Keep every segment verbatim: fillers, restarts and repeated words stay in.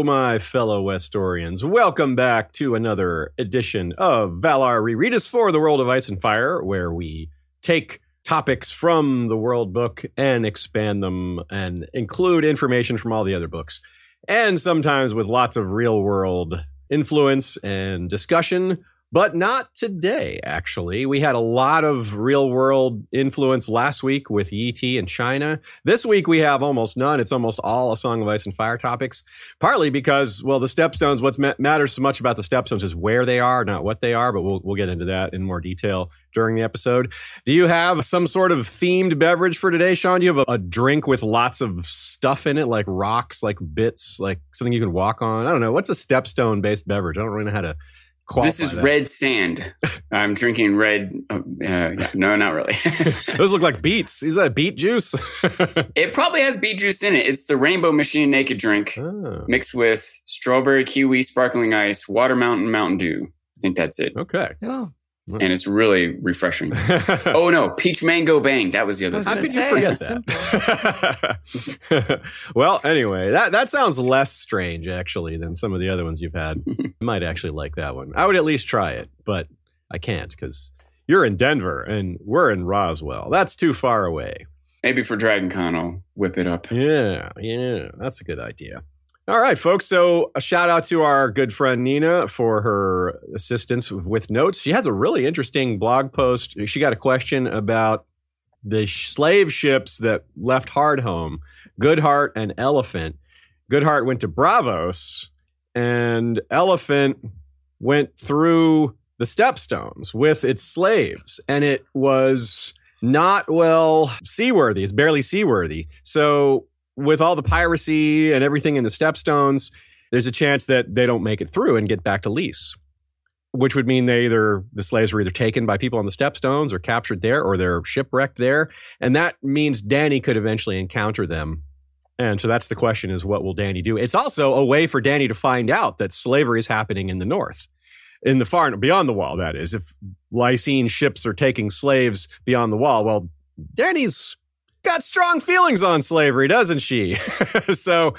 Hello, my fellow Westorians. Welcome back to another edition of Valar Rereadus for the World of Ice and Fire, where we take topics from the World Book and expand them and include information from all the other books. And sometimes with lots of real-world influence and discussion, but not today, actually. We had a lot of real-world influence last week with Yi Ti and China. This week we have almost none. It's almost all A Song of Ice and Fire topics, partly because, well, the Stepstones, what ma- matters so much about the Stepstones is where they are, not what they are, but we'll we'll get into that in more detail during the episode. Do you have some sort of themed beverage for today, Sean? Do you have a, a drink with lots of stuff in it, like rocks, like bits, like something you can walk on? I don't know. What's a Stepstone-based beverage? I don't really know how to... This is that. Red sand. I'm drinking red. Uh, uh, no, not really. Those look like beets. Is that beet juice? It probably has beet juice in it. It's the Rainbow Machine Naked Drink oh. mixed with strawberry, kiwi, sparkling ice, water mountain, Mountain Dew. I think that's it. Okay. Oh. And it's really refreshing. Oh, no. Peach Mango Bang. That was the other thing. How could you forget that? Well, anyway, that, that sounds less strange, actually, than some of the other ones you've had. You might actually like that one. I would at least try it, but I can't because you're in Denver and we're in Roswell. That's too far away. Maybe for Dragon Con, I'll whip it up. Yeah, yeah. That's a good idea. All right, folks. So a shout out to our good friend Nina for her assistance with notes. She has a really interesting blog post. She got a question about the slave ships that left Hardhome, Goodheart and Elephant. Goodheart went to Braavos, and Elephant went through the Stepstones with its slaves, and it was not well seaworthy. It's barely seaworthy. So with all the piracy and everything in the Stepstones, there's a chance that they don't make it through and get back to Lys, which would mean they either the slaves were either taken by people on the Stepstones or captured there, or they're shipwrecked there. And that means Dany could eventually encounter them. And so that's the question, is what will Dany do? It's also a way for Dany to find out that slavery is happening in the north, in the far, beyond the wall, that is. If Lysene ships are taking slaves beyond the wall, well, Dany's got strong feelings on slavery, doesn't she? So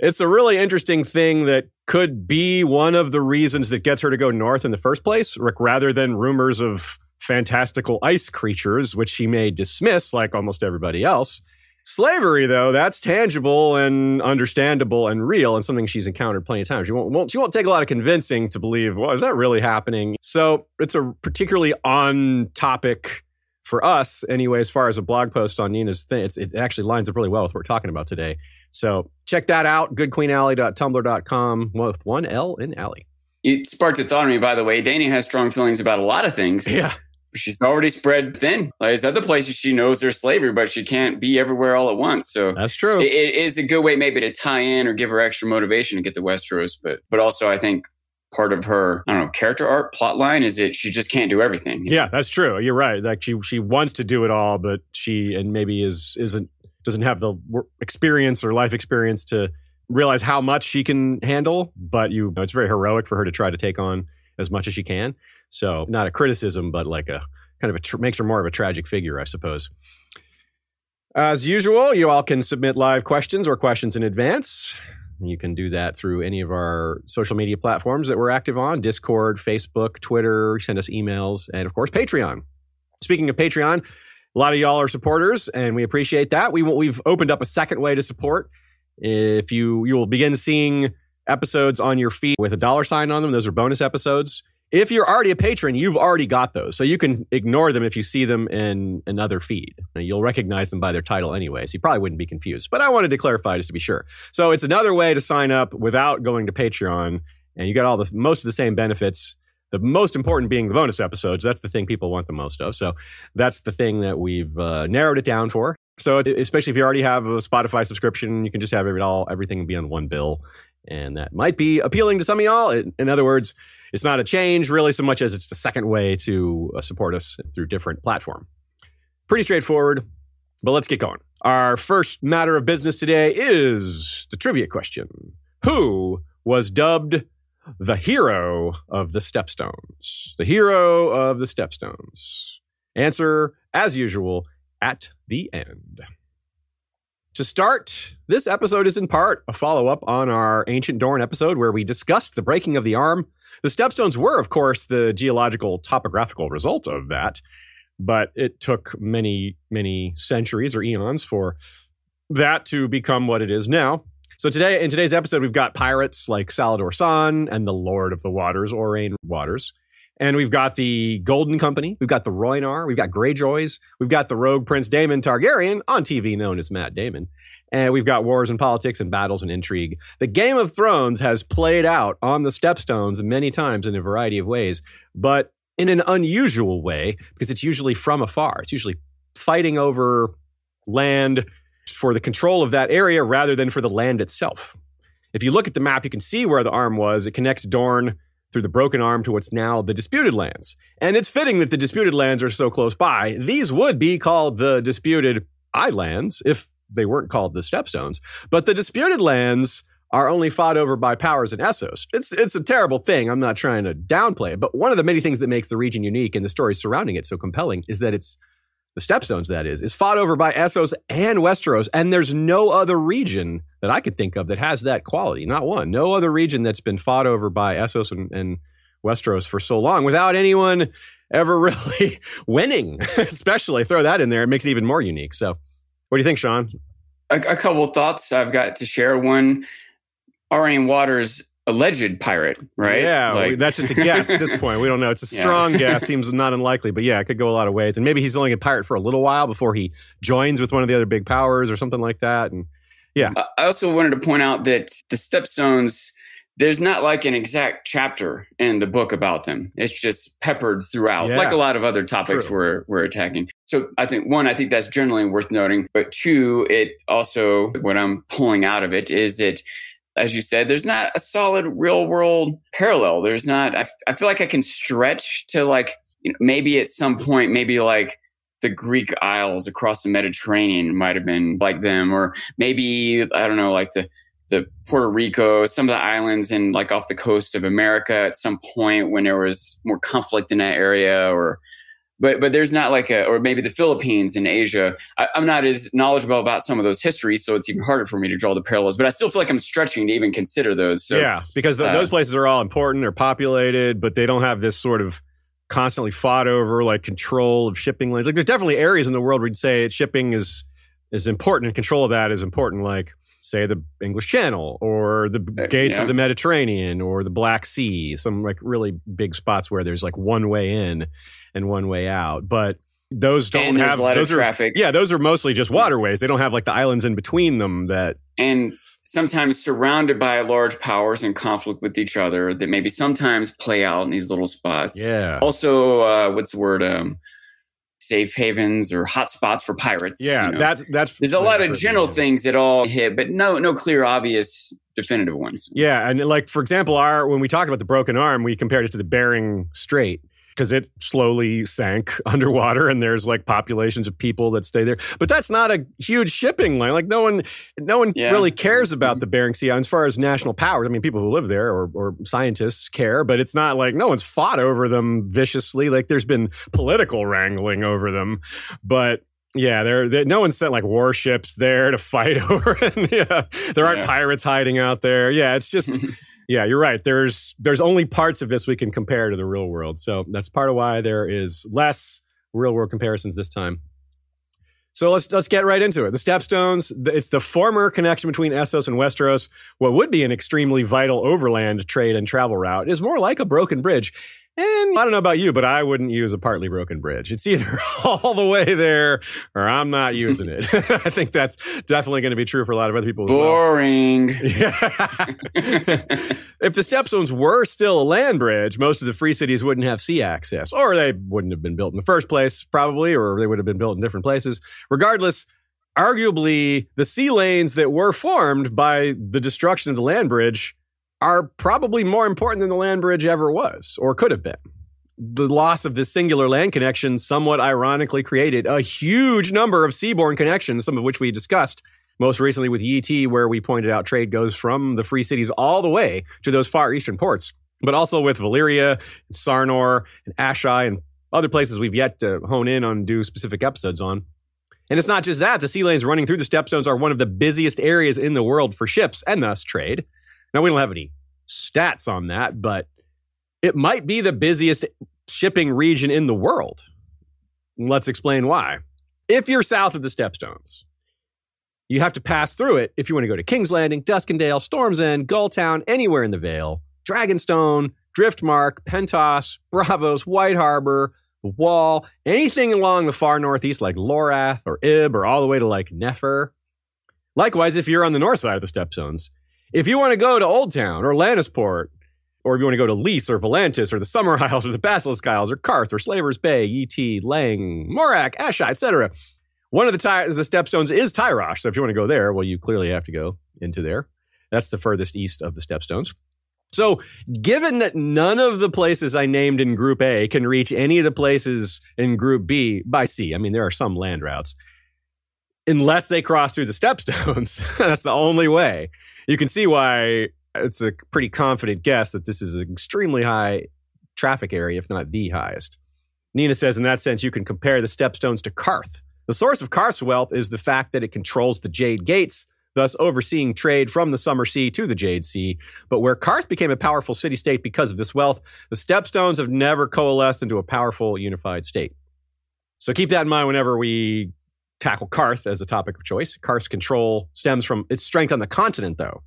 it's a really interesting thing that could be one of the reasons that gets her to go north in the first place, rather than rumors of fantastical ice creatures, which she may dismiss like almost everybody else. Slavery, though, that's tangible and understandable and real, and something she's encountered plenty of times. She won't, won't, she won't take a lot of convincing to believe, well, is that really happening? So it's a particularly on-topic for us, anyway, as far as a blog post on Nina's thing. It's, it actually lines up really well with what we're talking about today. So check that out, good queen alley dot tumblr dot com, with one L in alley. It sparked a thought on me, by the way. Dany has strong feelings about a lot of things. Yeah. She's already spread thin. Like, there's other places she knows there's slavery, but she can't be everywhere all at once. So that's true. It, it is a good way maybe to tie in or give her extra motivation to get to Westeros. But, but also, I think part of her, I don't know, character art, plot line, is that she just can't do everything. Yeah, that's true. You're right. Like she, she wants to do it all, but she and maybe is isn't doesn't have the experience or life experience to realize how much she can handle. But you, you know, it's very heroic for her to try to take on as much as she can. So not a criticism, but like a kind of a tr- makes her more of a tragic figure, I suppose. As usual, you all can submit live questions or questions in advance. You can do that through any of our social media platforms that we're active on: Discord, Facebook, Twitter, send us emails, and of course, Patreon. Speaking of Patreon, a lot of y'all are supporters, and we appreciate that. We, we've opened up a second way to support. If you, you will begin seeing episodes on your feed with a dollar sign on them. Those are bonus episodes. If you're already a patron, you've already got those. So you can ignore them if you see them in another feed. Now, you'll recognize them by their title anyway, so you probably wouldn't be confused. But I wanted to clarify just to be sure. So it's another way to sign up without going to Patreon. And you get all the most of the same benefits, the most important being the bonus episodes. That's the thing people want the most of. So that's the thing that we've uh, narrowed it down for. So it, especially if you already have a Spotify subscription, you can just have it all, everything be on one bill. And that might be appealing to some of y'all. In, in other words, it's not a change really so much as it's the second way to support us through different platform. Pretty straightforward, but let's get going. Our first matter of business today is the trivia question. Who was dubbed the hero of the Stepstones? The hero of the Stepstones. Answer, as usual, at the end. To start, this episode is in part a follow-up on our Ancient Dorne episode where we discussed the breaking of the arm. The Stepstones were, of course, the geological topographical result of that, but it took many, many centuries or eons for that to become what it is now. So today, in today's episode, we've got pirates like Salador San and the Lord of the Waters, Orain Waters. And we've got the Golden Company, we've got the Rhoynar, we've got Greyjoys, we've got the rogue Prince Daemon Targaryen, on T V known as Matt Damon. And we've got wars and politics and battles and intrigue. The Game of Thrones has played out on the Stepstones many times in a variety of ways, but in an unusual way, because it's usually from afar. It's usually fighting over land for the control of that area rather than for the land itself. If you look at the map, you can see where the arm was. It connects Dorne through the broken arm to what's now the Disputed Lands. And it's fitting that the Disputed Lands are so close by. These would be called the Disputed Eyelands if they weren't called the Stepstones. But the Disputed Lands are only fought over by powers in Essos. It's it's a terrible thing. I'm not trying to downplay it. But one of the many things that makes the region unique and the stories surrounding it so compelling is that it's the Stepstones, that is, is fought over by Essos and Westeros. And there's no other region that I could think of that has that quality. Not one. No other region that's been fought over by Essos and, and Westeros for so long without anyone ever really winning, especially. Throw that in there. It makes it even more unique. So what do you think, Sean? A, a couple of thoughts I've got to share. One, Orain Waters, alleged pirate, right? Yeah, like, that's just a guess at this point. We don't know. It's a strong yeah. guess. Seems not unlikely, but yeah, it could go a lot of ways. And maybe he's only a pirate for a little while before he joins with one of the other big powers or something like that. And yeah. I also wanted to point out that the Stepstones, there's not like an exact chapter in the book about them. It's just peppered throughout, yeah. like a lot of other topics True. we're we're attacking. So I think, one, I think that's generally worth noting. But two, it also, what I'm pulling out of it is that, as you said, there's not a solid real world parallel. There's not, I, f- I feel like I can stretch to like, you know, maybe at some point, maybe like the Greek Isles across the Mediterranean might have been like them, or maybe, I don't know, like the, the Puerto Rico, some of the islands in like off the coast of America at some point when there was more conflict in that area, or But but there's not like a, or maybe the Philippines in Asia. I, I'm not as knowledgeable about some of those histories, so it's even harder for me to draw the parallels. But I still feel like I'm stretching to even consider those. So, yeah, because th- uh, those places are all important, they're populated, but they don't have this sort of constantly fought over like control of shipping lanes. Like there's definitely areas in the world we'd say shipping is is important and control of that is important, like say the English Channel or the gates yeah. of the Mediterranean or the Black Sea, some like really big spots where there's like one way in and one way out. But those don't have a lot those of are, traffic. Yeah, those are mostly just waterways. They don't have like the islands in between them that and sometimes surrounded by large powers in conflict with each other that maybe sometimes play out in these little spots. Yeah. Also, uh, what's the word? Um, safe havens or hot spots for pirates. Yeah, you know. that's that's. There's a lot of general things that all hit, but no, no clear, obvious, definitive ones. Yeah, and like for example, our when we talked about the broken arm, we compared it to the Bering Strait because it slowly sank underwater, and there's like populations of people that stay there. But that's not a huge shipping line. Like no one, no one yeah. really cares about the Bering Sea as far as national powers. I mean, people who live there or or scientists care, but it's not like no one's fought over them viciously. Like there's been political wrangling over them, but yeah, there they, no one sent like warships there to fight over. And, yeah, there aren't yeah. pirates hiding out there. Yeah, it's just. Yeah, you're right. There's there's only parts of this we can compare to the real world. So that's part of why there is less real world comparisons this time. So let's let's get right into it. The Stepstones, it's the former connection between Essos and Westeros. What would be an extremely vital overland trade and travel route is more like a broken bridge. And I don't know about you, but I wouldn't use a partly broken bridge. It's either all the way there or I'm not using it. I think that's definitely going to be true for a lot of other people as Boring. Well. Boring. Yeah. If the Stepstones were still a land bridge, most of the free cities wouldn't have sea access, or they wouldn't have been built in the first place, probably, or they would have been built in different places. Regardless, arguably, the sea lanes that were formed by the destruction of the land bridge are probably more important than the land bridge ever was, or could have been. The loss of this singular land connection somewhat ironically created a huge number of seaborne connections, some of which we discussed most recently with Yi-Ti, where we pointed out trade goes from the free cities all the way to those far eastern ports, but also with Valyria, and Sarnor, and Ashai, and other places we've yet to hone in on, do specific episodes on. And it's not just that. The sea lanes running through the stepstones are one of the busiest areas in the world for ships and thus trade. Now, we don't have any stats on that, but it might be the busiest shipping region in the world. Let's explain why. If you're south of the stepstones, you have to pass through it if you want to go to King's Landing, Duskendale, Storm's End, Gulltown, anywhere in the Vale, Dragonstone, Driftmark, Pentos, Bravos, White Harbor, the Wall, anything along the far northeast like Lorath or Ib or all the way to like Nefer. Likewise, if you're on the north side of the stepstones, if you want to go to Old Town or Lannisport, or if you want to go to Lys or Volantis or the Summer Isles or the Basilisk Isles or Karth or Slaver's Bay, Yeti, Lang, Morak, Ashai, et cetera. One of the, ty- the stepstones is Tyrosh, so if you want to go there, well, you clearly have to go into there. That's the furthest east of the stepstones. So given that none of the places I named in Group A can reach any of the places in Group B by sea, I mean, there are some land routes, unless they cross through the stepstones. That's the only way. You can see why it's a pretty confident guess that this is an extremely high traffic area, if not the highest. Nina says, in that sense, you can compare the stepstones to Karth. The source of Karth's wealth is the fact that it controls the Jade Gates, thus overseeing trade from the Summer Sea to the Jade Sea. But where Karth became a powerful city-state because of this wealth, the stepstones have never coalesced into a powerful, unified state. So keep that in mind whenever we tackle Karth as a topic of choice. Karth's control stems from its strength on the continent, though.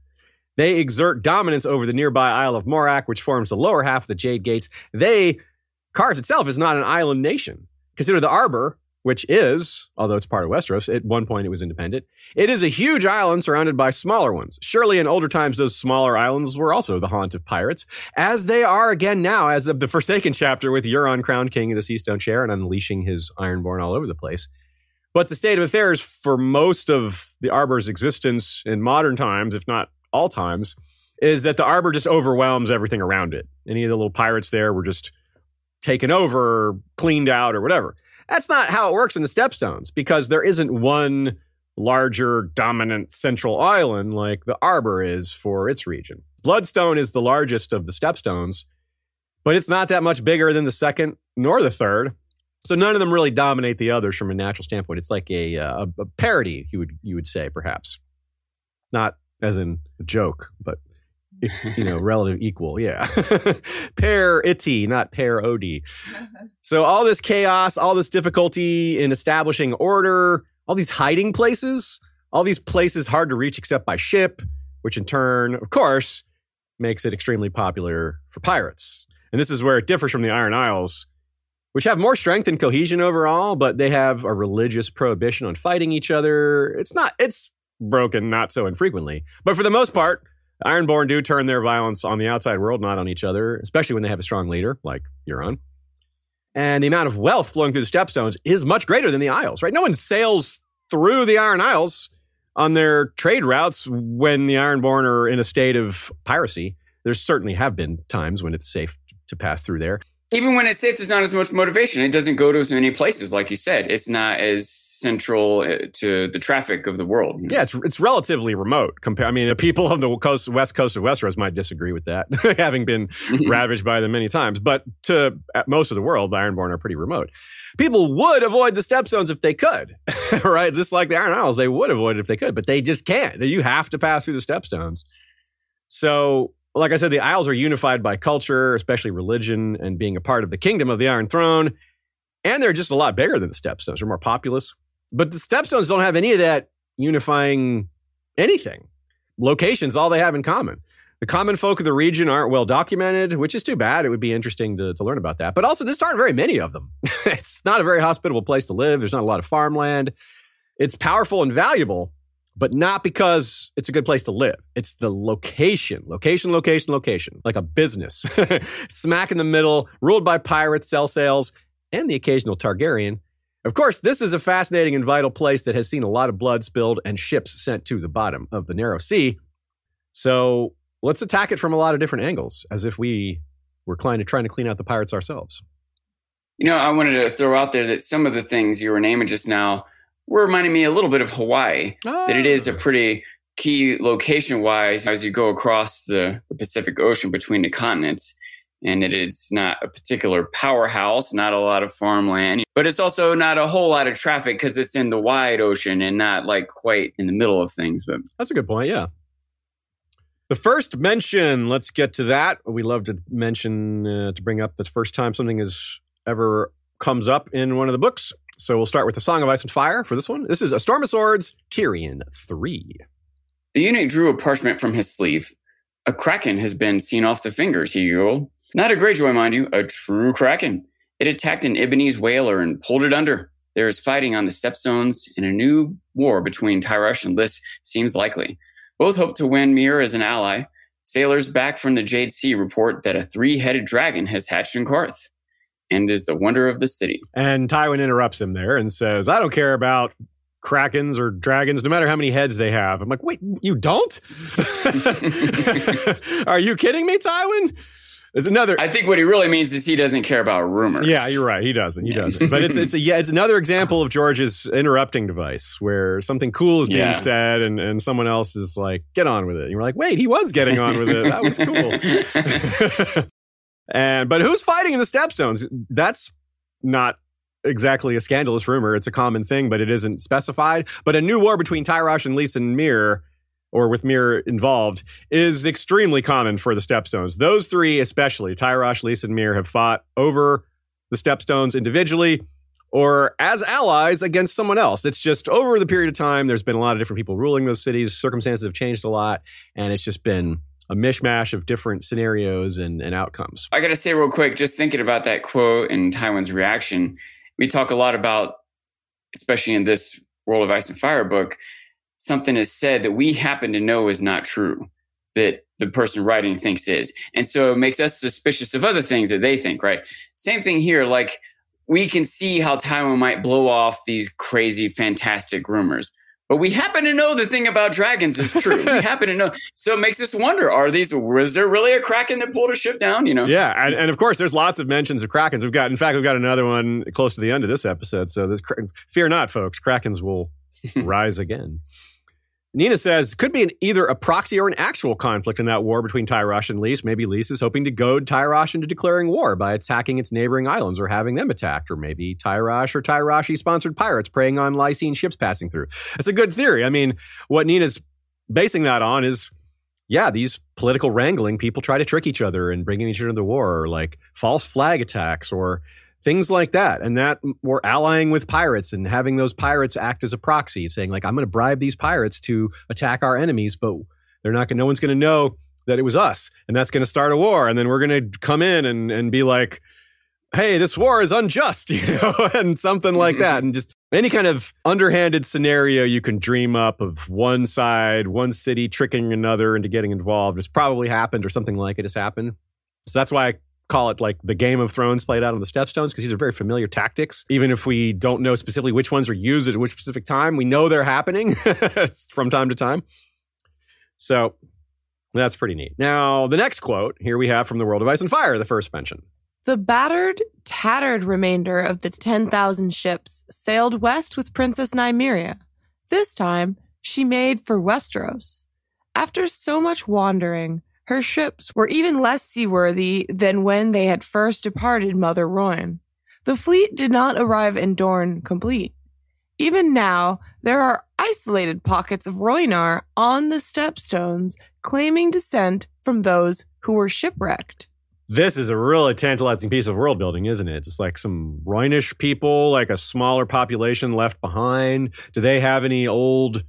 They exert dominance over the nearby Isle of Morak, which forms the lower half of the Jade Gates. They, Karth itself, is not an island nation. Consider the Arbor, which is, although it's part of Westeros, at one point it was independent. It is a huge island surrounded by smaller ones. Surely in older times, those smaller islands were also the haunt of pirates, as they are again now, as of the Forsaken chapter with Euron crowned king of the Seastone Chair and unleashing his Ironborn all over the place. But the state of affairs for most of the Arbor's existence in modern times, if not all times, is that the Arbor just overwhelms everything around it. Any of the little pirates there were just taken over, cleaned out, or whatever. That's not how it works in the Stepstones, because there isn't one larger, dominant central island like the Arbor is for its region. Bloodstone is the largest of the Stepstones, but it's not that much bigger than the second nor the third. So none of them really dominate the others from a natural standpoint. It's like a, a, a parody, you would you would say, perhaps. Not as in a joke, but, you know, relative equal, yeah. Pair-ity, not pair-ody. So all this chaos, all this difficulty in establishing order, all these hiding places, all these places hard to reach except by ship, which in turn, of course, makes it extremely popular for pirates. And this is where it differs from the Iron Isles, which have more strength and cohesion overall, but they have a religious prohibition on fighting each other. It's not, it's broken not so infrequently. But for the most part, the Ironborn do turn their violence on the outside world, not on each other, especially when they have a strong leader, like Euron. And the amount of wealth flowing through the Stepstones is much greater than the Isles, right? No one sails through the Iron Isles on their trade routes when the Ironborn are in a state of piracy. There certainly have been times when it's safe to pass through there. Even when it's safe, there's not as much motivation. It doesn't go to as many places, like you said. It's not as central to the traffic of the world. Yeah, it's it's relatively remote. Compared, I mean, the people of the coast, west coast of Westeros might disagree with that, having been ravaged by them many times. But to most of the world, the Ironborn are pretty remote. People would avoid the Stepstones if they could, right? Just like the Iron Isles, they would avoid it if they could, but they just can't. You have to pass through the Stepstones. So, like I said, the Isles are unified by culture, especially religion, and being a part of the Kingdom of the Iron Throne. And they're just a lot bigger than the Stepstones. They're more populous. But the Stepstones don't have any of that unifying anything. Location's all they have in common. The common folk of the region aren't well documented, which is too bad. It would be interesting to, to learn about that. But also, there aren't very many of them. It's not a very hospitable place to live. There's not a lot of farmland. It's powerful and valuable, but not because it's a good place to live. It's the location, location, location, location, like a business. Smack in the middle, ruled by pirates, cell sales, and the occasional Targaryen. Of course, this is a fascinating and vital place that has seen a lot of blood spilled and ships sent to the bottom of the narrow sea. So let's attack it from a lot of different angles, as if we were trying to, trying to clean out the pirates ourselves. You know, I wanted to throw out there that some of the things you were naming just now were reminding me a little bit of Hawaii, oh. that it is a pretty key location-wise as you go across the Pacific Ocean between the continents. and it is not a particular powerhouse, not a lot of farmland, but it's also not a whole lot of traffic because it's in the wide ocean and not like quite in the middle of things. But that's a good point, yeah. The first mention, let's get to that. We love to mention, uh, to bring up the first time something is ever comes up in one of the books. So we'll start with the Song of Ice and Fire for this one. This is A Storm of Swords, Tyrion three. The eunuch drew a parchment from his sleeve. A kraken has been seen off the fingers, he yelled. Not a Greyjoy, mind you, a true kraken. It attacked an Ibanese whaler and pulled it under. There is fighting on the stepstones, and a new war between Tyresh and Lys seems likely. Both hope to win Myr as an ally. Sailors back from the Jade Sea report that a three-headed dragon has hatched in Qarth and is the wonder of the city. And Tywin interrupts him there and says, I don't care about krakens or dragons, no matter how many heads they have. I'm like, wait, you don't? Are you kidding me, Tywin? It's another. I think what he really means is he doesn't care about rumors. Yeah, you're right. He doesn't. He yeah. doesn't. But it's it's a, yeah, it's another example of George's interrupting device where something cool is being yeah. said and, and someone else is like, get on with it. And you're like, wait, he was getting on with it. That was cool. and But who's fighting in the Stepstones? That's not exactly a scandalous rumor. It's a common thing, but it isn't specified. But a new war between Tyrosh and Lys and Myr, or with Myr involved, is extremely common for the Stepstones. Those three especially, Tyrosh, Lys, and Myr, have fought over the Stepstones individually or as allies against someone else. It's just over the period of time, there's been a lot of different people ruling those cities. Circumstances have changed a lot, and it's just been a mishmash of different scenarios and, and outcomes. I got to say real quick, just thinking about that quote and Tywin's reaction, we talk a lot about, especially in this World of Ice and Fire book, something is said that we happen to know is not true, that the person writing thinks is. And so it makes us suspicious of other things that they think, right? Same thing here, like we can see how Tywin might blow off these crazy, fantastic rumors. But we happen to know the thing about dragons is true. We happen to know. So it makes us wonder, are these, was there really a kraken that pulled a ship down? You know? Yeah. And, and of course, there's lots of mentions of krakens. We've got, in fact, we've got another one close to the end of this episode. So this, fear not, folks. Krakens will rise again. Nina says, could be an, either a proxy or an actual conflict in that war between Tyrosh and Lys. Maybe Lys is hoping to goad Tyrosh into declaring war by attacking its neighboring islands or having them attacked. Or maybe Tyrosh or Tyroshi-sponsored pirates preying on Lysine ships passing through. That's a good theory. I mean, what Nina's basing that on is, yeah, these political wrangling, people try to trick each other and bringing each other into war, or like false flag attacks or things like that. And that we're allying with pirates and having those pirates act as a proxy, saying like, I'm going to bribe these pirates to attack our enemies, but they're not going to, no one's going to know that it was us. And that's going to start a war. And then we're going to come in and, and be like, hey, this war is unjust, you know, and something like that. And just any kind of underhanded scenario you can dream up of one side, one city tricking another into getting involved has probably happened, or something like it has happened. So that's why I call it like the Game of Thrones played out on the Stepstones, because these are very familiar tactics. Even if we don't know specifically which ones are used at which specific time, we know they're happening from time to time. So that's pretty neat. Now, the next quote here we have from the World of Ice and Fire, the first mention. The battered, tattered remainder of the ten thousand ships sailed west with Princess Nymeria. This time, she made for Westeros. After so much wandering, her ships were even less seaworthy than when they had first departed Mother Roin. The fleet did not arrive in Dorne complete. Even now, there are isolated pockets of Rhoynar on the Stepstones claiming descent from those who were shipwrecked. This is a really tantalizing piece of world building, isn't it? Just like some Rhoynish people, like a smaller population left behind. Do they have any old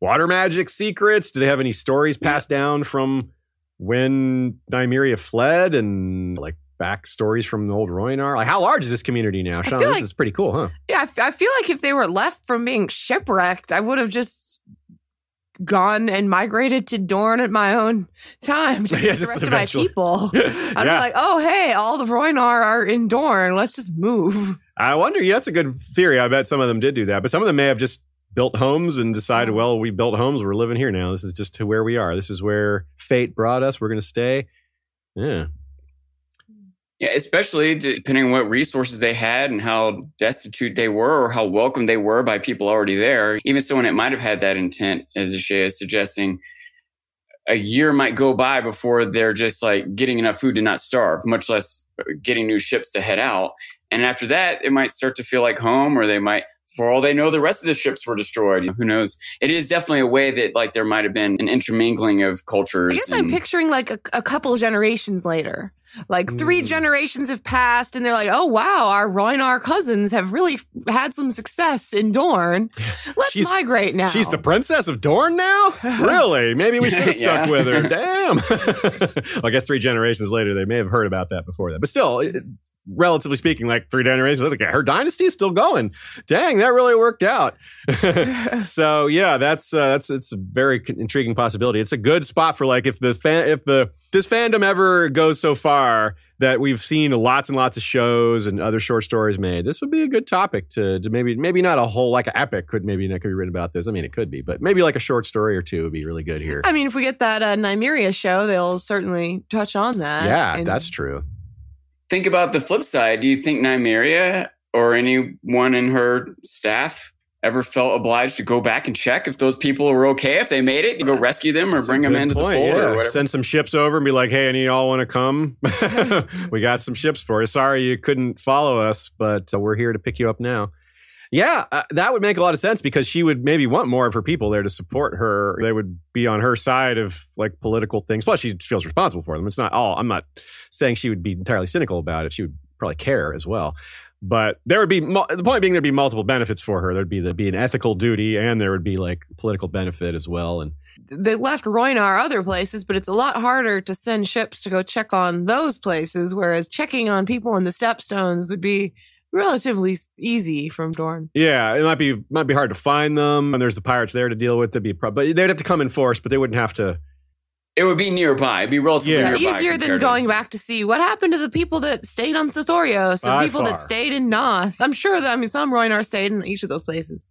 water magic secrets? Do they have any stories passed down from when Nymeria fled, and like backstories from the old Rhoynar? Like, how large is this community now, Sean? This like, is pretty cool, huh? Yeah, I, f- I feel like if they were left from being shipwrecked, I would have just gone and migrated to Dorne at my own time to yeah, the rest eventually. of my people. I'd yeah. be like, oh, hey, all the Rhoynar are in Dorne. Let's just move. I wonder, yeah, that's a good theory. I bet some of them did do that, but some of them may have just built homes and decided, well, we built homes. We're living here now. This is just to where we are. This is where fate brought us. We're going to stay. Yeah. Yeah, especially depending on what resources they had and how destitute they were or how welcomed they were by people already there. Even someone that might have had that intent, as Ishaya is suggesting, a year might go by before they're just like getting enough food to not starve, much less getting new ships to head out. And after that, it might start to feel like home, or they might, for all they know, the rest of the ships were destroyed. Who knows? It is definitely a way that like there might have been an intermingling of cultures. I guess and- I'm picturing like a, a couple generations later. Like three mm. generations have passed and they're like, oh, wow, our Rhoynar cousins have really had some success in Dorne. Let's she's, migrate now. She's the princess of Dorne now? Really? Maybe we should have stuck yeah. with her. Damn. Well, I guess three generations later, they may have heard about that before that. But still, it, relatively speaking, like three generations later, her dynasty is still going. Dang, that really worked out. So, yeah, that's uh, that's it's a very intriguing possibility. It's a good spot for like if the fan, if the this fandom ever goes so far that we've seen lots and lots of shows and other short stories made, this would be a good topic to, to maybe, maybe not a whole, like an epic could maybe not could be written about this. I mean, it could be, but maybe like a short story or two would be really good here. I mean, if we get that uh, Nymeria show, they'll certainly touch on that. Yeah, and that's true. Think about the flip side. Do you think Nymeria or anyone in her staff ever felt obliged to go back and check if those people were okay, if they made it, and go rescue them or that's bring them into point, the fold yeah. or whatever? Send some ships over and be like, hey, any of y'all want to come? We got some ships for you. Sorry you couldn't follow us, but uh, we're here to pick you up now. Yeah, uh, that would make a lot of sense because she would maybe want more of her people there to support her. They would be on her side of like political things. Plus, she feels responsible for them. It's not all. I'm not saying she would be entirely cynical about it. She would probably care as well. But there would be, the point being, there'd be multiple benefits for her. There'd be, there'd be an ethical duty and there would be like political benefit as well. And they left Rhoynar other places, but it's a lot harder to send ships to go check on those places, whereas checking on people in the Stepstones would be relatively easy from Dorne. Yeah, it might be might be hard to find them, and there's the pirates there to deal with. That'd be probably, but they'd have to come in force, but they wouldn't have to. It would be nearby. It'd be relatively yeah. nearby. Easier than going to... back to see what happened to the people that stayed on Sothorio, so By people far. that stayed in Noth. I'm sure that, I mean, some Rhoynar stayed in each of those places.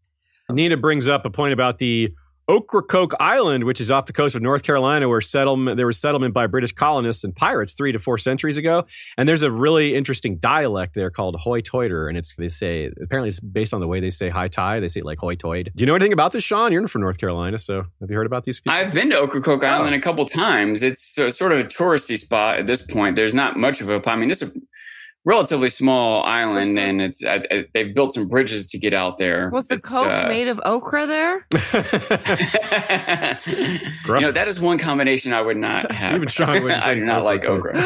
Nina brings up a point about the Ocracoke Island, which is off the coast of North Carolina, where settlement there was settlement by British colonists and pirates three to four centuries ago. And there's a really interesting dialect there called hoytoider, and it's they say apparently it's based on the way they say high tide. They say it like hoytoid. Do you know anything about this, Sean? You're from North Carolina, so have you heard about these people? I've been to Ocracoke oh. Island a couple times. It's a, sort of a touristy spot at this point. There's not much of a. I mean, it's a relatively small island, and it's I, I, they've built some bridges to get out there. Was the it's, coke uh, made of okra there? You know, that is one combination I would not have. Even Sean wouldn't. I do not like okra.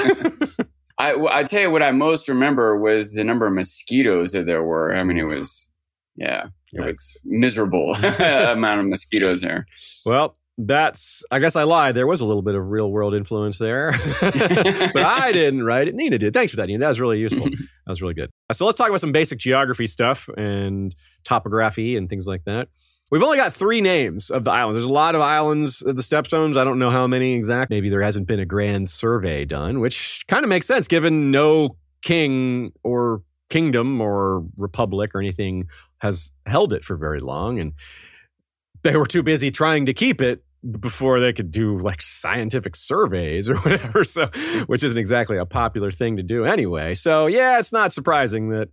I, I tell you what I most remember was the number of mosquitoes that there were. I mean, it was, yeah, it nice. was miserable amount of mosquitoes there. Well, that's, I guess I lied. There was a little bit of real world influence there, but I didn't write it. Nina did. Thanks for that, Nina. That was really useful. That was really good. So let's talk about some basic geography stuff and topography and things like that. We've only got three names of the islands. There's a lot of islands of the Stepstones. I don't know how many exact. Maybe there hasn't been a grand survey done, which kind of makes sense given no king or kingdom or republic or anything has held it for very long. And they were too busy trying to keep it before they could do like scientific surveys or whatever, so which isn't exactly a popular thing to do anyway. So yeah, it's not surprising that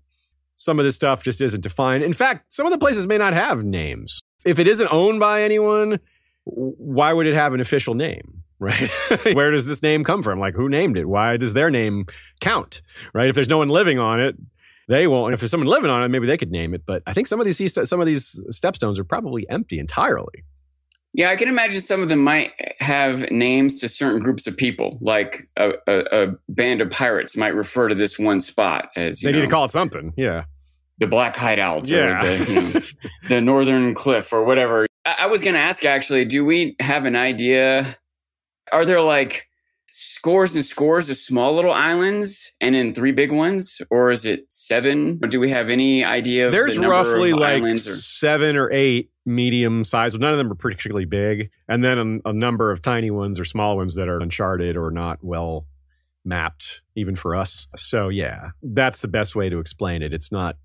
some of this stuff just isn't defined. In fact, some of the places may not have names. If it isn't owned by anyone, why would it have an official name, right? Where does this name come from? Like, who named it? Why does their name count, right? If there's no one living on it, they won't. And if there's someone living on it, maybe they could name it. But I think some of these some of these stepstones are probably empty entirely. Yeah, I can imagine some of them might have names to certain groups of people, like a, a, a band of pirates might refer to this one spot as, you They know, need to call it something, yeah. The Black Hideout yeah. or the, you know, the Northern Cliff or whatever. I, I was going to ask, actually, do we have an idea? Are there like scores and scores of small little islands and then three big ones? Or is it seven? Or do we have any idea of There's the number roughly of like islands or- seven or eight. Medium size. None of them are particularly big. And then a, a number of tiny ones or small ones that are uncharted or not well mapped, even for us. So yeah, that's the best way to explain it. It's not,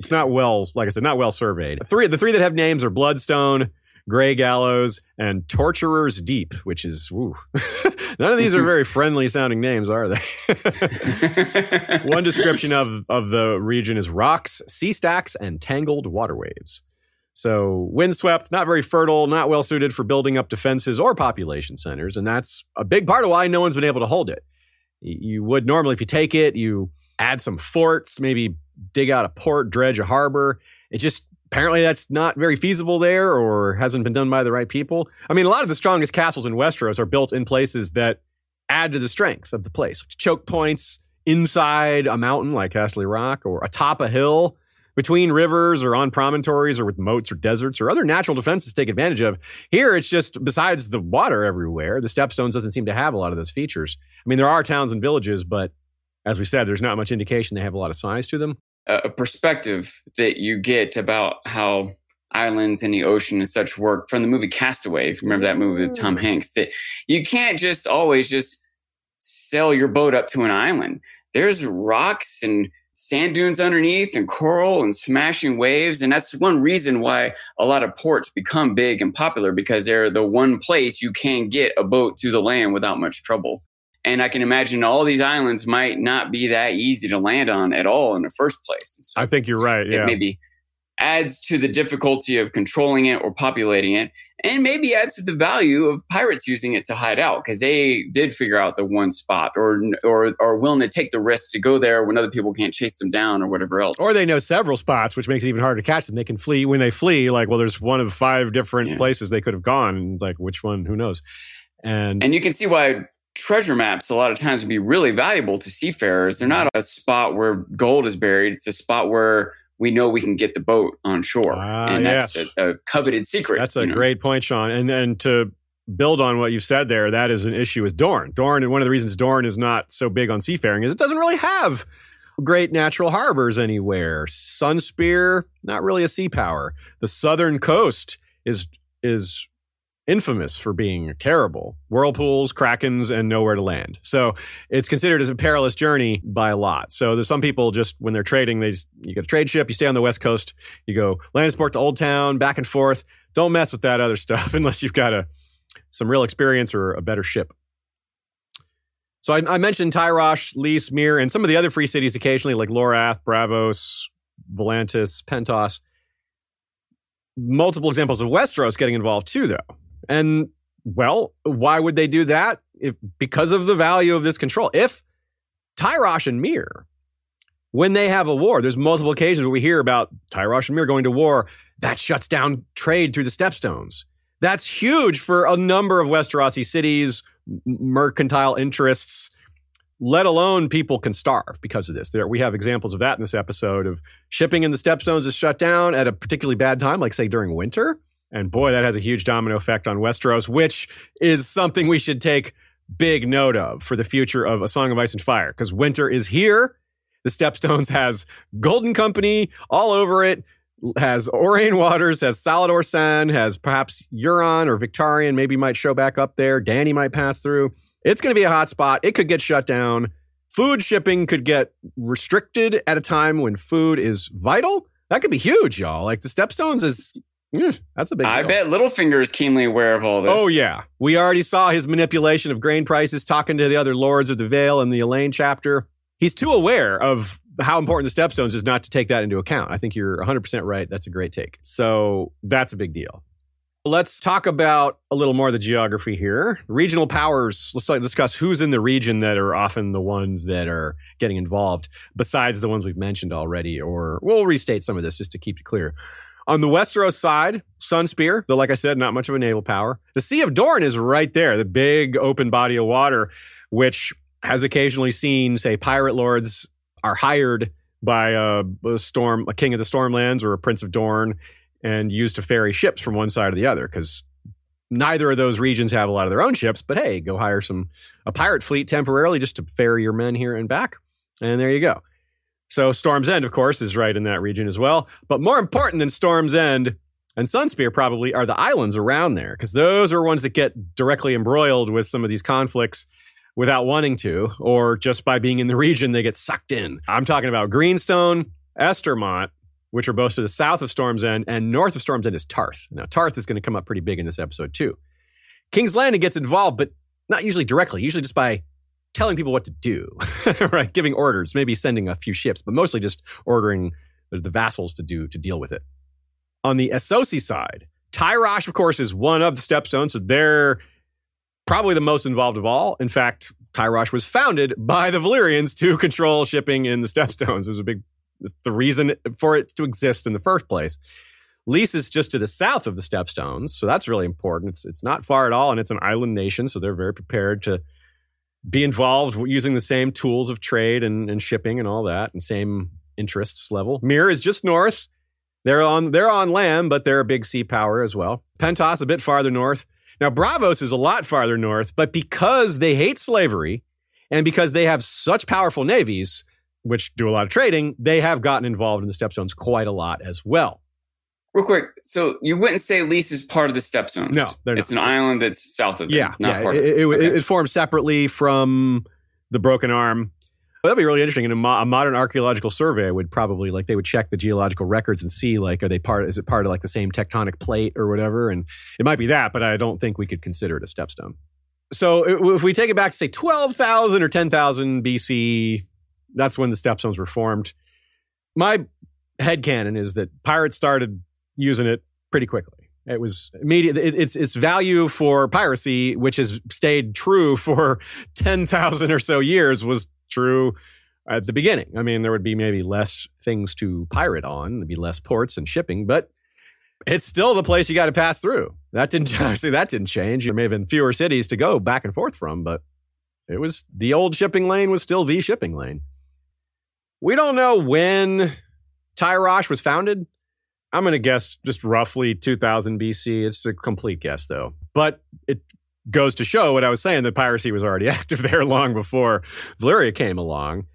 it's not well, like I said, not well surveyed. Three, the three that have names are Bloodstone, Grey Gallows, and Torturer's Deep, which is, woo. None of these are very friendly sounding names, are they? One description of, of the region is rocks, sea stacks, and tangled waterwaves. So windswept, not very fertile, not well suited for building up defenses or population centers. And that's a big part of why no one's been able to hold it. You would normally, if you take it, you add some forts, maybe dig out a port, dredge a harbor. It just, apparently that's not very feasible there or hasn't been done by the right people. I mean, a lot of the strongest castles in Westeros are built in places that add to the strength of the place. Choke points inside a mountain like Castle Rock or atop a hill, between rivers or on promontories or with moats or deserts or other natural defenses to take advantage of. Here, it's just, besides the water everywhere, the Stepstones doesn't seem to have a lot of those features. I mean, there are towns and villages, but as we said, there's not much indication they have a lot of size to them. A perspective that you get about how islands and the ocean and such work from the movie Castaway, if you remember that movie with Tom Hanks, that you can't just always just sail your boat up to an island. There's rocks and sand dunes underneath and coral and smashing waves. And that's one reason why a lot of ports become big and popular, because they're the one place you can get a boat to the land without much trouble. And I can imagine all these islands might not be that easy to land on at all in the first place. So I think you're right. Yeah. It maybe adds to the difficulty of controlling it or populating it, and maybe adds to the value of pirates using it to hide out, because they did figure out the one spot or or are willing to take the risk to go there when other people can't chase them down or whatever else. Or they know several spots, which makes it even harder to catch them. They can flee. When they flee, like, well, there's one of five different yeah. places they could have gone. Like, which one? Who knows? And And you can see why treasure maps a lot of times would be really valuable to seafarers. They're not a spot where gold is buried. It's a spot where we know we can get the boat on shore. Uh, and that's yes. a, a coveted secret. That's a know? great point, Sean. And and to build on what you said there, that is an issue with Dorne. Dorne, and one of the reasons Dorne is not so big on seafaring is it doesn't really have great natural harbors anywhere. Sunspear, not really a sea power. The southern coast is is infamous for being terrible. Whirlpools, krakens, and nowhere to land. So it's considered as a perilous journey by a lot. So there's some people just, when they're trading, they just, you get a trade ship, you stay on the West Coast, you go Landsport to Old Town, back and forth. Don't mess with that other stuff unless you've got a some real experience or a better ship. So I, I mentioned Tyrosh, Lys, Myr, and some of the other free cities occasionally, like Lorath, Braavos, Volantis, Pentos. Multiple examples of Westeros getting involved too, though. And, well, why would they do that? If, because of the value of this control. If Tyrosh and Myr, when they have a war, there's multiple occasions where we hear about Tyrosh and Myr going to war, that shuts down trade through the Stepstones. That's huge for a number of Westerosi cities, mercantile interests, let alone people can starve because of this. There, we have examples of that in this episode of shipping in the Stepstones is shut down at a particularly bad time, like, say, during winter. And boy, that has a huge domino effect on Westeros, which is something we should take big note of for the future of A Song of Ice and Fire, because winter is here. The Stepstones has Golden Company all over it, has Orianne Waters, has Salador San, has perhaps Euron or Victarion maybe might show back up there. Dany might pass through. It's going to be a hot spot. It could get shut down. Food shipping could get restricted at a time when food is vital. That could be huge, y'all. Like, the Stepstones is... Mm, that's a big deal. I bet Littlefinger is keenly aware of all this. Oh, yeah. We already saw his manipulation of grain prices, talking to the other lords of the Vale in the Elaine chapter. He's too aware of how important the Stepstones is not to take that into account. I think you're one hundred percent right. That's a great take. So that's a big deal. Let's talk about a little more of the geography here. Regional powers. Let's discuss who's in the region that are often the ones that are getting involved, besides the ones we've mentioned already, or we'll restate some of this just to keep it clear. On the Westeros side, Sunspear, though, like I said, not much of a naval power. The Sea of Dorne is right there, the big open body of water, which has occasionally seen, say, pirate lords are hired by a, a storm, a king of the Stormlands or a prince of Dorne, and used to ferry ships from one side or the other, because neither of those regions have a lot of their own ships. But hey, go hire some a pirate fleet temporarily just to ferry your men here and back, and there you go. So Storm's End, of course, is right in that region as well. But more important than Storm's End and Sunspear probably are the islands around there, because those are ones that get directly embroiled with some of these conflicts without wanting to, or just by being in the region, they get sucked in. I'm talking about Greenstone, Estermont, which are both to the south of Storm's End, and north of Storm's End is Tarth. Now, Tarth is going to come up pretty big in this episode, too. King's Landing gets involved, but not usually directly, usually just by telling people what to do, right? Giving orders, maybe sending a few ships, but mostly just ordering the vassals to do to deal with it. on the Asosi side, Tyrosh, of course, is one of the Stepstones, so they're probably the most involved of all. In fact, Tyrosh was founded by the Valyrians to control shipping in the Stepstones. It was a big, the reason for it to exist in the first place. Lys is just to the south of the Stepstones, so that's really important. It's it's not far at all, and it's an island nation, so they're very prepared to be involved using the same tools of trade and, and shipping and all that, and same interests level. Myr is just north. They're on they're on land, but they're a big sea power as well. Pentos a bit farther north. Now, Braavos is a lot farther north, but because they hate slavery and because they have such powerful navies, which do a lot of trading, they have gotten involved in the Stepstones quite a lot as well. Real quick, so you wouldn't say Lys is part of the Stepstones. No, they're not. It's an island that's south of them, yeah, not yeah, part it, of it. It, okay. it, it formed separately from the Broken Arm. Well, that'd be really interesting. In a, mo- a modern archaeological survey, would probably like they would check the geological records and see like are they part? Is it part of like the same tectonic plate or whatever? And it might be that, but I don't think we could consider it a stepstone. So if we take it back to say twelve thousand or ten thousand B C, that's when the stepstones were formed. My headcanon is that pirates started using it pretty quickly. It was immediate. It, it's its value for piracy, which has stayed true for ten thousand or so years, was true at the beginning. I mean, there would be maybe less things to pirate on. There'd be less ports and shipping, but it's still the place you got to pass through. That didn't obviously that didn't change. There may have been fewer cities to go back and forth from, but it was the old shipping lane was still the shipping lane. We don't know when Tyrosh was founded. I'm going to guess just roughly two thousand B C. It's a complete guess, though. But it goes to show what I was saying, that piracy was already active there long before Valyria came along.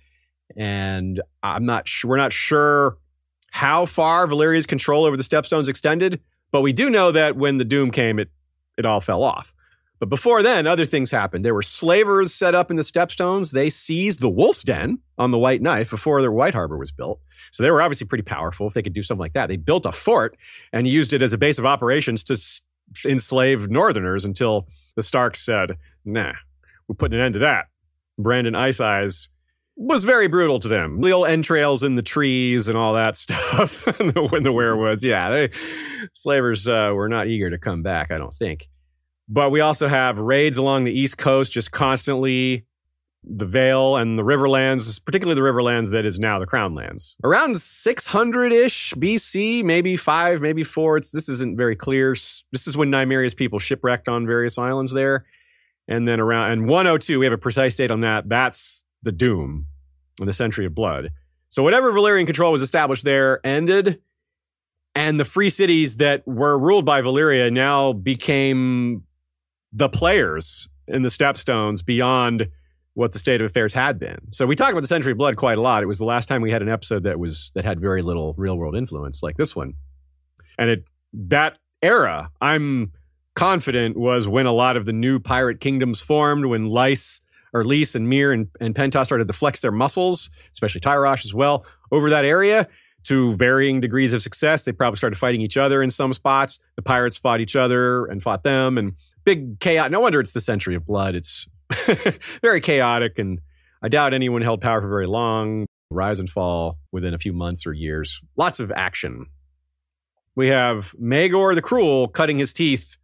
And I'm not sure, we're not sure how far Valyria's control over the Stepstones extended, but we do know that when the Doom came, it, it all fell off. But before then, other things happened. There were slavers set up in the Stepstones. They seized the Wolf's Den on the White Knife before their White Harbor was built. So they were obviously pretty powerful if they could do something like that. They built a fort and used it as a base of operations to enslave Northerners until the Starks said, nah, we're putting an end to that. Brandon Ice Eyes was very brutal to them. Little entrails in the trees and all that stuff in the, in the werewoods. Yeah, they, slavers uh, were not eager to come back, I don't think. But we also have raids along the East Coast just constantly. The Vale and the Riverlands, particularly the Riverlands that is now the Crownlands. Around six hundred-ish B C, maybe five, maybe four. It's, this isn't very clear. This is when Nymeria's people shipwrecked on various islands there. And then around, and one oh two, we have a precise date on that. That's the Doom and the Century of Blood. So whatever Valyrian control was established there ended. And the free cities that were ruled by Valyria now became the players in the Stepstones beyond what the state of affairs had been. So we talk about the Century of Blood quite a lot. It was the last time we had an episode that was that had very little real-world influence like this one. And it that era, I'm confident, was when a lot of the new pirate kingdoms formed, when Lys, or Lys and Myr and, and Pentos started to flex their muscles, especially Tyrosh as well, over that area to varying degrees of success. They probably started fighting each other in some spots. The pirates fought each other and fought them, and big chaos. No wonder it's the Century of Blood. It's very chaotic, and I doubt anyone held power for very long. Rise and fall within a few months or years. Lots of action. We have Maegor the Cruel cutting his teeth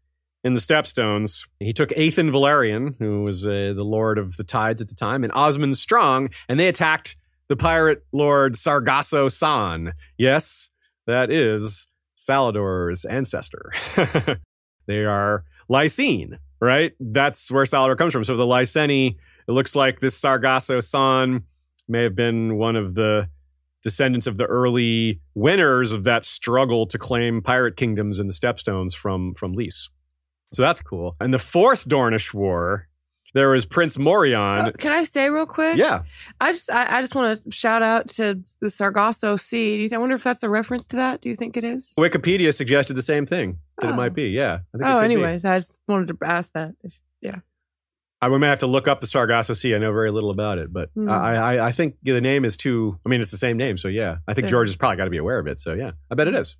in the Stepstones. He took Aethan Valerian, who was uh, the lord of the tides at the time, and Osmond Strong, and they attacked the pirate lord Sargasso San. Yes, that is Salador's ancestor. They are Lysene. Right? That's where Salador comes from. So the Lyseni, it looks like this Sargasso San may have been one of the descendants of the early winners of that struggle to claim pirate kingdoms in the Stepstones from, from Lys. So that's cool. And the Fourth Dornish War, there was Prince Morion. Uh, can I say real quick? Yeah. I just I, I just want to shout out to the Sargasso Sea. Do you th- I wonder if that's a reference to that? Do you think it is? Wikipedia suggested the same thing. That oh. It might be, yeah. I think oh, it anyways, be. I just wanted to ask that. If, yeah, I we may have to look up the Sargasso Sea. I know very little about it, but mm. I, I I think the name is too. I mean, it's the same name, so yeah. I think yeah. George has probably got to be aware of it. So yeah, I bet it is.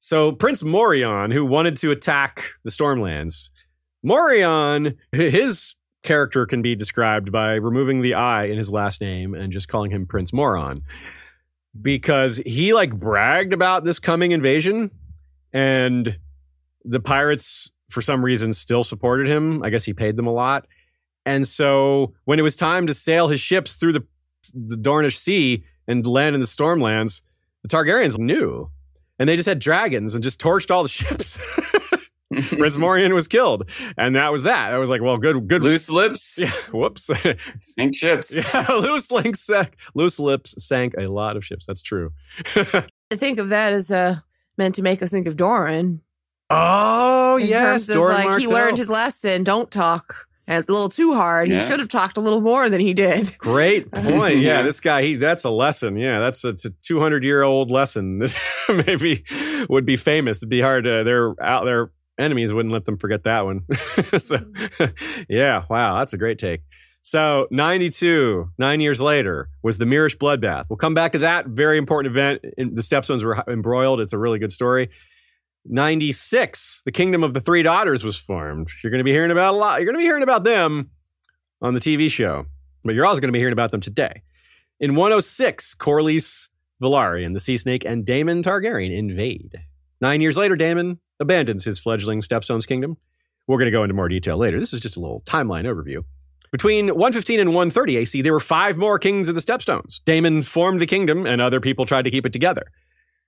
So Prince Morion, who wanted to attack the Stormlands, Morion, his character can be described by removing the I in his last name and just calling him Prince Moron, because he like bragged about this coming invasion. And the Pirates, for some reason, still supported him. I guess he paid them a lot. And so when it was time to sail his ships through the, the Dornish Sea and land in the Stormlands, the Targaryens knew. And they just had dragons and just torched all the ships. Prince Morian was killed. And that was that. I was like, well, good. good. Loose lips. Yeah, whoops. Sank ships. Yeah, loose, links sank, loose lips sank a lot of ships. That's true. I think of that as uh, meant to make us think of Doran. Oh, in yes. Terms of, Doran like, Martell. He learned his lesson. Don't talk a little too hard. Yeah. He should have talked a little more than he did. Great point. Yeah, this guy, he that's a lesson. Yeah, that's a, it's a two hundred year old lesson. This maybe would be famous. It'd be hard to, they're out there. Enemies wouldn't let them forget that one. So, yeah, wow, that's a great take. So ninety-two, nine years later, was the Mirish Bloodbath. We'll come back to that very important event. The Stepstones were embroiled. It's a really good story. ninety-six, the Kingdom of the Three Daughters was formed. You're going to be hearing about a lot. You're going to be hearing about them on the T V show, but you're also going to be hearing about them today. In one oh six, Corlys Velaryon, the Sea Snake, and Daemon Targaryen invade. Nine years later, Daemon abandons his fledgling Stepstones kingdom. We're going to go into more detail later. This is just a little timeline overview. Between one fifteen and one thirty A C, there were five more kings of the Stepstones. Daemon formed the kingdom, and other people tried to keep it together.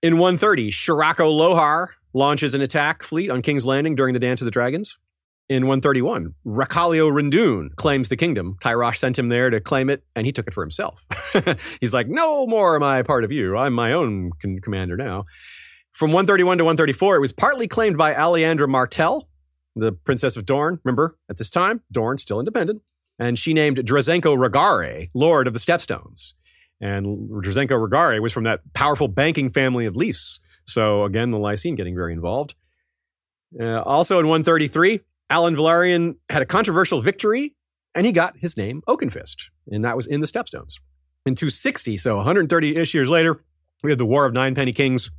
In one thirty, Sirako Lohar launches an attack fleet on King's Landing during the Dance of the Dragons. In one thirty-one, Rakalio Rendun claims the kingdom. Tyrosh sent him there to claim it, and he took it for himself. He's like, no more am I part of you. I'm my own con- commander now. From one thirty-one to one thirty-four, it was partly claimed by Aleandra Martell, the Princess of Dorne. Remember, at this time, Dorne still independent. And she named Drazenko Ragare Lord of the Stepstones. And Drazenko Ragare was from that powerful banking family of Lys. So again, the Lysine getting very involved. Uh, also in one thirty-three, Alan Velaryon had a controversial victory, and he got his name Oakenfist. And that was in the Stepstones. In two sixty, so one hundred thirty-ish years later, we had the War of Ninepenny Kings,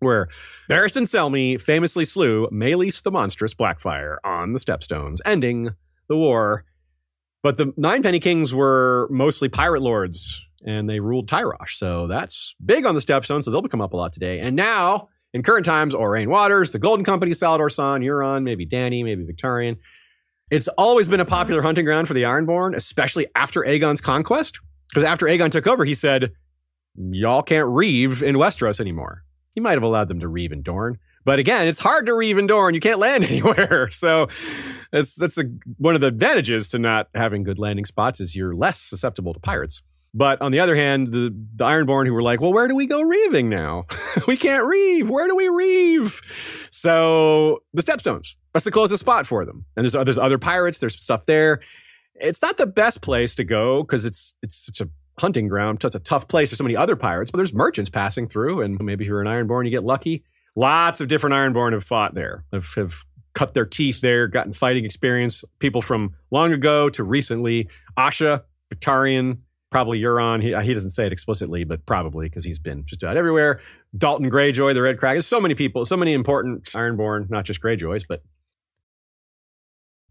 where Barristan Selmy famously slew Maelys the Monstrous Blackfyre on the Stepstones, ending the war. But the Ninepenny Kings were mostly pirate lords, and they ruled Tyrosh. So that's big on the Stepstones, so they'll come up a lot today. And now, in current times, Orain Waters, the Golden Company, Salador Saan, Euron, maybe Dany, maybe Victarion. It's always been a popular hunting ground for the Ironborn, especially after Aegon's conquest. Because after Aegon took over, he said, y'all can't reeve in Westeros anymore. He might have allowed them to reeve in Dorne. But again, it's hard to reeve in Dorne. You can't land anywhere. So that's that's a, one of the advantages to not having good landing spots is you're less susceptible to pirates. But on the other hand, the, the Ironborn who were like, well, where do we go reeving now? We can't reeve. Where do we reeve? So the Stepstones, that's the closest spot for them. And there's, there's other pirates. There's stuff there. It's not the best place to go because it's it's such a hunting ground. It's a tough place. There's so many other pirates, but there's merchants passing through, and maybe if you're an Ironborn, you get lucky. Lots of different Ironborn have fought there, have, have cut their teeth there, gotten fighting experience. People from long ago to recently. Asha, Victarion, probably Euron. He, he doesn't say it explicitly, but probably because he's been just about everywhere. Dalton Greyjoy, the Red Kraken. There's so many people, so many important Ironborn, not just Greyjoys, but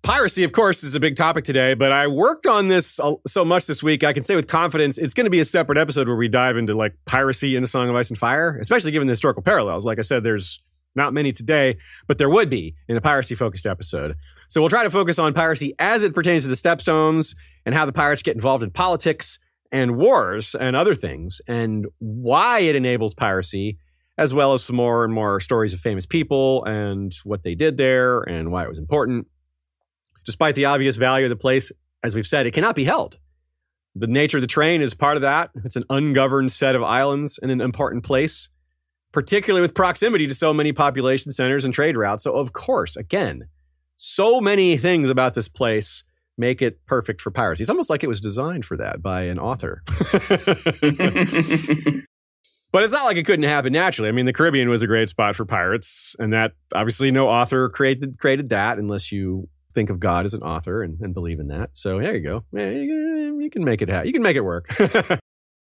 piracy, of course, is a big topic today, but I worked on this so much this week, I can say with confidence, it's going to be a separate episode where we dive into like piracy in A Song of Ice and Fire, especially given the historical parallels. Like I said, there's not many today, but there would be in a piracy-focused episode. So we'll try to focus on piracy as it pertains to the Stepstones and how the pirates get involved in politics and wars and other things and why it enables piracy, as well as some more and more stories of famous people and what they did there and why it was important. Despite the obvious value of the place, as we've said, it cannot be held. The nature of the terrain is part of that. It's an ungoverned set of islands in an important place, particularly with proximity to so many population centers and trade routes. So, of course, again, so many things about this place make it perfect for piracy. It's almost like it was designed for that by an author. But it's not like it couldn't happen naturally. I mean, the Caribbean was a great spot for pirates, and that obviously no author created created that unless you think of God as an author and, and believe in that. So there you go. You can make it happen. You can make it work.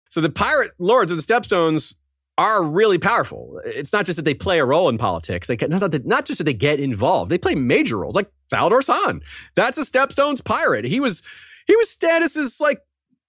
So the pirate lords of the Stepstones are really powerful. It's not just that they play a role in politics. They not, that, not just that they get involved. They play major roles, like Salador Saan. That's a Stepstones pirate. He was he was Stannis's like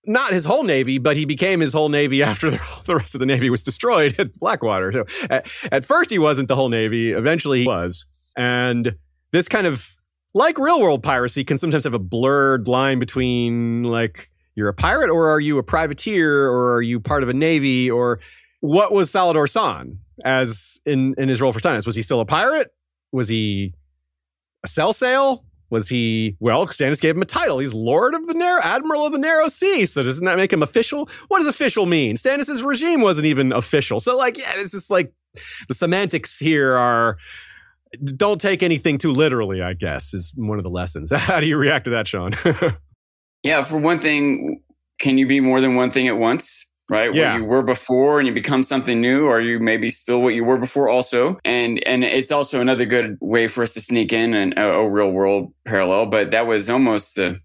not his whole Navy, but he became his whole Navy after the, the rest of the Navy was destroyed at Blackwater. So at, at first he wasn't the whole Navy. Eventually he was. And this kind of, like real world piracy, can sometimes have a blurred line between like, you're a pirate or are you a privateer or are you part of a Navy? Or what was Salador San as in, in his role for Stannis? Was he still a pirate? Was he a sell-sale? Was he, well, Stannis gave him a title. He's Lord of the Narrow, Admiral of the Narrow Sea. So doesn't that make him official? What does official mean? Stannis' regime wasn't even official. So like, yeah, this is like, the semantics here are, don't take anything too literally, I guess, is one of the lessons. How do you react to that, Sean? Yeah, for one thing, can you be more than one thing at once? Right? Yeah. What you were before and you become something new, or you maybe still what you were before also. And and it's also another good way for us to sneak in and a, a real world parallel. But that was almost the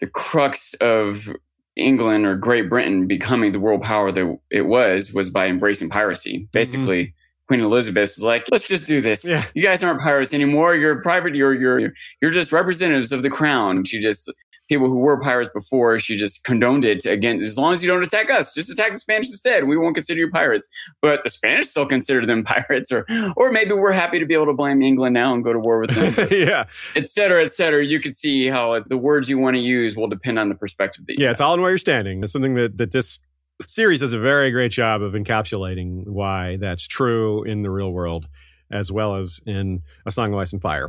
the crux of England or Great Britain becoming the world power that it was, was by embracing piracy. Basically, mm-hmm. Queen Elizabeth was like, let's just do this. Yeah. You guys aren't pirates anymore. You're private. You're, you're, you're just representatives of the crown. She just... People who were pirates before, she just condoned it. Again, as long as you don't attack us, just attack the Spanish instead. We won't consider you pirates. But the Spanish still consider them pirates, or or maybe we're happy to be able to blame England now and go to war with them. Yeah. Et cetera, et cetera. You can see how the words you want to use will depend on the perspective that you have. Yeah, it's all in where you're standing. It's something that, that this series does a very great job of encapsulating why that's true in the real world, as well as in A Song of Ice and Fire.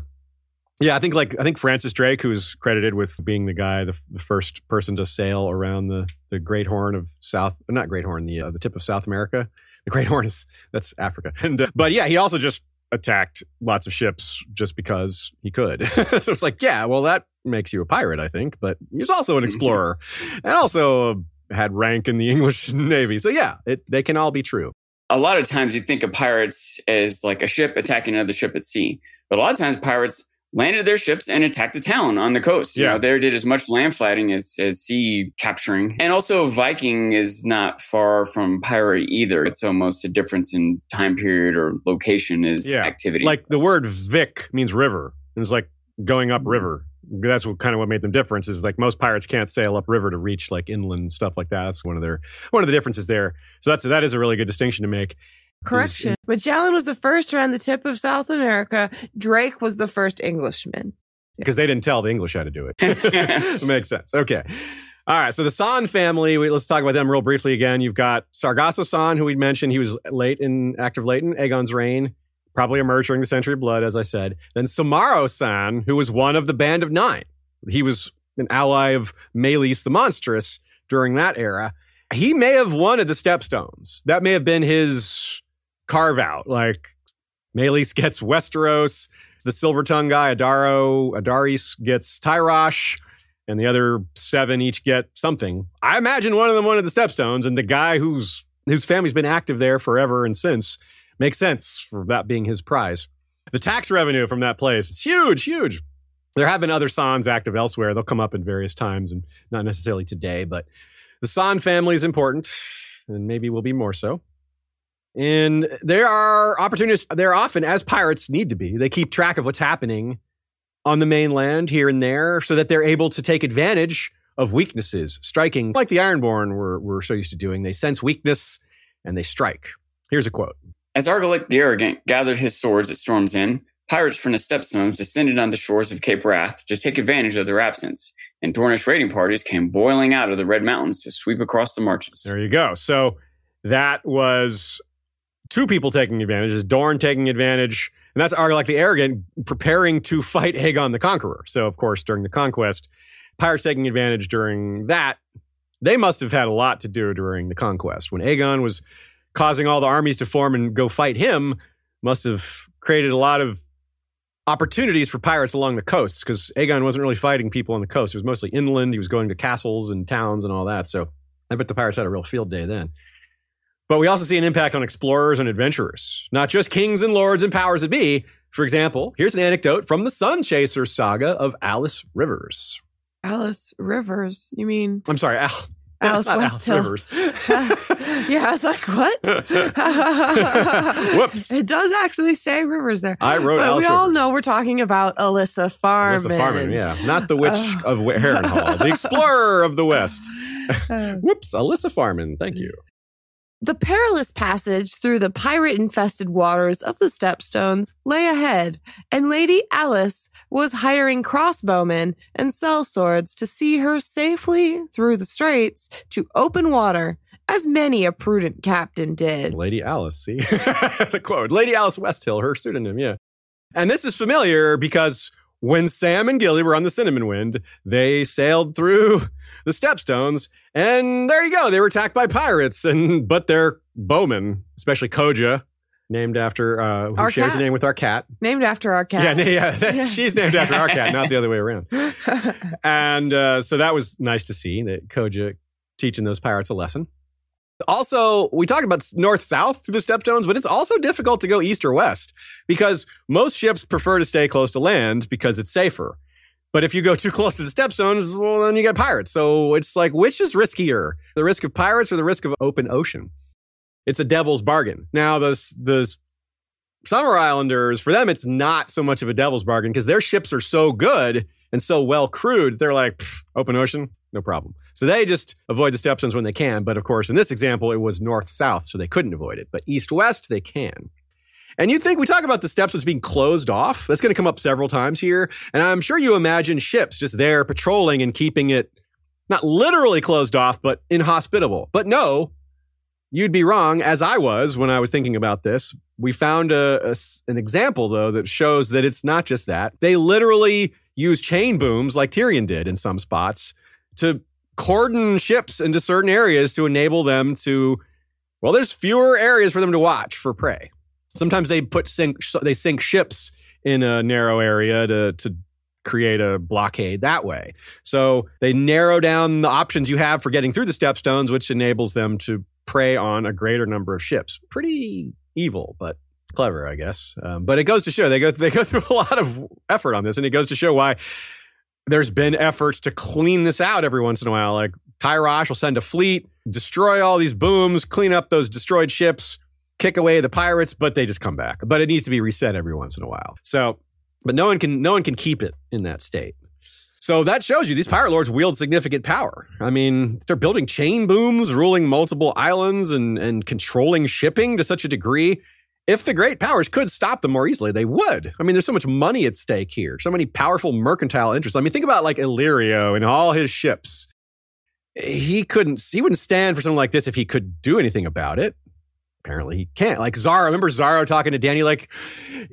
Yeah, I think like I think Francis Drake, who's credited with being the guy, the, the first person to sail around the, the Great Horn of South, not Great Horn, the uh, the tip of South America. The Great Horn is that's Africa, and uh, but yeah, he also just attacked lots of ships just because he could. So it's like, yeah, well, that makes you a pirate, I think, but he was also an explorer and also had rank in the English Navy. So yeah, it, they can all be true. A lot of times you think of pirates as like a ship attacking another ship at sea, but a lot of times pirates landed their ships and attacked a town on the coast. Yeah. You know, they did as much landfighting as, as sea capturing. And also Viking is not far from pirate either. It's almost a difference in time period or location is yeah. activity. Like the word Vic means river. It was like going up river. That's what kind of what made them different is like most pirates can't sail up river to reach like inland stuff like that. That's one of their one of the differences there. So that's that is a really good distinction to make. Correction. Magellan was the first around the tip of South America. Drake was the first Englishman. Because they didn't tell the English how to do it. It makes sense. Okay. All right. So the San family, we, let's talk about them real briefly again. You've got Sargasso San, who we mentioned. He was late in active late in Aegon's reign, probably emerged during the Century of Blood, as I said. Then Samaro San, who was one of the Band of Nine. He was an ally of Melis the Monstrous during that era. He may have wanted the Stepstones. That may have been his... carve out. Like Melis gets Westeros, the Silver Tongue guy, Adaro, Adaris gets Tyrosh, and the other seven each get something. I imagine one of them wanted the Stepstones, and the guy who's, whose family's been active there forever and since makes sense for that being his prize. The tax revenue from that place is huge, huge. There have been other Sans active elsewhere. They'll come up at various times and not necessarily today, but the San family is important and maybe will be more so. And there are opportunities, there often, as pirates need to be, they keep track of what's happening on the mainland here and there so that they're able to take advantage of weaknesses, striking like the Ironborn were, were so used to doing. They sense weakness and they strike. Here's a quote. As Argilac the Arrogant gathered his swords at Storm's End, pirates from the Stepstones descended on the shores of Cape Wrath to take advantage of their absence, and Dornish raiding parties came boiling out of the Red Mountains to sweep across the marches. There you go. So that was... two people taking advantage, is Dorne taking advantage, and that's Argilac the Arrogant preparing to fight Aegon the Conqueror. So, of course, during the conquest, pirates taking advantage during that, they must have had a lot to do during the conquest. When Aegon was causing all the armies to form and go fight him, must have created a lot of opportunities for pirates along the coasts, because Aegon wasn't really fighting people on the coast. It was mostly inland. He was going to castles and towns and all that. So I bet the pirates had a real field day then. But we also see an impact on explorers and adventurers, not just kings and lords and powers that be. For example, here's an anecdote from the Sun Chaser saga of Alice Rivers. Alice Rivers? You mean... I'm sorry, Al- Alice West Alice Rivers. uh, yeah, I was like, what? Whoops. It does actually say Rivers there. I wrote but Alice we Rivers. All know we're talking about Alyssa Farman. Alyssa Farman, yeah. Not the witch uh, of Harrenhal, the explorer of the West. Whoops, Alyssa Farman, thank you. The perilous passage through the pirate-infested waters of the Stepstones lay ahead, and Lady Alice was hiring crossbowmen and sellswords to see her safely through the straits to open water, as many a prudent captain did. Lady Alice, see? The quote. Lady Alice Westhill, her pseudonym, yeah. And this is familiar because when Sam and Gilly were on the Cinnamon Wind, they sailed through the Stepstones, and there you go. They were attacked by pirates, and but they're bowmen, especially Koja, named after uh, who our shares cat. a name with our cat. Named after our cat. Yeah, yeah, yeah. She's named after our cat, not the other way around. And uh, so that was nice to see that Koja teaching those pirates a lesson. Also, we talked about north-south through the Stepstones, but it's also difficult to go east or west because most ships prefer to stay close to land because it's safer. But if you go too close to the Stepstones, well, then you get pirates. So it's like, which is riskier? The risk of pirates or the risk of open ocean? It's a devil's bargain. Now, those, those Summer Islanders, for them, it's not so much of a devil's bargain because their ships are so good and so well crewed. They're like, open ocean, no problem. So they just avoid the Stepstones when they can. But of course, in this example, it was north-south, so they couldn't avoid it. But east-west, they can. And you think we talk about the Stepstones being closed off. That's going to come up several times here. And I'm sure you imagine ships just there patrolling and keeping it not literally closed off, but inhospitable. But no, you'd be wrong, as I was when I was thinking about this. We found a, a, an example, though, that shows that it's not just that. They literally use chain booms like Tyrion did in some spots to cordon ships into certain areas to enable them to, well, there's fewer areas for them to watch for prey. Sometimes they put sink, they sink ships in a narrow area to, to create a blockade that way. So they narrow down the options you have for getting through the Stepstones, which enables them to prey on a greater number of ships. Pretty evil, but clever, I guess. Um, but it goes to show they go they go through a lot of effort on this, and it goes to show why there's been efforts to clean this out every once in a while. Like Tyrosh will send a fleet, destroy all these booms, clean up those destroyed ships, kick away the pirates, but they just come back. But it needs to be reset every once in a while. So, but no one can no one can keep it in that state. So that shows you these pirate lords wield significant power. I mean, they're building chain booms, ruling multiple islands, and and controlling shipping to such a degree. If the great powers could stop them more easily, they would. I mean, there's so much money at stake here. So many powerful mercantile interests. I mean, think about like Illyrio and all his ships. He couldn't, he wouldn't stand for something like this if he could do anything about it. Apparently he can't. Like Zaro, remember Zaro talking to Danny like,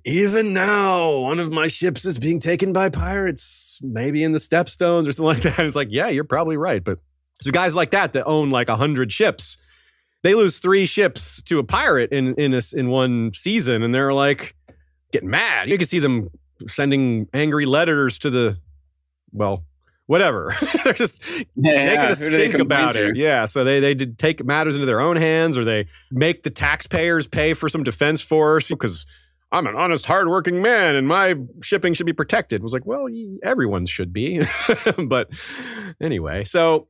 even now, one of my ships is being taken by pirates, maybe in the Stepstones or something like that. And it's like, yeah, you're probably right. But so guys like that that own like a hundred ships, they lose three ships to a pirate in in, a, in one season, and they're like getting mad. You can see them sending angry letters to the, well, whatever. They're just yeah, making a stink about it. Yeah, so they, they did take matters into their own hands, or they make the taxpayers pay for some defense force because I'm an honest, hardworking man and my shipping should be protected. It was like, well, everyone should be. But anyway, so.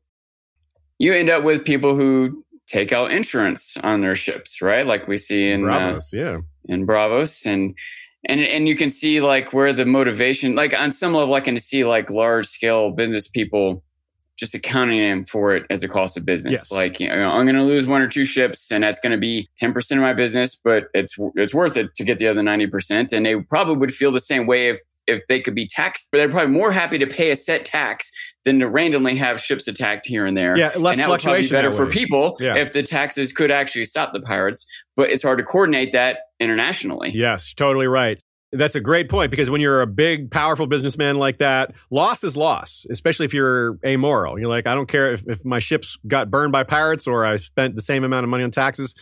You end up with people who take out insurance on their ships, right? Like we see in Bravos. Uh, yeah. In Bravos. And And and you can see like where the motivation, like on some level, I can see like large scale business people just accounting them for it as a cost of business. Yes. Like, you know, I'm going to lose one or two ships and that's going to be ten percent of my business, but it's it's worth it to get the other ninety percent. And they probably would feel the same way if, if they could be taxed, but they're probably more happy to pay a set tax than to randomly have ships attacked here and there. Yeah, less and that fluctuation would probably be better for people yeah. if the taxes could actually stop the pirates, but it's hard to coordinate that internationally. Yes, totally right. That's a great point, because when you're a big, powerful businessman like that, loss is loss, especially if you're amoral. You're like, I don't care if, if my ships got burned by pirates or I spent the same amount of money on taxes.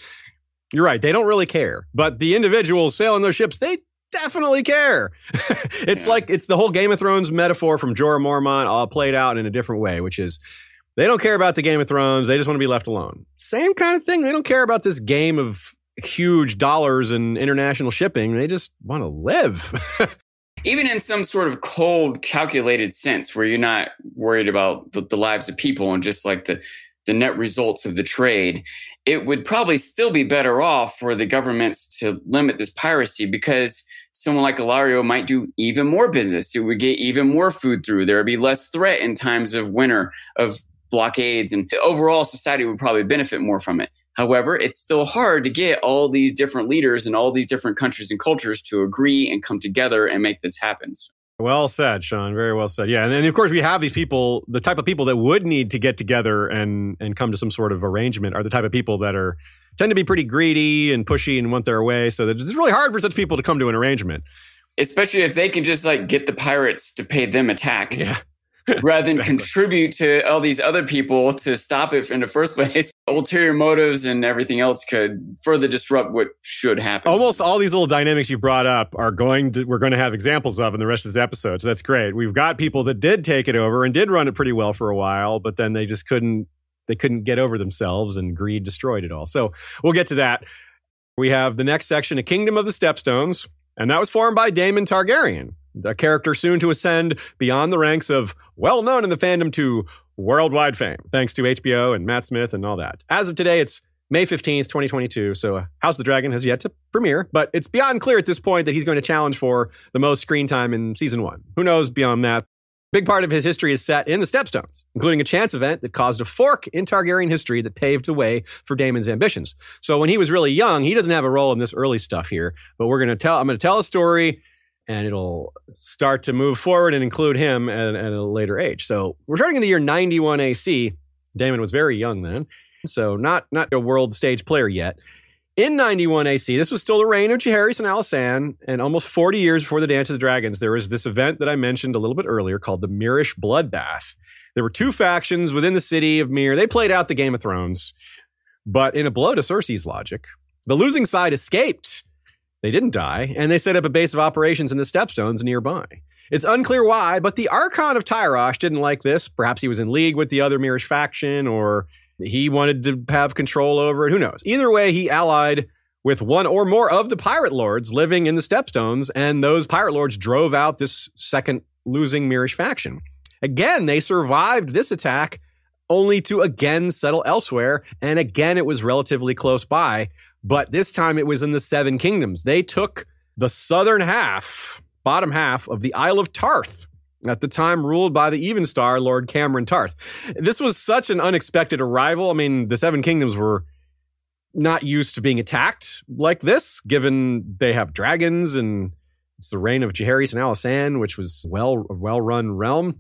You're right. They don't really care. But the individuals sailing those ships, they definitely care. It's yeah. like, it's the whole Game of Thrones metaphor from Jorah Mormont all played out in a different way, which is they don't care about the Game of Thrones. They just want to be left alone. Same kind of thing. They don't care about this game of huge dollars and international shipping. They just want to live. Even in some sort of cold, calculated sense where you're not worried about the, the lives of people and just like the the net results of the trade, it would probably still be better off for the governments to limit this piracy, because someone like Ilario might do even more business. It would get even more food through. There would be less threat in times of winter, of blockades, and the overall society would probably benefit more from it. However, it's still hard to get all these different leaders and all these different countries and cultures to agree and come together and make this happen. Well said, Sean. Very well said. Yeah. And, and of course, we have these people, the type of people that would need to get together and, and come to some sort of arrangement are the type of people that are tend to be pretty greedy and pushy and want their way. So it's really hard for such people to come to an arrangement. Especially if they can just like get the pirates to pay them a tax yeah. rather than exactly. contribute to all these other people to stop it in the first place. Ulterior motives and everything else could further disrupt what should happen. Almost all these little dynamics you brought up are going to, we're going to have examples of in the rest of this episode. So that's great. We've got people that did take it over and did run it pretty well for a while, but then they just couldn't, they couldn't get over themselves and greed destroyed it all. So we'll get to that. We have the next section, A Kingdom of the Stepstones. And that was formed by Daemon Targaryen, a character soon to ascend beyond the ranks of well-known in the fandom to worldwide fame, thanks to H B O and Matt Smith and all that. As of today, it's May fifteenth, twenty twenty-two, so House of the Dragon has yet to premiere, but it's beyond clear at this point that he's going to challenge for the most screen time in season one. Who knows beyond that? Big part of his history is set in the Stepstones, including a chance event that caused a fork in Targaryen history that paved the way for Daemon's ambitions. So when he was really young, he doesn't have a role in this early stuff here, but we're going to tell, I'm going to tell a story and it'll start to move forward and include him at, at a later age. So we're starting in the year ninety-one A C. Daemon was very young then, so not, not a world stage player yet. In ninety-one A C, this was still the reign of Jaehaerys and Alysanne, and almost forty years before the Dance of the Dragons, there was this event that I mentioned a little bit earlier called the Mirish Bloodbath. There were two factions within the city of Myr. They played out the Game of Thrones, but in a blow to Cersei's logic, the losing side escaped. They didn't die, and they set up a base of operations in the Stepstones nearby. It's unclear why, but the Archon of Tyrosh didn't like this. Perhaps he was in league with the other Mirish faction, or he wanted to have control over it. Who knows? Either way, he allied with one or more of the pirate lords living in the Stepstones, and those pirate lords drove out this second losing Mirish faction. Again, they survived this attack only to again settle elsewhere, and again, it was relatively close by, but this time it was in the Seven Kingdoms. They took the southern half, bottom half of the Isle of Tarth, at the time ruled by the Evenstar, Lord Cameron Tarth. This was such an unexpected arrival. I mean, the Seven Kingdoms were not used to being attacked like this, given they have dragons and it's the reign of Jaehaerys and Alysanne, which was well, a well-run realm.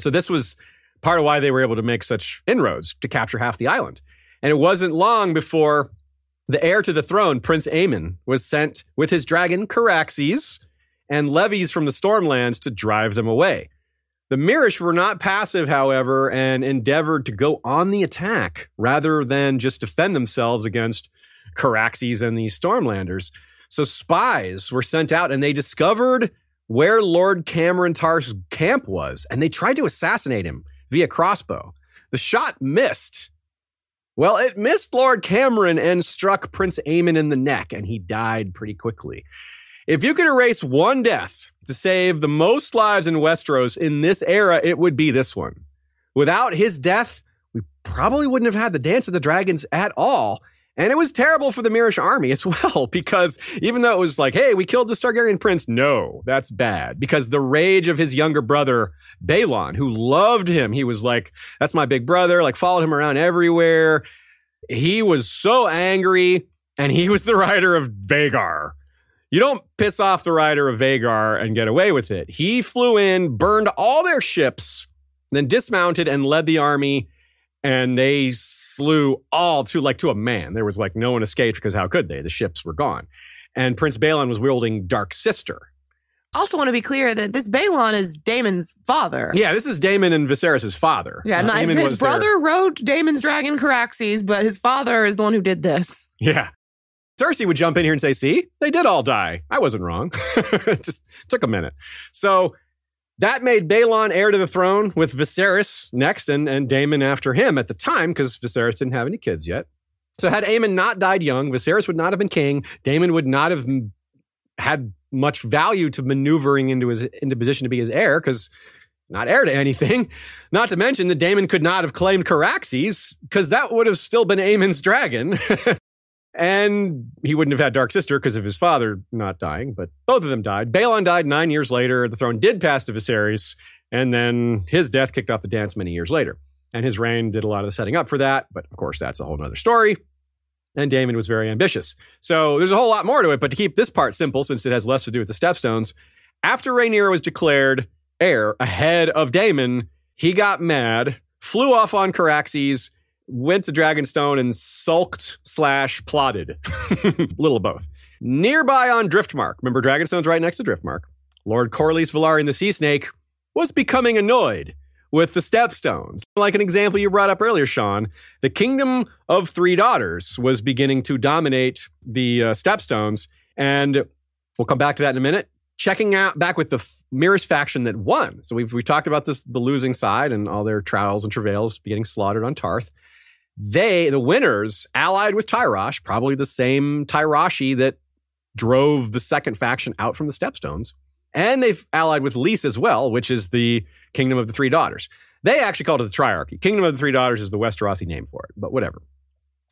So this was part of why they were able to make such inroads to capture half the island. And it wasn't long before the heir to the throne, Prince Aemon, was sent with his dragon Caraxes and levies from the Stormlands to drive them away. The Mirish were not passive, however, and endeavored to go on the attack rather than just defend themselves against Caraxes and these Stormlanders. So spies were sent out and they discovered where Lord Cameron Tarth's camp was, and they tried to assassinate him via crossbow. The shot missed. Well, it missed Lord Cameron and struck Prince Aemon in the neck, and he died pretty quickly. If you could erase one death to save the most lives in Westeros in this era, it would be this one. Without his death, we probably wouldn't have had the Dance of the Dragons at all. And it was terrible for the Mirish army as well, because even though it was like, hey, we killed the Targaryen prince, no, that's bad. Because the rage of his younger brother, Baelon, who loved him, he was like, that's my big brother, like followed him around everywhere. He was so angry, and he was the rider of Vhagar. You don't piss off the rider of Vhagar and get away with it. He flew in, burned all their ships, then dismounted and led the army, and they slew all to like to a man. There was like no one escaped because how could they? The ships were gone. And Prince Baelon was wielding Dark Sister. Also want to be clear that this Baelon is Daemon's father. Yeah, this is Daemon and Viserys' father. Yeah, uh, no, his, his brother their... rode Daemon's dragon Caraxes, but his father is the one who did this. Yeah. Cersei would jump in here and say, see, they did all die. I wasn't wrong. It just took a minute. So that made Baelon heir to the throne with Viserys next and, and Daemon after him at the time because Viserys didn't have any kids yet. So had Aemon not died young, Viserys would not have been king. Daemon would not have m- had much value to maneuvering into his into position to be his heir because not heir to anything. Not to mention that Daemon could not have claimed Caraxes because that would have still been Aemon's dragon. And he wouldn't have had Dark Sister because of his father not dying, but both of them died. Baelon died nine years later. The throne did pass to Viserys, and then his death kicked off the dance many years later. and his reign did a lot of the setting up for that. But of course, that's a whole nother story. And Daemon was very ambitious. So there's a whole lot more to it, but to keep this part simple, since it has less to do with the Stepstones, after Rhaenyra was declared heir ahead of Daemon, he got mad, flew off on Caraxes, went to Dragonstone and sulked slash plotted. Little of both. Nearby on Driftmark, remember Dragonstone's right next to Driftmark, Lord Corlys Velaryon the Sea Snake was becoming annoyed with the Stepstones. Like an example you brought up earlier, Sean, the Kingdom of Three Daughters was beginning to dominate the uh, Stepstones, and we'll come back to that in a minute. Checking out back with the f- Myrrhis faction that won. So we've, we've talked about this, the losing side and all their trials and travails getting slaughtered on Tarth. They, the winners, allied with Tyrosh, probably the same Tyroshi that drove the second faction out from the Stepstones. And they've allied with Lys as well, which is the Kingdom of the Three Daughters. They actually called it the Triarchy. Kingdom of the Three Daughters is the Westerosi name for it, but whatever.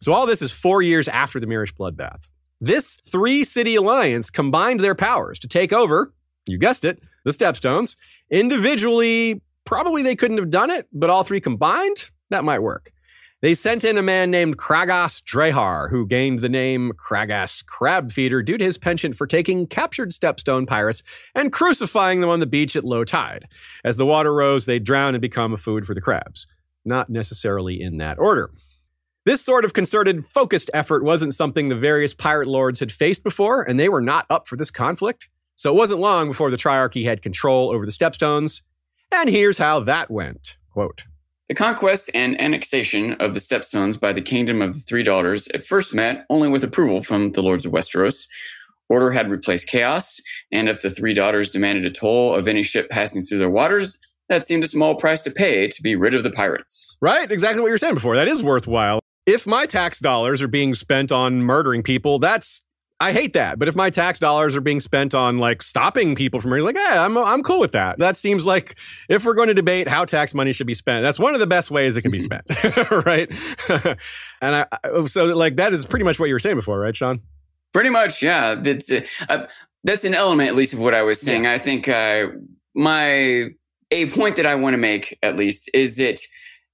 So all this is four years after the Mirish bloodbath. This three-city alliance combined their powers to take over, you guessed it, the Stepstones. Individually, probably they couldn't have done it, but all three combined, that might work. They sent in a man named Kragas Drehar, who gained the name Kragas Crabfeeder due to his penchant for taking captured Stepstone pirates and crucifying them on the beach at low tide. As the water rose, they drowned and become a food for the crabs. Not necessarily in that order. This sort of concerted, focused effort wasn't something the various pirate lords had faced before, and they were not up for this conflict. So it wasn't long before the Triarchy had control over the Stepstones. And here's how that went, quote, "The conquest and annexation of the Stepstones by the Kingdom of the Three Daughters at first met only with approval from the Lords of Westeros. Order had replaced chaos, and if the Three Daughters demanded a toll of any ship passing through their waters, that seemed a small price to pay to be rid of the pirates." Right, exactly what you were saying before. That is worthwhile. If my tax dollars are being spent on murdering people, that's, I hate that. But if my tax dollars are being spent on like stopping people from murdering, like, yeah, hey, I'm, I'm cool with that. That seems like if we're going to debate how tax money should be spent, that's one of the best ways it can be spent, right? And I, I, so like that is pretty much what you were saying before, right, Sean? Pretty much, yeah. That's, uh, that's an element, at least, of what I was saying. Yeah. I think uh, my... A point that I want to make, at least, is that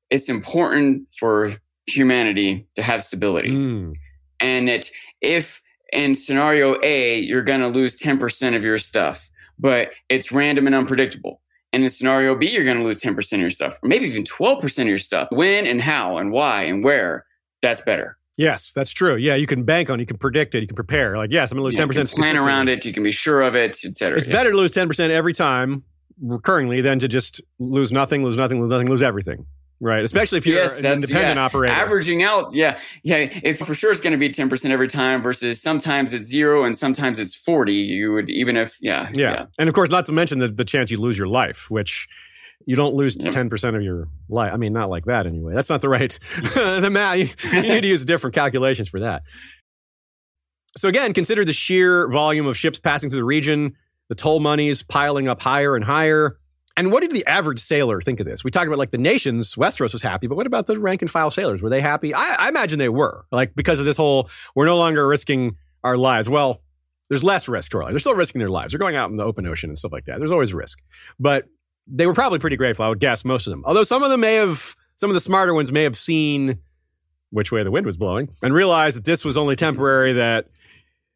it's important for humanity to have stability. Mm. And that if in scenario A, you're going to lose ten percent of your stuff, but it's random and unpredictable. And in scenario B, you're going to lose ten percent of your stuff, or maybe even twelve percent of your stuff. When and how and why and where, that's better. Yes, that's true. Yeah, you can bank on it, you can predict it, you can prepare. Like, yes, I'm going to lose yeah, ten percent. You can plan around it, you can be sure of it, et cetera. It's yeah. better to lose ten percent every time recurringly than to just lose nothing, lose nothing, lose nothing, lose everything, right? Especially if you're yes, an independent yeah. operator. Averaging out, yeah. Yeah, if for sure it's going to be ten percent every time versus sometimes it's zero and sometimes it's forty, you would, even if, yeah. Yeah, yeah. And of course, not to mention the, the chance you lose your life, which you don't lose yeah. ten percent of your life. I mean, not like that anyway. That's not the right, the math. You, you need to use different calculations for that. So again, consider the sheer volume of ships passing through the region, the toll monies piling up higher and higher. And what did the average sailor think of this? We talked about like the nations, Westeros was happy, but what about the rank and file sailors? Were they happy? I, I imagine they were, like because of this whole, we're no longer risking our lives. Well, there's less risk, really. They're still risking their lives. They're going out in the open ocean and stuff like that. There's always risk. But they were probably pretty grateful, I would guess, most of them. Although some of them may have, some of the smarter ones may have seen which way the wind was blowing and realized that this was only temporary, that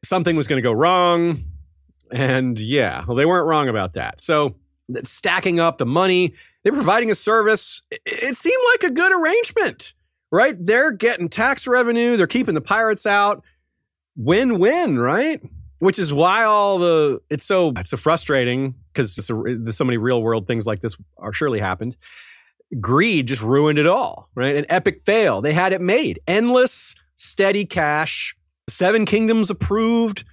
something was going to go wrong. And yeah, well, they weren't wrong about that. So stacking up the money, they're providing a service. It, it seemed like a good arrangement, right? They're getting tax revenue. They're keeping the pirates out. Win-win, right? Which is why all the, it's so, it's so frustrating because so many real world things like this are surely happened. Greed just ruined it all, right? An epic fail. They had it made. Endless, steady cash. Seven Kingdoms approved.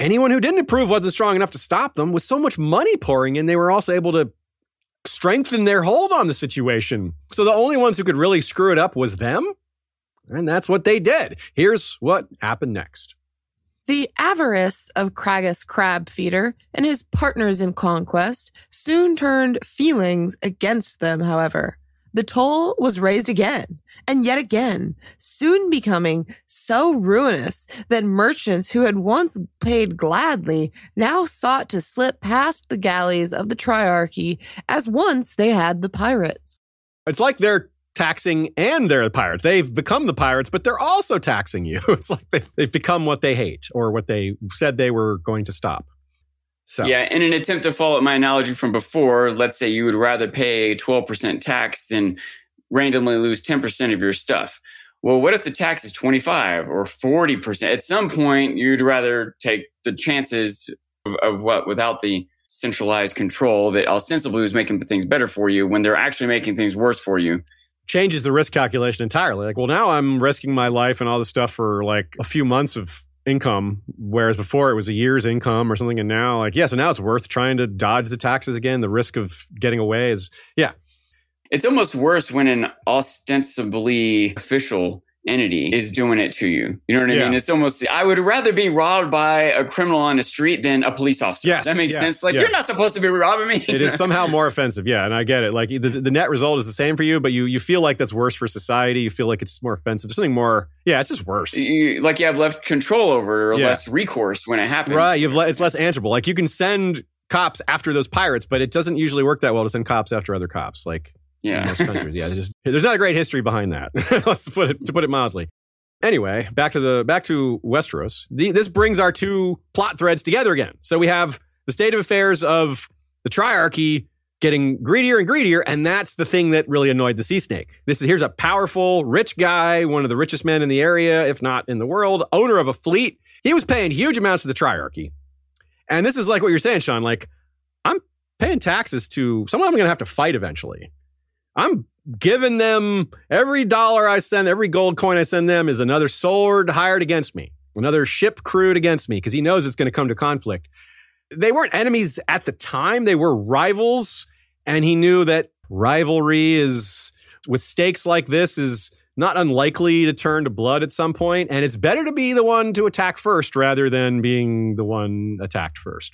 Anyone who didn't approve wasn't strong enough to stop them. With so much money pouring in, they were also able to strengthen their hold on the situation. So the only ones who could really screw it up was them. And that's what they did. Here's what happened next. The avarice of Kragas Crabfeeder and his partners in conquest soon turned feelings against them, however. The toll was raised again, and yet again, soon becoming so ruinous that merchants who had once paid gladly now sought to slip past the galleys of the Triarchy as once they had the pirates. It's like they're taxing and they're the pirates. They've become the pirates, but they're also taxing you. It's like they've, they've become what they hate or what they said they were going to stop. So. Yeah, in an attempt to follow up my analogy from before, let's say you would rather pay twelve percent tax than randomly lose ten percent of your stuff. Well, what if the tax is twenty-five or forty percent? At some point, you'd rather take the chances of, of what without the centralized control that ostensibly was making things better for you when they're actually making things worse for you. Changes the risk calculation entirely. Like, well, now I'm risking my life and all this stuff for like a few months of income, whereas before it was a year's income or something. And now like, yeah, so now it's worth trying to dodge the taxes again. The risk of getting away is, yeah. It's almost worse when an ostensibly official entity is doing it to you. You know what I yeah. mean? It's almost, I would rather be robbed by a criminal on the street than a police officer. Yes, that makes yes, sense. Like, yes. You're not supposed to be robbing me. It is somehow more offensive. Yeah, and I get it. Like, the, the net result is the same for you, but you you feel like that's worse for society. You feel like it's more offensive. There's something more, yeah, it's just worse. You, like you have less control over it or yeah. less recourse when it happens. Right, you've le- it's less answerable. Like, you can send cops after those pirates, but it doesn't usually work that well to send cops after other cops. Like, yeah, in most countries. Yeah, just, there's not a great history behind that. Let's put it to put it mildly. Anyway, back to the back to Westeros. The, this brings our two plot threads together again. So we have the state of affairs of the Triarchy getting greedier and greedier, and that's the thing that really annoyed the Sea Snake. This is here's a powerful, rich guy, one of the richest men in the area, if not in the world, owner of a fleet. He was paying huge amounts to the Triarchy, and this is like what you're saying, Sean. Like, I'm paying taxes to someone I'm going to have to fight eventually. I'm giving them every dollar I send, every gold coin I send them is another sword hired against me, another ship crewed against me, because he knows it's going to come to conflict. They weren't enemies at the time. They were rivals. And he knew that rivalry is, with stakes like this, is not unlikely to turn to blood at some point. And it's better to be the one to attack first rather than being the one attacked first.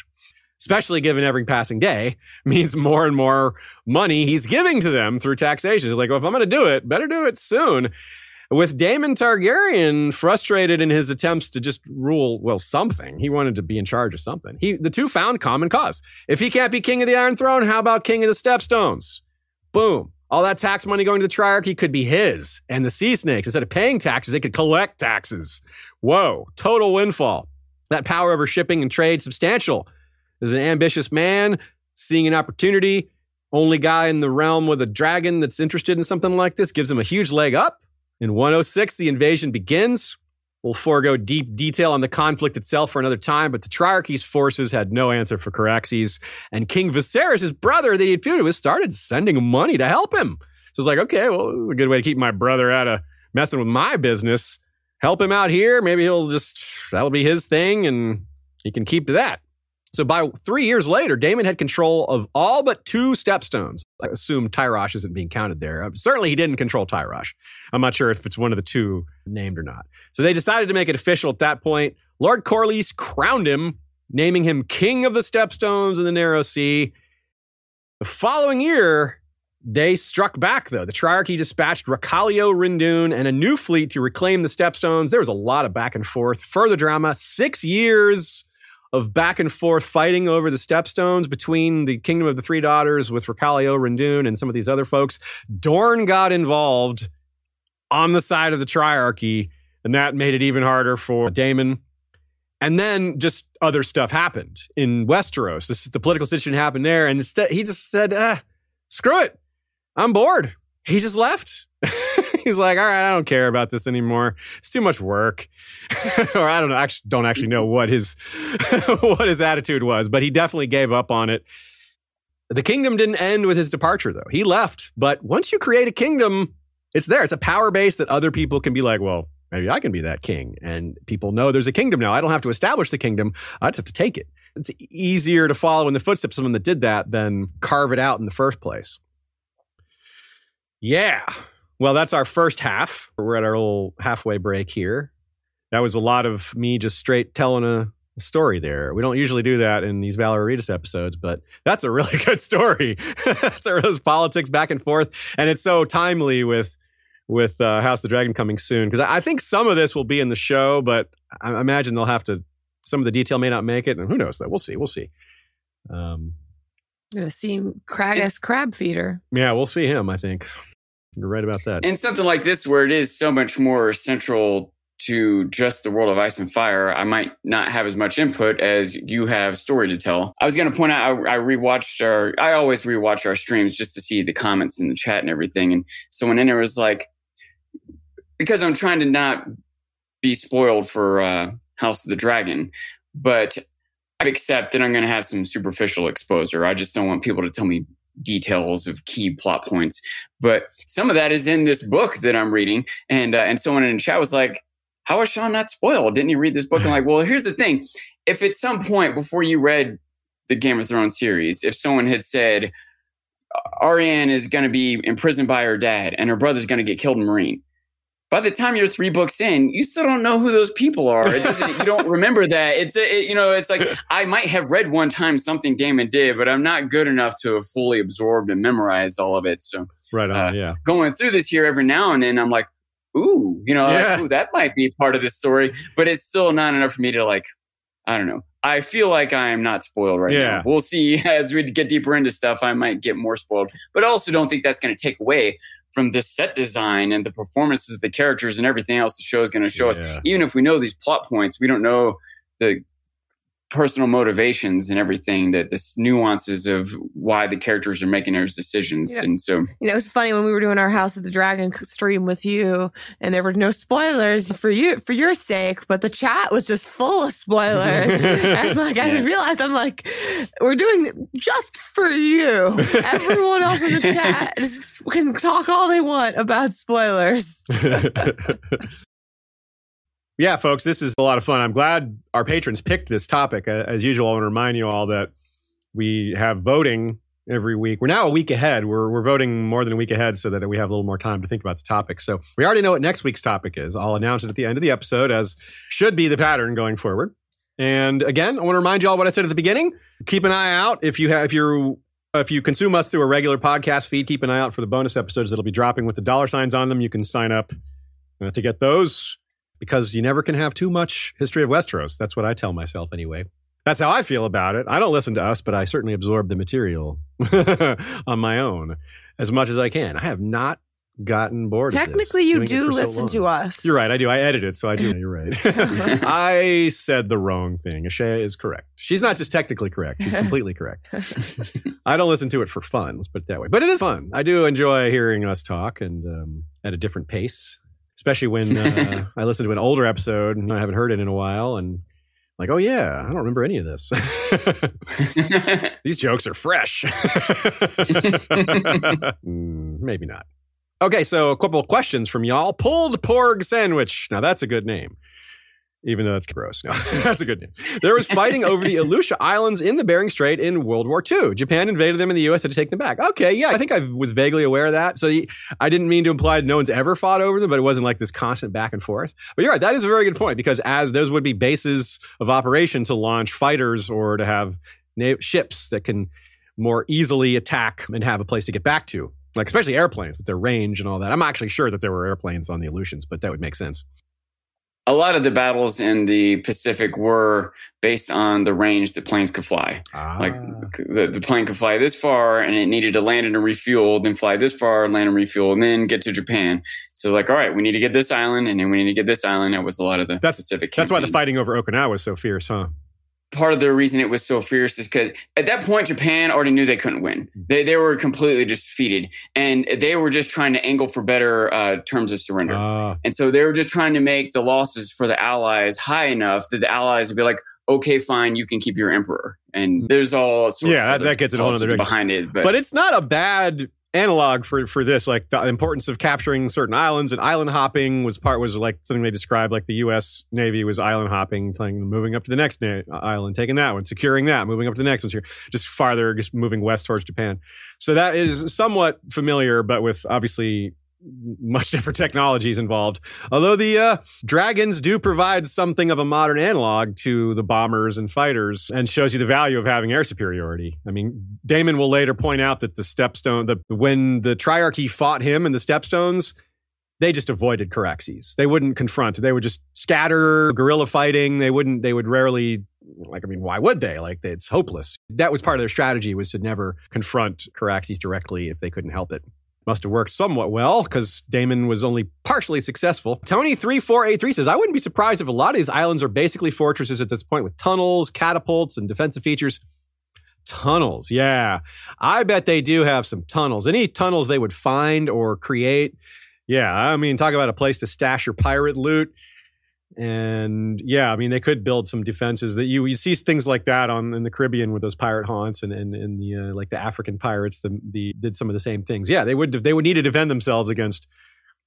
Especially given every passing day, means more and more money he's giving to them through taxation. He's like, well, if I'm going to do it, better do it soon. With Daemon Targaryen frustrated in his attempts to just rule, well, something. He wanted to be in charge of something. He, the two found common cause. If he can't be king of the Iron Throne, how about king of the Stepstones? Boom. All that tax money going to the Triarchy could be his. And the Sea Snakes, instead of paying taxes, they could collect taxes. Whoa. Total windfall. That power over shipping and trade, substantial. There's an ambitious man seeing an opportunity. Only guy in the realm with a dragon that's interested in something like this gives him a huge leg up. In one oh six, the invasion begins. We'll forego deep detail on the conflict itself for another time, but the Triarchy's forces had no answer for Caraxes. And King Viserys, his brother that he had feuded with, started sending money to help him. So it's like, okay, well, this is a good way to keep my brother out of messing with my business. Help him out here. Maybe he'll just, that'll be his thing, and he can keep to that. So by three years later, Daemon had control of all but two Stepstones. I assume Tyrosh isn't being counted there. Certainly he didn't control Tyrosh. I'm not sure if it's one of the two named or not. So they decided to make it official at that point. Lord Corlys crowned him, naming him King of the Stepstones in the Narrow Sea. The following year, they struck back, though. The Triarchy dispatched Rakalio Rindoon and a new fleet to reclaim the Stepstones. There was a lot of back and forth. Further drama, six years of back and forth fighting over the Stepstones between the Kingdom of the Three Daughters with Rakalio Rindoon and some of these other folks. Dorne got involved on the side of the Triarchy, and that made it even harder for Daemon. And then just other stuff happened in Westeros. This, the political situation happened there, and instead he just said, ah, screw it, I'm bored. He just left. He's like, all right, I don't care about this anymore. It's too much work. Or I don't know, actually don't actually know what his what his attitude was, but he definitely gave up on it. The kingdom didn't end with his departure, though. He left. But once you create a kingdom, it's there. It's a power base that other people can be like, well, maybe I can be that king. And people know there's a kingdom now. I don't have to establish the kingdom. I just have to take it. It's easier to follow in the footsteps of someone that did that than carve it out in the first place. Yeah. Well, that's our first half. We're at our little halfway break here. That was a lot of me just straight telling a story there. We don't usually do that in these Valeritas episodes, but that's a really good story. That's our, those politics back and forth. And it's so timely with with uh, House of the Dragon coming soon, because I, I think some of this will be in the show, but I imagine they'll have to, some of the detail may not make it. And who knows, though? We'll see. We'll see. Um, I'm going to see Kragas Crabfeeder. Yeah, we'll see him, I think. You're right about that. And something like this, where it is so much more central to just the world of Ice and Fire, I might not have as much input as you have story to tell. I was going to point out, I, I rewatched our, I always rewatch our streams just to see the comments in the chat and everything. And someone in there was like, because I'm trying to not be spoiled for uh, House of the Dragon, but I accept that I'm going to have some superficial exposure. I just don't want people to tell me details of key plot points. But some of that is in this book that I'm reading. And, uh, and someone in the chat was like, how is Sean not spoiled? Didn't he read this book? I'm like, well, here's the thing. If at some point before you read the Game of Thrones series, if someone had said, Arianne is going to be imprisoned by her dad and her brother's going to get killed in Meereen, by the time you're three books in, you still don't know who those people are. It doesn't, you don't remember that. It's it, you know, it's like, I might have read one time something Gaiman did, but I'm not good enough to have fully absorbed and memorized all of it. So right on, uh, yeah. Going through this here every now and then, I'm like, ooh, you know, yeah. like, ooh, that might be part of the story, but it's still not enough for me to like, I don't know. I feel like I am not spoiled right yeah. now. We'll see as we get deeper into stuff, I might get more spoiled, but I also don't think that's going to take away from the set design and the performances of the characters and everything else the show is going to show yeah. us. Even if we know these plot points, we don't know the personal motivations and everything, that the nuances of why the characters are making their decisions. Yeah. And so, you know, it was funny when we were doing our House of the Dragon stream with you, and there were no spoilers for you, for your sake, but the chat was just full of spoilers. And like, I yeah. realized, I'm like, we're doing just for you. Everyone else in the chat is, can talk all they want about spoilers. Yeah, folks, this is a lot of fun. I'm glad our patrons picked this topic. As usual, I want to remind you all that we have voting every week. We're now a week ahead. We're we're voting more than a week ahead so that we have a little more time to think about the topic. So we already know what next week's topic is. I'll announce it at the end of the episode, as should be the pattern going forward. And again, I want to remind you all what I said at the beginning. Keep an eye out. If you have, if you're If you consume us through a regular podcast feed, keep an eye out for the bonus episodes that'll be dropping with the dollar signs on them. You can sign up to get those, because you never can have too much history of Westeros. That's what I tell myself anyway. That's how I feel about it. I don't listen to us, but I certainly absorb the material on my own as much as I can. I have not gotten bored of this. Technically, you do listen to us. You're right. I do. I edit it, so I do. You're right. I said the wrong thing. Ashea is correct. She's not just technically correct. She's completely correct. I don't listen to it for fun. Let's put it that way. But it is fun. I do enjoy hearing us talk, and um, at a different pace. Especially when uh, I listened to an older episode and I haven't heard it in a while, and like, oh yeah, I don't remember any of this. These jokes are fresh. mm, maybe not. Okay, so a couple of questions from y'all. Pulled Porg Sandwich. Now that's a good name, even though that's gross. No, that's a good name. There was fighting over the Aleutian Islands in the Bering Strait in World War Two. Japan invaded them and the U S had to take them back. Okay, yeah, I think I was vaguely aware of that. So I didn't mean to imply no one's ever fought over them, but it wasn't like this constant back and forth. But you're right, that is a very good point, because as those would be bases of operation to launch fighters or to have na- ships that can more easily attack and have a place to get back to, like especially airplanes with their range and all that. I'm actually sure that there were airplanes on the Aleutians, but that would make sense. A lot of the battles in the Pacific were based on the range that planes could fly. Ah. Like the, the plane could fly this far and it needed to land and refuel, then fly this far and land and refuel, and then get to Japan. So like, all right, we need to get this island and then we need to get this island. That was a lot of the that's, Pacific campaign. That's why the fighting over Okinawa was so fierce, huh? Part of the reason it was so fierce is because at that point, Japan already knew they couldn't win. They they were completely defeated, and they were just trying to angle for better uh, terms of surrender. Uh. And so they were just trying to make the losses for the Allies high enough that the Allies would be like, okay, fine, you can keep your emperor. And there's all sorts yeah, of that, that gets it all another behind it. But. but it's not a bad analog for, for this, like the importance of capturing certain islands, and island hopping was part was like something they described, like the U S Navy was island hopping, moving up to the next na- island, taking that one, securing that, moving up to the next one, here, just farther, just moving west towards Japan. So that is somewhat familiar, but with obviously much different technologies involved. Although the uh, dragons do provide something of a modern analog to the bombers and fighters, and shows you the value of having air superiority. I mean, Daemon will later point out that the Stepstone, the, when the Triarchy fought him and the Stepstones, they just avoided Caraxes. They wouldn't confront. They would just scatter, guerrilla fighting. They wouldn't. They would rarely. Like, I mean, why would they? Like, it's hopeless. That was part of their strategy, was to never confront Caraxes directly if they couldn't help it. Must have worked somewhat well, because Damon was only partially successful. Tony three four eight three says, I wouldn't be surprised if a lot of these islands are basically fortresses at this point with tunnels, catapults, and defensive features. Tunnels, yeah. I bet they do have some tunnels. Any tunnels they would find or create. Yeah, I mean, talk about a place to stash your pirate loot. And yeah, I mean, they could build some defenses that you, you see things like that on in the Caribbean with those pirate haunts and and, and the uh, like the African pirates the, the did some of the same things. Yeah, they would they would need to defend themselves against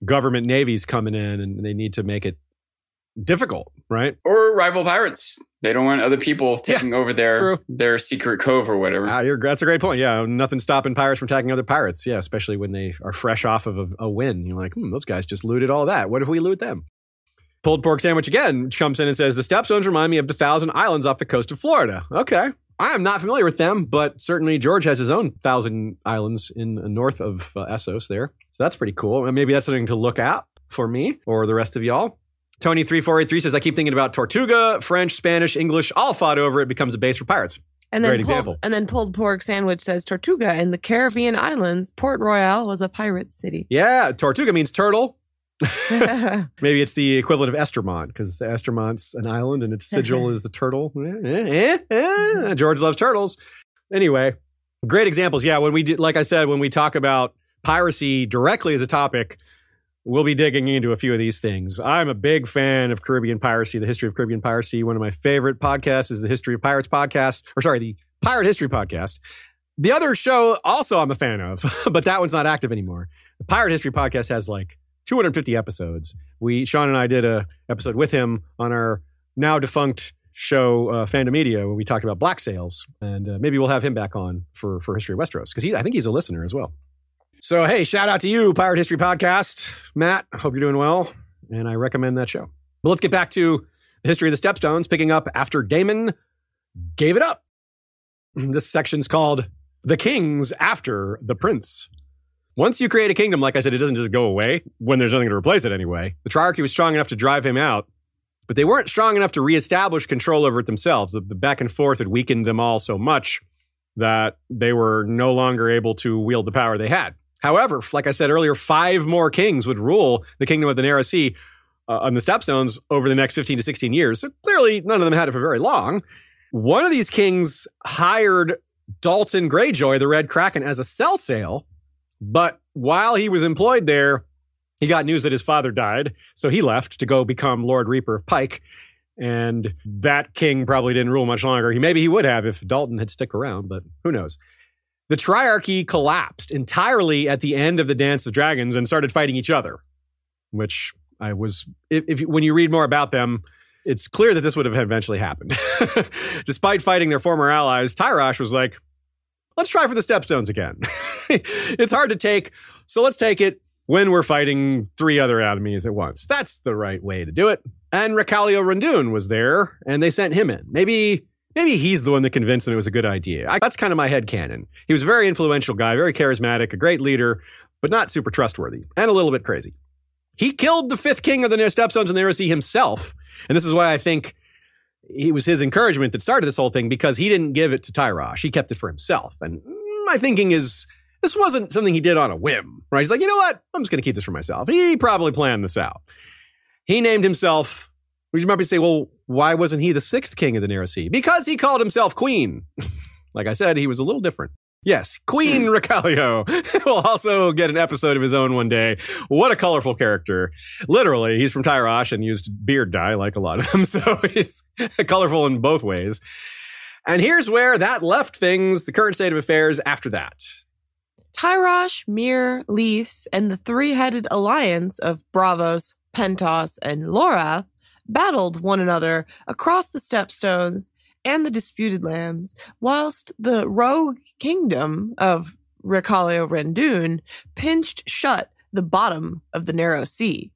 government navies coming in, and they need to make it difficult, right? Or rival pirates. They don't want other people taking yeah, over their true. their secret cove or whatever. Ah, you're, that's a great point. Yeah, nothing stopping pirates from attacking other pirates. Yeah, especially when they are fresh off of a, a win. You're like, hmm, those guys just looted all that. What if we loot them? Pulled Pork Sandwich again jumps in and says, the Stepstones remind me of the Thousand Islands off the coast of Florida. Okay. I am not familiar with them, but certainly George has his own Thousand Islands in uh, north of uh, Essos there. So that's pretty cool. Maybe that's something to look at for me or the rest of y'all. Tony three four eight three says, I keep thinking about Tortuga, French, Spanish, English, all fought over. It becomes a base for pirates. And then Great pulled, example. And then Pulled Pork Sandwich says, Tortuga in the Caribbean Islands, Port Royal was a pirate city. Yeah, Tortuga means turtle. Maybe it's the equivalent of Estermont, because the Estermont's an island and its sigil is the turtle. George loves turtles. Anyway, great examples. Yeah, when we did, like I said, when we talk about piracy directly as a topic, we'll be digging into a few of these things. I'm a big fan of Caribbean piracy, the history of Caribbean piracy. One of my favorite podcasts is the History of Pirates podcast, or sorry, the Pirate History podcast. The other show also I'm a fan of, but that one's not active anymore. The Pirate History podcast has like two hundred fifty episodes. We, Sean and I did a episode with him on our now defunct show, uh, Fandom Media, where we talked about black sails. And uh, maybe we'll have him back on for, for History of Westeros, because he, I think he's a listener as well. So, hey, shout out to you, Pirate History Podcast. Matt, hope you're doing well. And I recommend that show. But let's get back to the history of the Stepstones, picking up after Damon gave it up. This section's called The Kings After the Prince. Once you create a kingdom, like I said, it doesn't just go away when there's nothing to replace it anyway. The Triarchy was strong enough to drive him out, but they weren't strong enough to reestablish control over it themselves. The, the back and forth had weakened them all so much that they were no longer able to wield the power they had. However, like I said earlier, five more kings would rule the kingdom of the Narrow Sea uh, on the Stepstones over the next fifteen to sixteen years. So clearly, none of them had it for very long. One of these kings hired Dalton Greyjoy, the Red Kraken, as a sell-sale. But while he was employed there, he got news that his father died. So he left to go become Lord Reaper of Pike. And that king probably didn't rule much longer. He, maybe he would have if Dalton had stuck around, but who knows. The Triarchy collapsed entirely at the end of the Dance of Dragons and started fighting each other, which I was, if, if when you read more about them, it's clear that this would have eventually happened. Despite fighting their former allies, Tyrosh was like, let's try for the Stepstones again. It's hard to take, so let's take it when we're fighting three other enemies at once. That's the right way to do it. And Recalio Randoon was there, and they sent him in. Maybe maybe he's the one that convinced them it was a good idea. I, that's kind of my headcanon. He was a very influential guy, very charismatic, a great leader, but not super trustworthy, and a little bit crazy. He killed the fifth king of the Stepstones in the Narrow Sea himself, and this is why I think it was his encouragement that started this whole thing, because he didn't give it to Tyrosh. He kept it for himself. And my thinking is, this wasn't something he did on a whim, right? He's like, you know what? I'm just going to keep this for myself. He probably planned this out. He named himself, which you might be saying, well, why wasn't he the sixth king of the Narrow Sea? Because he called himself Queen. Like I said, he was a little different. Yes, Queen Recalio will also get an episode of his own one day. What a colorful character. Literally, he's from Tyrosh and used beard dye like a lot of them, so he's colorful in both ways. And here's where that left things, the current state of affairs after that. Tyrosh, Mir, Lys, and the three-headed alliance of Braavos, Pentos, and Lorath battled one another across the Stepstones and the disputed lands, whilst the rogue kingdom of Recalio Randoon pinched shut the bottom of the Narrow Sea.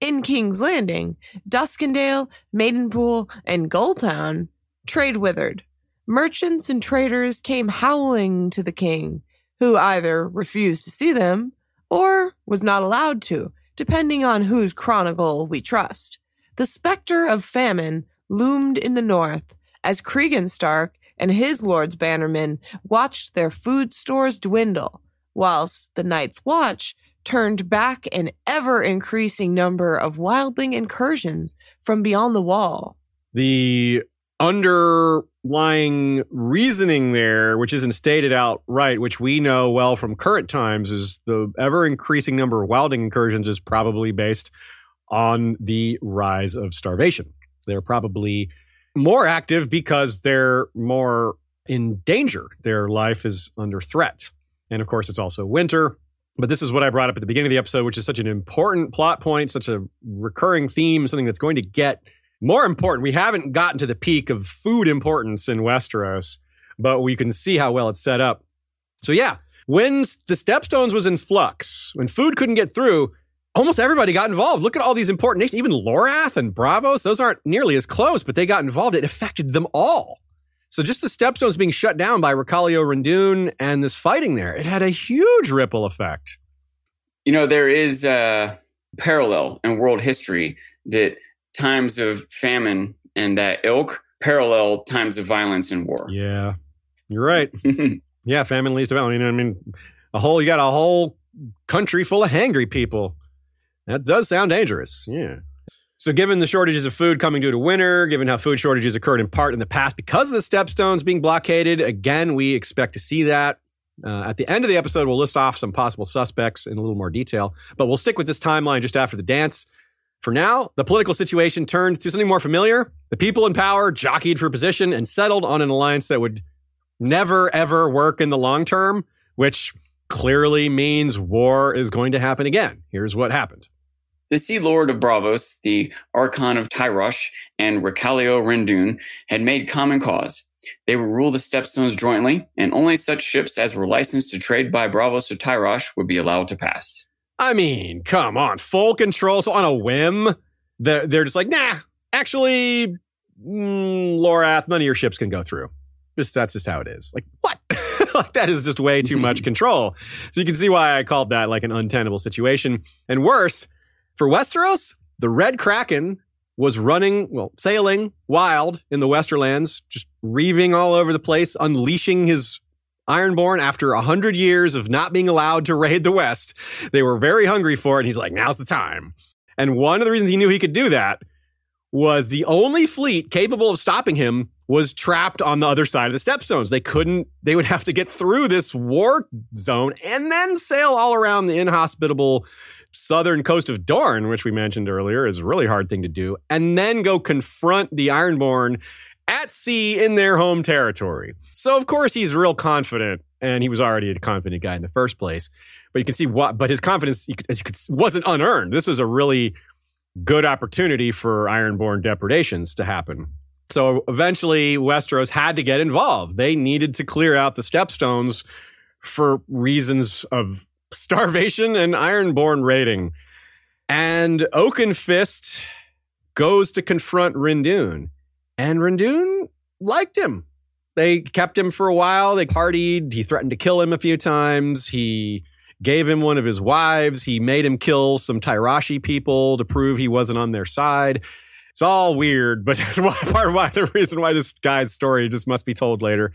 In King's Landing, Duskendale, Maidenpool, and Gulltown trade withered. Merchants and traders came howling to the king, who either refused to see them or was not allowed to, depending on whose chronicle we trust. The specter of famine loomed in the north, as Cregan Stark and his Lord's Bannermen watched their food stores dwindle, whilst the Night's Watch turned back an ever-increasing number of wildling incursions from beyond the wall. The underlying reasoning there, which isn't stated outright, which we know well from current times, is the ever-increasing number of wildling incursions is probably based on the rise of starvation. They're probably more active because they're more in danger. Their life is under threat. And of course, it's also winter. But this is what I brought up at the beginning of the episode, which is such an important plot point, such a recurring theme, something that's going to get more important. We haven't gotten to the peak of food importance in Westeros, but we can see how well it's set up. So yeah, when the Stepstones was in flux, when food couldn't get through, almost everybody got involved. Look at all these important nations, even Lorath and Braavos. Those aren't nearly as close, but they got involved. It affected them all. So just the Stepstones being shut down by Recalio Randoon and this fighting there, it had a huge ripple effect. You know, there is a parallel in world history that times of famine and that ilk parallel times of violence and war. Yeah, you're right. Yeah, famine leads to violence. You know what I mean? A whole, you got a whole country full of hangry people. That does sound dangerous. Yeah. So given the shortages of food coming due to winter, given how food shortages occurred in part in the past because of the Stepstones being blockaded, again, we expect to see that. Uh, at the end of the episode, we'll list off some possible suspects in a little more detail, but we'll stick with this timeline just after the dance. For now, the political situation turned to something more familiar. The people in power jockeyed for position and settled on an alliance that would never, ever work in the long term, which clearly means war is going to happen again. Here's what happened. The Sea Lord of Braavos, the Archon of Tyrosh, and Recalio Randoon had made common cause. They would rule the Stepstones jointly, and only such ships as were licensed to trade by Braavos or Tyrosh would be allowed to pass. I mean, come on, full control. So on a whim, they're, they're just like, nah, actually, mm, Lorath, none of your ships can go through. Just that's just how it is. Like, what? Like, that is just way too much control. So you can see why I called that like an untenable situation. And worse, for Westeros, the Red Kraken was running, well, sailing wild in the Westerlands, just reaving all over the place, unleashing his Ironborn after one hundred years of not being allowed to raid the West. They were very hungry for it, and he's like, now's the time. And one of the reasons he knew he could do that was the only fleet capable of stopping him was trapped on the other side of the Stepstones. They couldn't, they would have to get through this war zone and then sail all around the inhospitable southern coast of Dorne, which we mentioned earlier, is a really hard thing to do, and then go confront the Ironborn at sea in their home territory. So, of course, he's real confident, and he was already a confident guy in the first place. But you can see what, but his confidence, as you could, wasn't unearned. This was a really good opportunity for Ironborn depredations to happen. So, eventually, Westeros had to get involved. They needed to clear out the Stepstones for reasons of starvation and Ironborn raiding. And Oakenfist goes to confront Randoon. And Randoon liked him. They kept him for a while. They partied. He threatened to kill him a few times. He gave him one of his wives. He made him kill some Tyroshi people to prove he wasn't on their side. It's all weird, but part of why the reason why this guy's story just must be told later.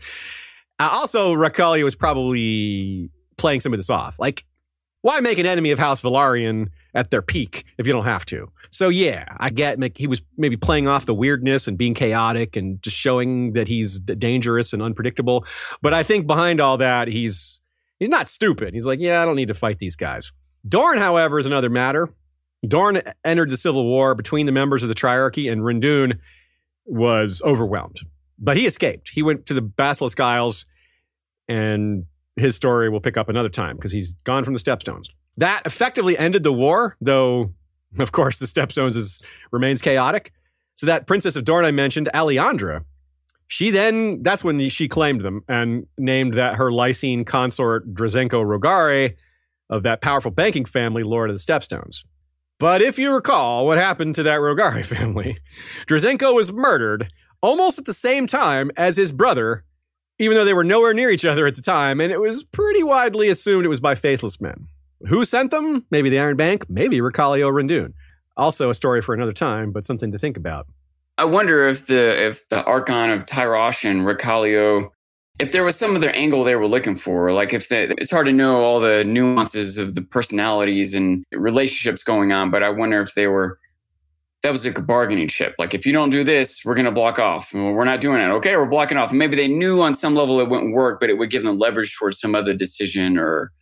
Uh, also, Recalio was probably playing some of this off. Like, why make an enemy of House Velaryon at their peak if you don't have to? So yeah, I get he was maybe playing off the weirdness and being chaotic and just showing that he's dangerous and unpredictable. But I think behind all that, he's he's not stupid. He's like, yeah, I don't need to fight these guys. Dorne, however, is another matter. Dorne entered the civil war between the members of the Triarchy, and Randoon was overwhelmed. But he escaped. He went to the Basilisk Isles, and his story will pick up another time because he's gone from the Stepstones. That effectively ended the war, though, of course, the Stepstones is, remains chaotic. So that Princess of Dorne I mentioned, Aleandra, she then, that's when she claimed them and named that her Lysine consort, Drazenko Rogare, of that powerful banking family, Lord of the Stepstones. But if you recall what happened to that Rogare family, Drazenko was murdered almost at the same time as his brother, even though they were nowhere near each other at the time, and it was pretty widely assumed it was by faceless men. Who sent them? Maybe the Iron Bank, maybe Recalio Randoon. Also a story for another time, but something to think about. I wonder if the if the Archon of Tyrosh and Recalio if there was some other angle they were looking for, like if they, it's hard to know all the nuances of the personalities and relationships going on, but I wonder if they were, that was like a bargaining chip. Like, if you don't do this, we're going to block off. And we're not doing it. Okay, we're blocking off. And maybe they knew on some level it wouldn't work, but it would give them leverage towards some other decision or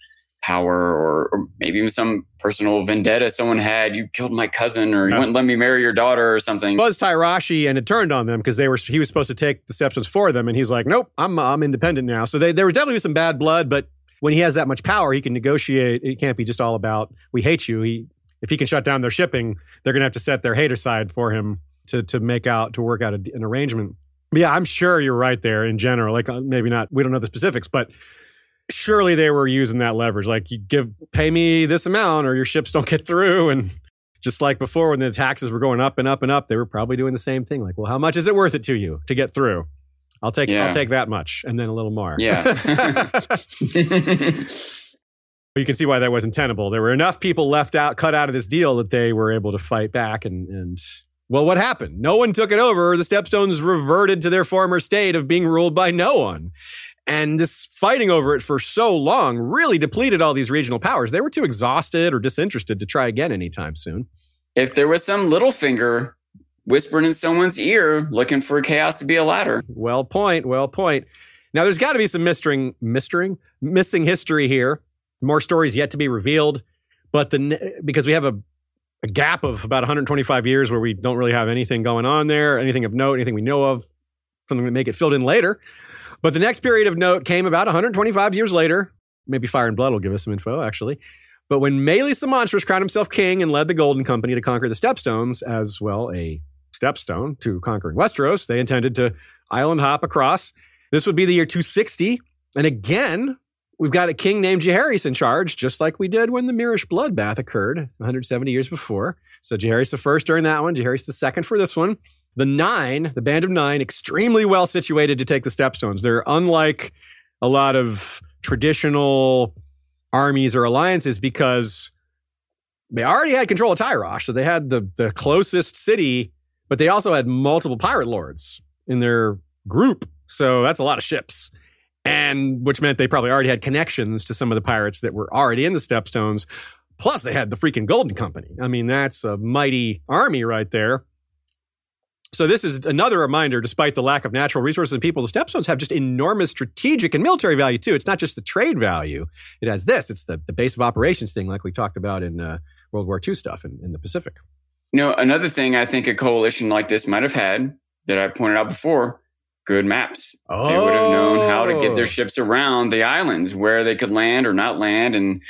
power or, or maybe even some personal vendetta someone had. You killed my cousin, or you yeah. wouldn't let me marry your daughter or something. Buzz Tyrashi, and it turned on them because they were he was supposed to take the steps for them. And he's like, nope, I'm I'm independent now. So they, there was definitely some bad blood, but when he has that much power, he can negotiate. It can't be just all about, we hate you. He... If he can shut down their shipping, they're going to have to set their hate aside for him to to make out, to work out a, an arrangement. But yeah, I'm sure you're right there in general. Like, maybe not, we don't know the specifics, but surely they were using that leverage. Like, you give, pay me this amount or your ships don't get through. And just like before, when the taxes were going up and up and up, they were probably doing the same thing. Like, well, how much is it worth it to you to get through? I'll take, yeah. I'll take that much. And then a little more. Yeah. You can see why that wasn't tenable. There were enough people left out, cut out of this deal that they were able to fight back. And, and well, what happened? No one took it over. The Stepstones reverted to their former state of being ruled by no one. And this fighting over it for so long really depleted all these regional powers. They were too exhausted or disinterested to try again anytime soon. If there was some little finger whispering in someone's ear looking for chaos to be a ladder. Well point, well point. Now, there's got to be some mistering, mistering, missing history here. More stories yet to be revealed, but the because we have a, a gap of about one hundred twenty-five years where we don't really have anything going on there, anything of note, anything we know of, something to make it filled in later. But the next period of note came about one hundred twenty-five years later. Maybe Fire and Blood will give us some info, actually. But when Maelys the Monstrous crowned himself king and led the Golden Company to conquer the Stepstones, as well a stepstone to conquering Westeros, they intended to island hop across. This would be the year two sixty, and again... we've got a king named Jaehaerys in charge, just like we did when the Mirish bloodbath occurred one hundred seventy years before. So Jaehaerys the First during that one, Jaehaerys the Second for this one. The Nine, the Band of Nine, extremely well situated to take the Stepstones. They're unlike a lot of traditional armies or alliances because they already had control of Tyrosh, so they had the, the closest city, but they also had multiple pirate lords in their group. So that's a lot of ships. And which meant they probably already had connections to some of the pirates that were already in the Stepstones. Plus, they had the freaking Golden Company. I mean, that's a mighty army right there. So this is another reminder, despite the lack of natural resources and people, the Stepstones have just enormous strategic and military value, too. It's not just the trade value. It has this. It's the, the base of operations thing, like we talked about in uh, World War Two stuff in, in the Pacific. You know, another thing I think a coalition like this might have had that I pointed out before, good maps. Oh. They would have known how to get their ships around the islands, where they could land or not land, and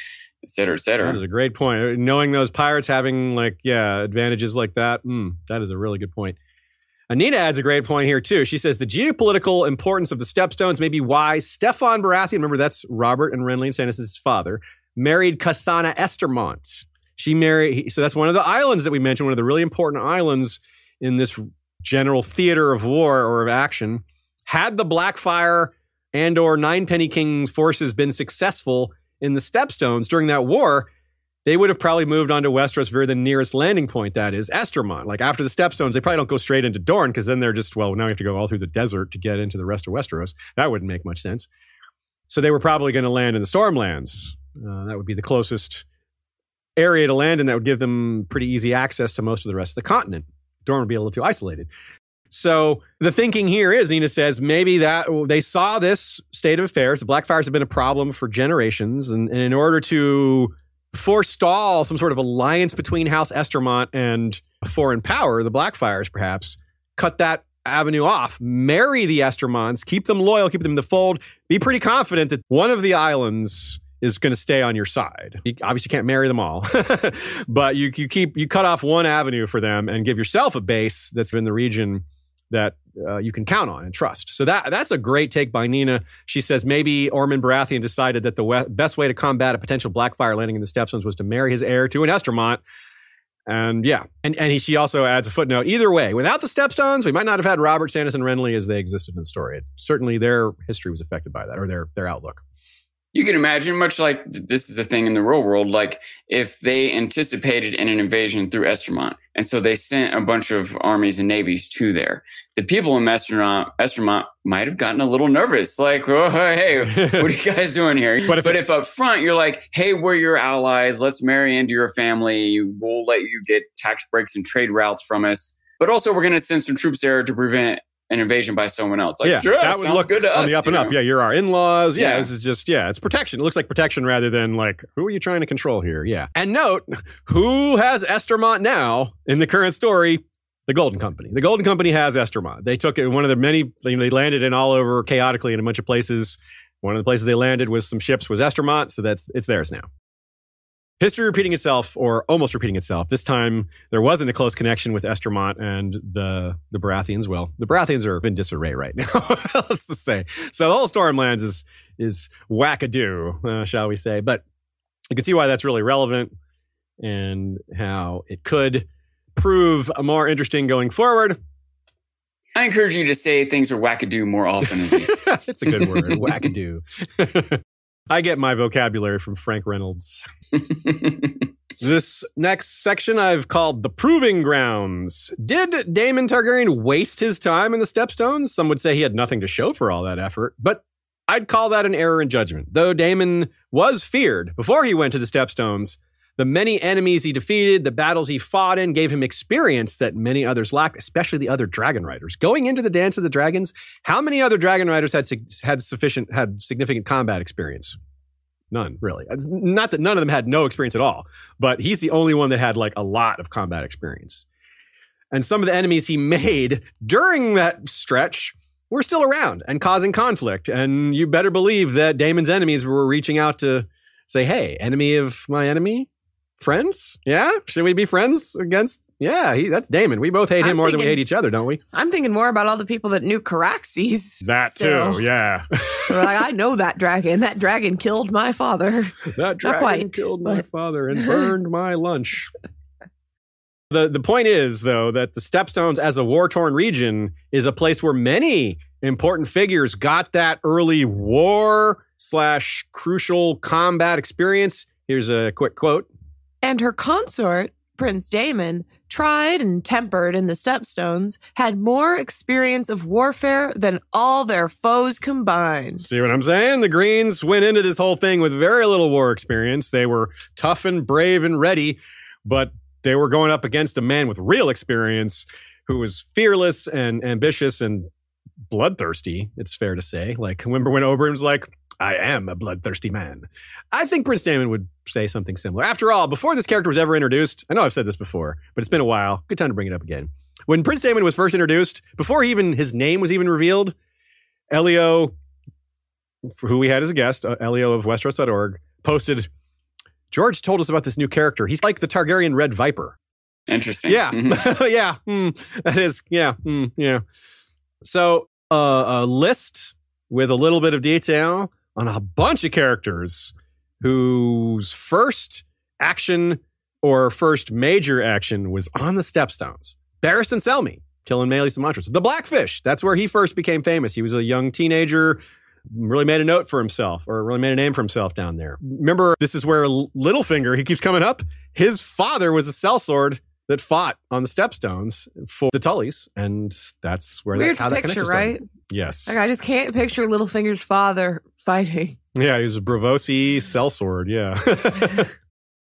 et cetera, et cetera. That is a great point. Knowing those pirates having, like, yeah, advantages like that, mm, that is a really good point. Anita adds a great point here, too. She says, the geopolitical importance of the Stepstones may be why Stefan Baratheon, remember that's Robert and Renly and Stannis' father, married Cassana Estermont. She married, so that's one of the islands that we mentioned, one of the really important islands in this general theater of war or of action. Had the Blackfyre and or Ninepenny King's forces been successful in the Stepstones during that war, they would have probably moved on to Westeros via the nearest landing point, that is Estermont. Like, after the Stepstones, they probably don't go straight into Dorne, because then they're just, well, now we have to go all through the desert to get into the rest of Westeros. That wouldn't make much sense. So they were probably going to land in the Stormlands. Uh, that would be the closest area to land, and that would give them pretty easy access to most of the rest of the continent. Dorne would be a little too isolated. So the thinking here is, Nina says, maybe that they saw this state of affairs. The Blackfyres have been a problem for generations. And, and in order to forestall some sort of alliance between House Estermont and foreign power, the Blackfyres perhaps, cut that avenue off, marry the Estermonts, keep them loyal, keep them in the fold, be pretty confident that one of the islands is going to stay on your side. You obviously can't marry them all, but you you keep you cut off one avenue for them and give yourself a base that's in the region that uh, you can count on and trust. So that that's a great take by Nina. She says maybe Ormond Baratheon decided that the we- best way to combat a potential Blackfyre landing in the Stepstones was to marry his heir to an Estermont. And yeah, and and he, she also adds a footnote. Either way, without the Stepstones, we might not have had Robert, Stannis, and Renly as they existed in the story. It, certainly, their history was affected by that, or their their outlook. You can imagine, much like this is a thing in the real world, like if they anticipated in an invasion through Estermont, and so they sent a bunch of armies and navies to there, the people in Estermont, Estermont might have gotten a little nervous, like, oh, hey, what are you guys doing here? But if, but if up front you're like, hey, we're your allies, let's marry into your family, we'll let you get tax breaks and trade routes from us, but also we're going to send some troops there to prevent an invasion by someone else. Like, yeah, sure, that would look good to us. On the up and up. Yeah, you're our in-laws. Yeah, yeah, this is just, yeah, it's protection. It looks like protection rather than like, who are you trying to control here? Yeah. And note, who has Estermont now in the current story? The Golden Company. The Golden Company has Estermont. They took it, one of the many, you know, they landed in all over chaotically in a bunch of places. One of the places they landed with some ships was Estermont, so that's it's theirs now. History repeating itself, or almost repeating itself. This time, there wasn't a close connection with Estermont and the, the Baratheons. Well, the Baratheons are in disarray right now, let's just say. So the whole Stormlands is, is wackadoo, uh, shall we say. But you can see why that's really relevant and how it could prove more interesting going forward. I encourage you to say things are wackadoo more often. As it's a good word, wackadoo. I get my vocabulary from Frank Reynolds. This next section I've called The Proving Grounds. Did Daemon Targaryen waste his time in the Stepstones? Some would say he had nothing to show for all that effort, but I'd call that an error in judgment. Though Daemon was feared before he went to the Stepstones, the many enemies he defeated, the battles he fought in, gave him experience that many others lacked, especially the other dragon riders. Going into the Dance of the Dragons, how many other dragon riders had had sufficient had significant combat experience? None, really. Not that none of them had no experience at all, but he's the only one that had like a lot of combat experience. And some of the enemies he made during that stretch were still around and causing conflict. And you better believe that Daemon's enemies were reaching out to say, "Hey, enemy of my enemy? Friends? Yeah? Should we be friends against..." Yeah, he, that's Daemon. We both hate him I'm more thinking, than we hate each other, don't we? I'm thinking more about all the people that knew Caraxes. That still. too, yeah. They're like, I know that dragon. That dragon killed my father. That dragon quite, killed but... my father and burned my lunch. the The point is, though, that the Stepstones as a war-torn region is a place where many important figures got that early war slash crucial combat experience. Here's a quick quote. "And her consort, Prince Daemon, tried and tempered in the Stepstones, had more experience of warfare than all their foes combined." See what I'm saying? The Greens went into this whole thing with very little war experience. They were tough and brave and ready, but they were going up against a man with real experience who was fearless and ambitious and bloodthirsty, it's fair to say. Like, remember when Oberyn's like, "I am a bloodthirsty man." I think Prince Daemon would say something similar. After all, before this character was ever introduced, I know I've said this before, but it's been a while. Good time to bring it up again. When Prince Daemon was first introduced, before even his name was even revealed, Elio, who we had as a guest, Elio of Westeros dot org, posted, "George told us about this new character. He's like the Targaryen Red Viper." Interesting. Yeah. Mm-hmm. yeah. Mm, that is. Yeah. Mm, yeah. So uh, a list with a little bit of detail on a bunch of characters whose first action or first major action was on the Stepstones. Barristan Selmy, killing Maelys the Monstrous. The Blackfish, that's where he first became famous. He was a young teenager, really made a note for himself, or really made a name for himself down there. Remember, this is where Littlefinger, he keeps coming up. His father was a sellsword that fought on the Stepstones for the Tullys, and that's where Weird that, how picture, that connection right? started. Yes. Like, I just can't picture Littlefinger's father fighting. Yeah, he was a Bravosi sellsword, yeah.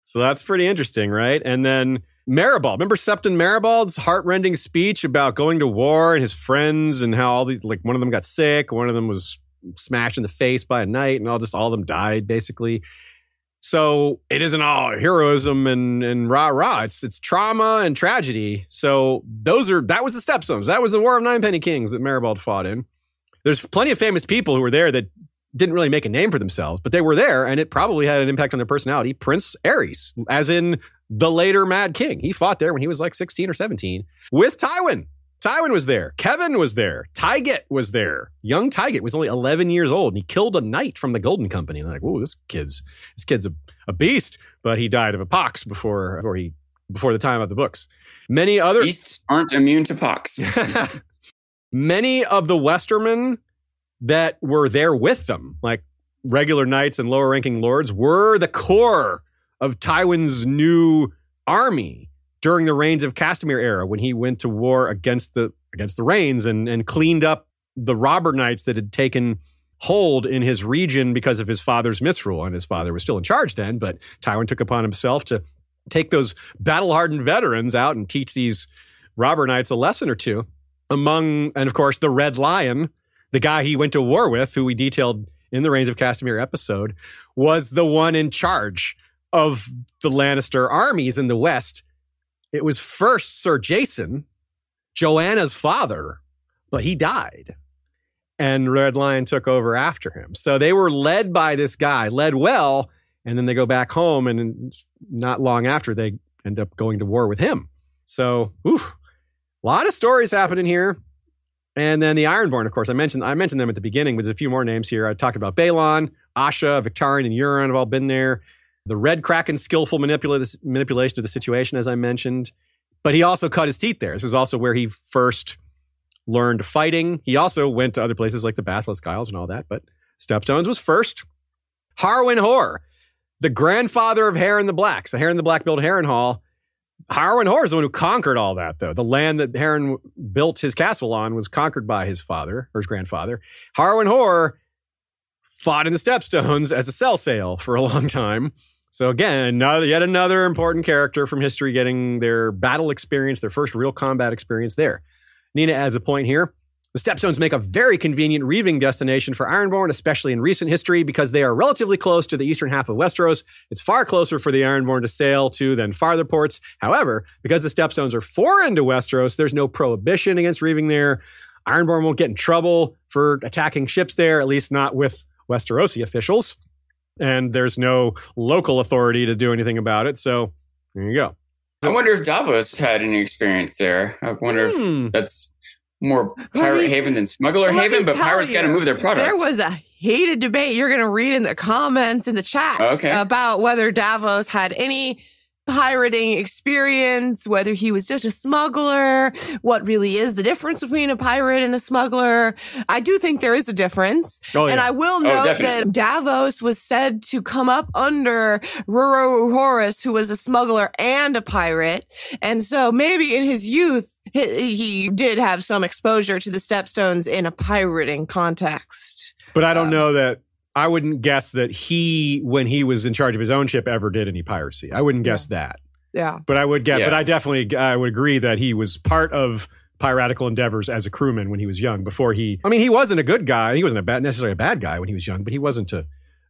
So that's pretty interesting, right? And then Maribald. Remember Septon Maribald's heartrending speech about going to war and his friends and how all these, like, one of them got sick, one of them was smashed in the face by a knight, and all just all of them died, basically. So it isn't all heroism and, and rah-rah. It's it's trauma and tragedy. So those are that was the Stepstones. That was the War of Ninepenny Kings that Maribald fought in. There's plenty of famous people who were there that didn't really make a name for themselves, but they were there, and it probably had an impact on their personality. Prince Aerys, as in the later Mad King. He fought there when he was like sixteen or seventeen with Tywin. Tywin was there. Kevin was there. Tygett was there. Young Tygett was only eleven years old, and he killed a knight from the Golden Company. And they're like, "Whoa, this kid's this kid's a, a beast," but he died of a pox before before he before the time of the books. Many other beasts aren't immune to pox. Many of the Westermen that were there with them, like regular knights and lower-ranking lords were the core of Tywin's new army during the reigns of Castamere era, when he went to war against the against the Rains and, and cleaned up the robber knights that had taken hold in his region because of his father's misrule. And his father was still in charge then, but Tywin took upon himself to take those battle-hardened veterans out and teach these robber knights a lesson or two. Among, and of course, the Red Lion, the guy he went to war with, who we detailed in the Reigns of Castamere episode, was the one in charge of the Lannister armies in the West. It was first Sir Jason, Joanna's father, but he died. And Red Lion took over after him. So they were led by this guy, led well, and then they go back home, and not long after, they end up going to war with him. So, oof, a lot of stories happening here. And then the Ironborn, of course. I mentioned I mentioned them at the beginning, but there's a few more names here. I talked about Balon, Asha, Victarion, and Euron have all been there. The Red Kraken, skillful manipula- manipulation of the situation, as I mentioned. But he also cut his teeth there. This is also where he first learned fighting. He also went to other places like the Basilisk Isles and all that, but Stepstones was first. Harwin Hor, the grandfather of Harren the Black. So Harren the Black built Harrenhal. Harwin Hor is the one who conquered all that, though. The land that Harren built his castle on was conquered by his father, or his grandfather. Harwin Hor fought in the Stepstones as a sell-sale for a long time. So again, another, yet another important character from history getting their battle experience, their first real combat experience there. Nina adds a point here. The Stepstones make a very convenient reaving destination for Ironborn, especially in recent history, because they are relatively close to the eastern half of Westeros. It's far closer for the Ironborn to sail to than farther ports. However, because the Stepstones are foreign to Westeros, there's no prohibition against reaving there. Ironborn won't get in trouble for attacking ships there, at least not with Westerosi officials. And there's no local authority to do anything about it. So there you go. I wonder if Davos had any experience there. I wonder hmm. if that's more pirate me, haven than smuggler haven, but pirates got to move their products. There was a heated debate. You're going to read in the comments in the chat okay. about whether Davos had any pirating experience, whether he was just a smuggler, what really is the difference between a pirate and a smuggler. I do think there is a difference. Oh, yeah. And I will note oh, that Davos was said to come up under Ruro Horus, who was a smuggler and a pirate. And so maybe in his youth, He, he did have some exposure to the Stepstones in a pirating context. But I don't um, know that, I wouldn't guess that he, when he was in charge of his own ship, ever did any piracy. I wouldn't yeah. guess that. Yeah. But I would get, yeah. but I definitely, I would agree that he was part of piratical endeavors as a crewman when he was young, before he, I mean, he wasn't a good guy. He wasn't a bad, necessarily a bad guy when he was young, but he wasn't a,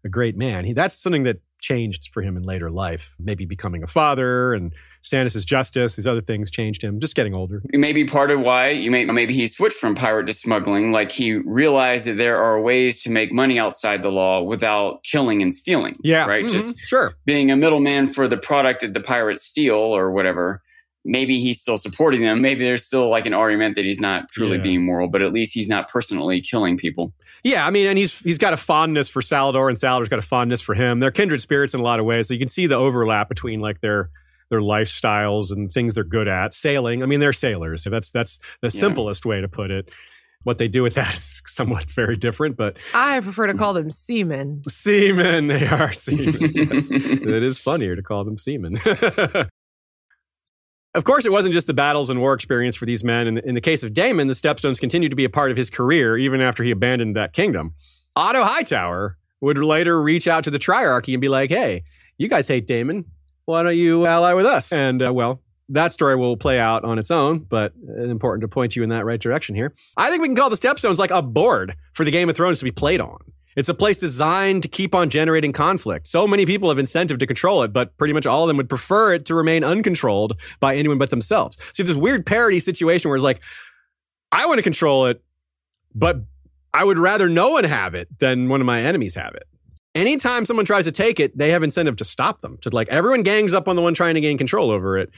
a great man. He, that's something that changed for him in later life. Maybe becoming a father and Stannis' justice, these other things changed him, just getting older. Maybe part of why you may, maybe he switched from pirate to smuggling, like he realized that there are ways to make money outside the law without killing and stealing. Yeah. Right? Mm-hmm. Just sure. being a middleman for the product that the pirates steal or whatever. Maybe he's still supporting them. Maybe there's still like an argument that he's not truly yeah. being moral, but at least he's not personally killing people. Yeah, I mean, and he's he's got a fondness for Salador, and Salador's got a fondness for him. They're kindred spirits in a lot of ways, so you can see the overlap between like their their lifestyles and things they're good at. Sailing, I mean, they're sailors. So that's that's the yeah. simplest way to put it. What they do with that is somewhat very different, but I prefer to call them seamen. Seamen, they are seamen. Yes. It is funnier to call them seamen. Of course, it wasn't just the battles and war experience for these men. In, in the case of Daemon, the Stepstones continued to be a part of his career even after he abandoned that kingdom. Otto Hightower would later reach out to the Triarchy and be like, hey, you guys hate Daemon. Why don't you ally with us? And, uh, well, that story will play out on its own, but it's important to point you in that right direction here. I think we can call the Stepstones like a board for the Game of Thrones to be played on. It's a place designed to keep on generating conflict. So many people have incentive to control it, but pretty much all of them would prefer it to remain uncontrolled by anyone but themselves. So you have this weird parody situation where it's like, I want to control it, but I would rather no one have it than one of my enemies have it. Anytime someone tries to take it, they have incentive to stop them. So like everyone gangs up on the one trying to gain control over it.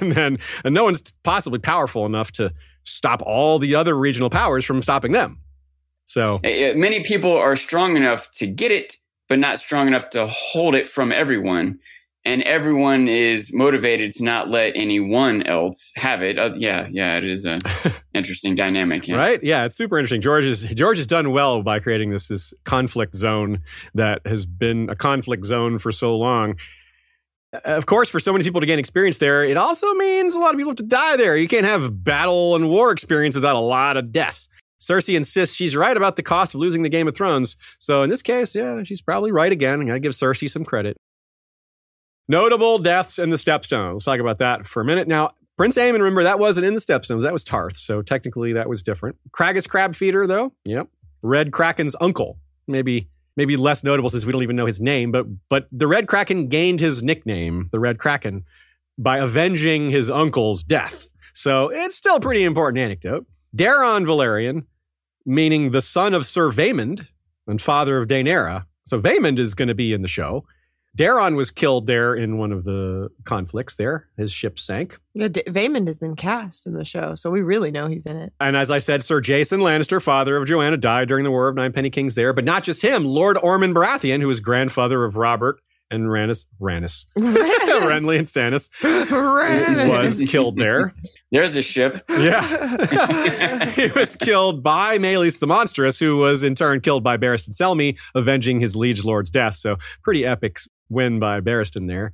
and then and no one's possibly powerful enough to stop all the other regional powers from stopping them. So many people are strong enough to get it, but not strong enough to hold it from everyone. And everyone is motivated to not let anyone else have it. Uh, yeah, yeah, it is an interesting dynamic. Yeah. Right? Yeah, it's super interesting. George is George has done well by creating this this conflict zone that has been a conflict zone for so long. Of course, for so many people to gain experience there, it also means a lot of people have to die there. You can't have battle and war experience without a lot of deaths. Cersei insists she's right about the cost of losing the Game of Thrones. So in this case, yeah, she's probably right again. I gotta give Cersei some credit. Notable deaths in the Stepstone. Let's talk about that for a minute. Now, Prince Aemon, remember, that wasn't in the Stepstones. That was Tarth. So technically that was different. Kragas Crabfeeder, though. Yep. Red Kraken's uncle. Maybe maybe less notable since we don't even know his name. But, but the Red Kraken gained his nickname, the Red Kraken, by avenging his uncle's death. So it's still a pretty important anecdote. Daron Valerian, meaning the son of Sir Vaemond and father of Daenerys. So Vaemond is going to be in the show. Daron was killed there in one of the conflicts there. His ship sank. Yeah, D- Vaemond has been cast in the show, so we really know he's in it. And as I said, Sir Jason Lannister, father of Joanna, died during the War of Ninepenny Kings there. But not just him, Lord Ormond Baratheon, who was grandfather of Robert and Rhaenys, Rhaenys, Renly and Stannis, Rhaenys. was killed there. There's a ship. Yeah. He was killed by Maelys the Monstrous, who was in turn killed by Barristan Selmy, avenging his liege lord's death. So pretty epic win by Barristan there.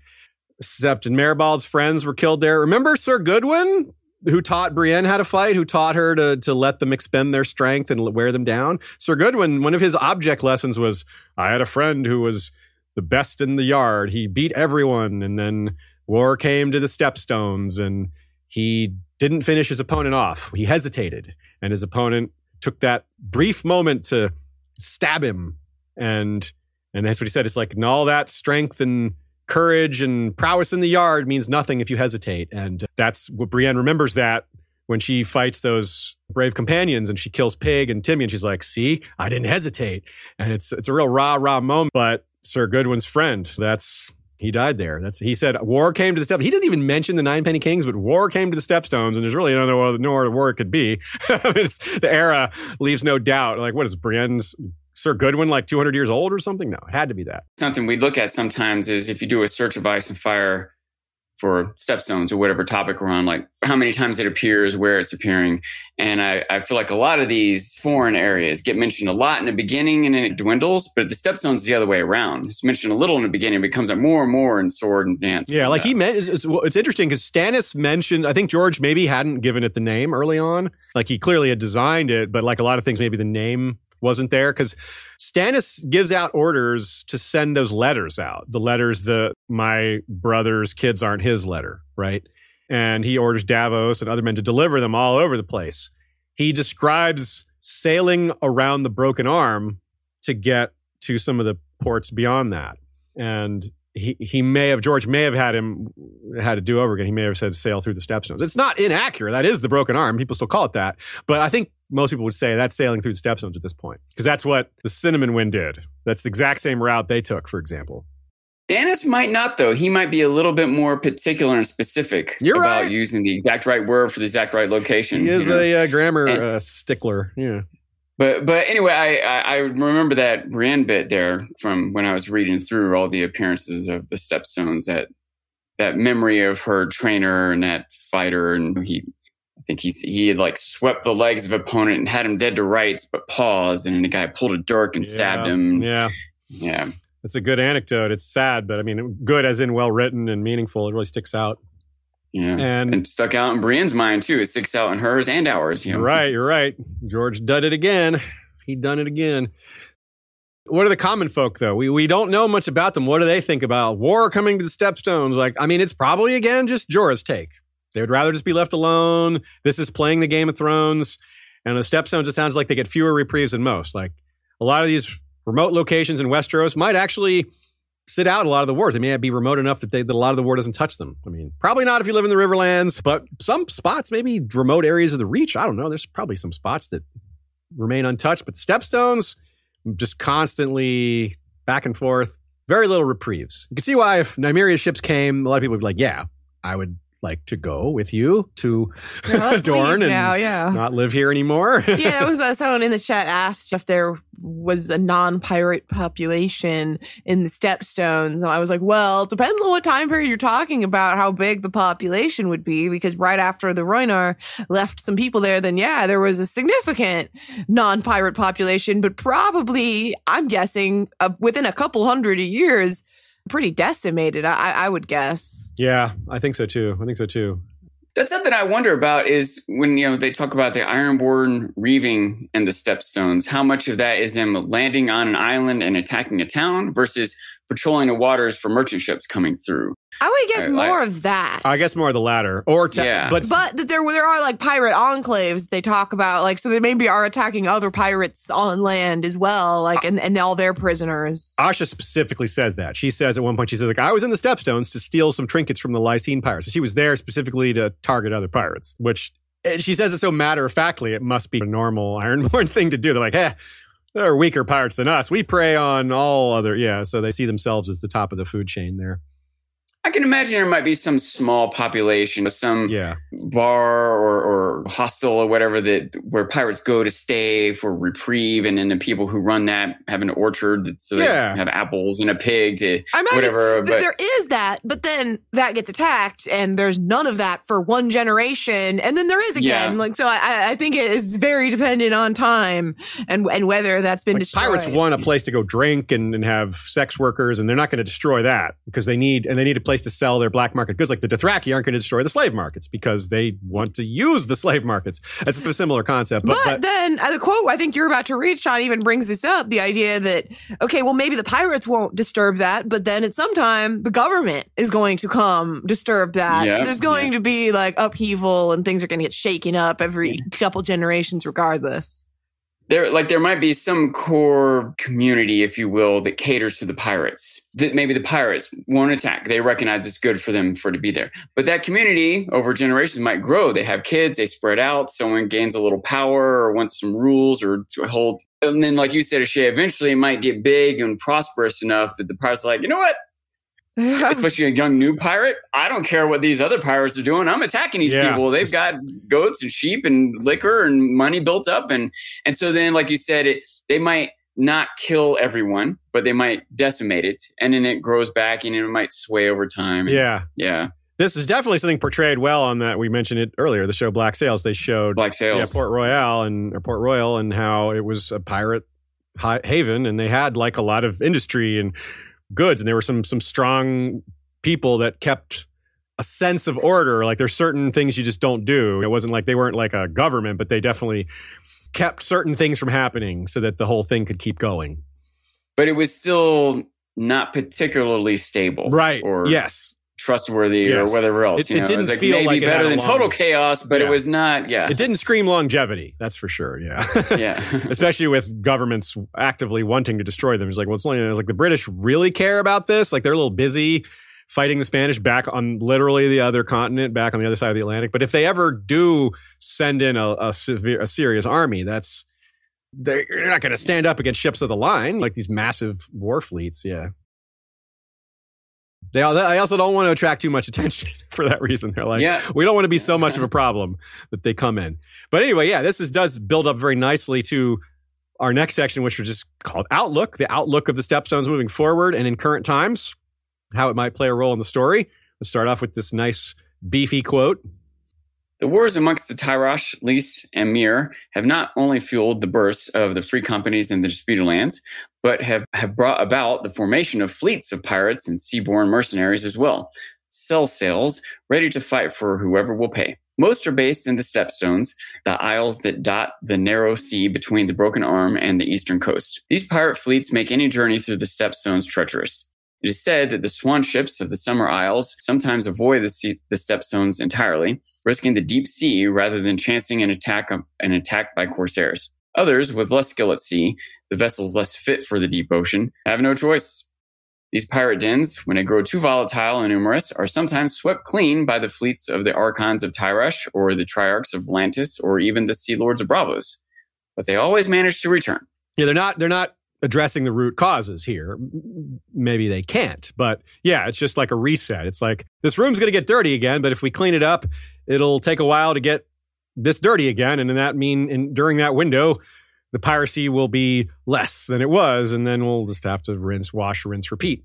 Septon Maribald's friends were killed there. Remember Sir Goodwin, who taught Brienne how to fight, who taught her to, to let them expend their strength and wear them down? Sir Goodwin, one of his object lessons was, I had a friend who was the best in the yard. He beat everyone, and then war came to the Stepstones, and he didn't finish his opponent off. He hesitated, and his opponent took that brief moment to stab him, and And that's what he said. It's like, and all that strength and courage and prowess in the yard means nothing if you hesitate. And that's what Brienne remembers, that when she fights those brave companions and she kills Pig and Timmy, and she's like, see, I didn't hesitate. And it's it's a real rah-rah moment. But Sir Goodwin's friend, that's, he died there. That's He said, war came to the Stepstones. He doesn't even mention the Ninepenny Kings, but war came to the Stepstones, and there's really no, no other war it could be. I mean, it's, the era leaves no doubt. Like, what is Brienne's... Sir Goodwin, like two hundred years old or something? No, it had to be that. Something we look at sometimes is if you do a search of ice and fire for Stepstones or whatever topic we're on, like how many times it appears, where it's appearing. And I, I feel like a lot of these foreign areas get mentioned a lot in the beginning and then it dwindles, but the Stepstones is the other way around. It's mentioned a little in the beginning, but it comes up more and more in Sword and Dance. Yeah, like that. he meant, it's, it's, it's interesting because Stannis mentioned, I think George maybe hadn't given it the name early on. Like he clearly had designed it, but like a lot of things, maybe the name wasn't there, because Stannis gives out orders to send those letters out. The letters, the my brother's kids aren't his letter, right? And he orders Davos and other men to deliver them all over the place. He describes sailing around the Broken Arm to get to some of the ports beyond that. And he he may have, George may have had him had to do over again. He may have said sail through the Stepstones. It's not inaccurate. That is the Broken Arm. People still call it that. But I think most people would say that's sailing through the Stepstones at this point, because that's what the Cinnamon Wind did. That's the exact same route they took, for example. Stannis might not, though. He might be a little bit more particular and specific You're about right. using the exact right word for the exact right location. He is you know? a uh, grammar and, uh, stickler. Yeah. But but anyway, I, I, I remember that Brienne bit there from when I was reading through all the appearances of the Stepstones, that that memory of her trainer and that fighter, and he... I think he's, he had like swept the legs of an opponent and had him dead to rights, but paused, and then the guy pulled a dirk and yeah, stabbed him. Yeah. Yeah. That's a good anecdote. It's sad, but I mean, good as in well-written and meaningful. It really sticks out. Yeah. And, and stuck out in Brienne's mind too. It sticks out in hers and ours. You know? You're right. You're right. George done it again. He done it again. What are the common folk, though? We we don't know much about them. What do they think about war coming to the Stepstones? Like, I mean, it's probably, again, just Jorah's take. They would rather just be left alone. This is playing the Game of Thrones. And the Stepstones, it sounds like they get fewer reprieves than most. Like, a lot of these remote locations in Westeros might actually sit out a lot of the wars. They may be remote enough that, they, that a lot of the war doesn't touch them. I mean, probably not if you live in the Riverlands, but some spots, maybe remote areas of the Reach. I don't know. There's probably some spots that remain untouched. But Stepstones, just constantly back and forth. Very little reprieves. You can see why if Nymeria's ships came, a lot of people would be like, yeah, I would... like to go with you to well, Dorne and now, yeah. not live here anymore. Yeah, it was uh, someone in the chat asked if there was a non-pirate population in the Stepstones. And I was like, well, it depends on what time period you're talking about, how big the population would be, because right after the Rhoynar left some people there, then yeah, there was a significant non-pirate population, but probably, I'm guessing, uh, within a couple hundred of years, pretty decimated, I, I would guess. Yeah, I think so too. I think so too. That's something I wonder about is when, you know, they talk about the Ironborn reaving and the Stepstones, how much of that is them landing on an island and attacking a town versus patrolling the waters for merchant ships coming through. I would guess uh, more like, of that. I guess more of the latter. Or te- yeah. But, but there there are like pirate enclaves they talk about. Like, so they maybe are attacking other pirates on land as well, like, and, and all their prisoners. Asha specifically says that. She says at one point, she says, like, I was in the Stepstones to steal some trinkets from the Lycene pirates. So she was there specifically to target other pirates, which she says it so matter-of-factly, it must be a normal Ironborn thing to do. They're like, eh. They're weaker pirates than us. We prey on all other... Yeah, so they see themselves as the top of the food chain there. I can imagine there might be some small population, some yeah. bar or, or hostel or whatever that where pirates go to stay for reprieve, and then the people who run that have an orchard that, so yeah. they have apples and a pig to I whatever. But there is that, but then that gets attacked, and there's none of that for one generation, and then there is again. Yeah. Like so, I, I think it is very dependent on time and and whether that's been like destroyed. Pirates want a place to go drink and, and have sex workers, and they're not going to destroy that because they need and they need a place to sell their black market goods. Like the Dothraki aren't going to destroy the slave markets because they want to use the slave markets. That's a similar concept. But, but, but then the quote I think you're about to read, Sean, even brings this up, the idea that, okay, well, maybe the pirates won't disturb that, but then at some time the government is going to come disturb that. Yep, so there's going yep. to be like upheaval and things are going to get shaken up every yeah. couple generations regardless. There, like, there might be some core community, if you will, that caters to the pirates. That maybe the pirates won't attack. They recognize it's good for them for to be there. But that community over generations might grow. They have kids. They spread out. Someone gains a little power or wants some rules or to hold. And then, like you said, Ashay, eventually it might get big and prosperous enough that the pirates are like, you know what? Especially a young new pirate. I don't care what these other pirates are doing. I'm attacking these yeah. people. They've got goats and sheep and liquor and money built up. And and so then, like you said, it they might not kill everyone, but they might decimate it. And then it grows back and it might sway over time. And, yeah. Yeah. This is definitely something portrayed well on that. We mentioned it earlier, the show Black Sails. They showed Black Sails. Yeah, Port Royal and or Port Royal and how it was a pirate haven. And they had like a lot of industry and goods, and there were some some strong people that kept a sense of order. Like there's certain things you just don't do. It wasn't like they weren't like a government, but they definitely kept certain things from happening so that the whole thing could keep going. But it was still not particularly stable, right? Or yes, trustworthy, yes. or whatever else. It, you know? It didn't it was like feel maybe like better than long, total chaos, but yeah. it was not. Yeah, it didn't scream longevity. That's for sure. Yeah, yeah. Especially with governments actively wanting to destroy them. It's like, well, it's only like the British really care about this. Like they're a little busy fighting the Spanish back on literally the other continent, back on the other side of the Atlantic. But if they ever do send in a, a severe, a serious army, that's they're not going to stand up against ships of the line like these massive war fleets. Yeah. They I also don't want to attract too much attention for that reason. They're like, yeah. we don't want to be so much of a problem that they come in. But anyway, yeah, this is, does build up very nicely to our next section, which was just called Outlook, the outlook of the Stepstones moving forward and in current times, how it might play a role in the story. Let's start off with this nice, beefy quote. The wars amongst the Tyrosh, Lys, and Myr have not only fueled the bursts of the free companies in the disputed lands, but have, have brought about the formation of fleets of pirates and seaborne mercenaries as well. Sell sails, ready to fight for whoever will pay. Most are based in the Stepstones, the isles that dot the narrow sea between the Broken Arm and the eastern coast. These pirate fleets make any journey through the Stepstones treacherous. It is said that the swan ships of the Summer Isles sometimes avoid the, sea, the Stepstones entirely, risking the deep sea rather than chancing an attack, an attack by corsairs. Others, with less skill at sea, the vessels less fit for the deep ocean, have no choice. These pirate dens, when they grow too volatile and numerous, are sometimes swept clean by the fleets of the Archons of Tyrosh or the Triarchs of Lantis or even the Sea Lords of Braavos. But they always manage to return. Yeah, they're not... They're not addressing the root causes here. Maybe they can't, but yeah, it's just like a reset. It's like, this room's going to get dirty again, but if we clean it up, it'll take a while to get this dirty again. And then that mean in, during that window, the piracy will be less than it was. And then we'll just have to rinse, wash, rinse, repeat.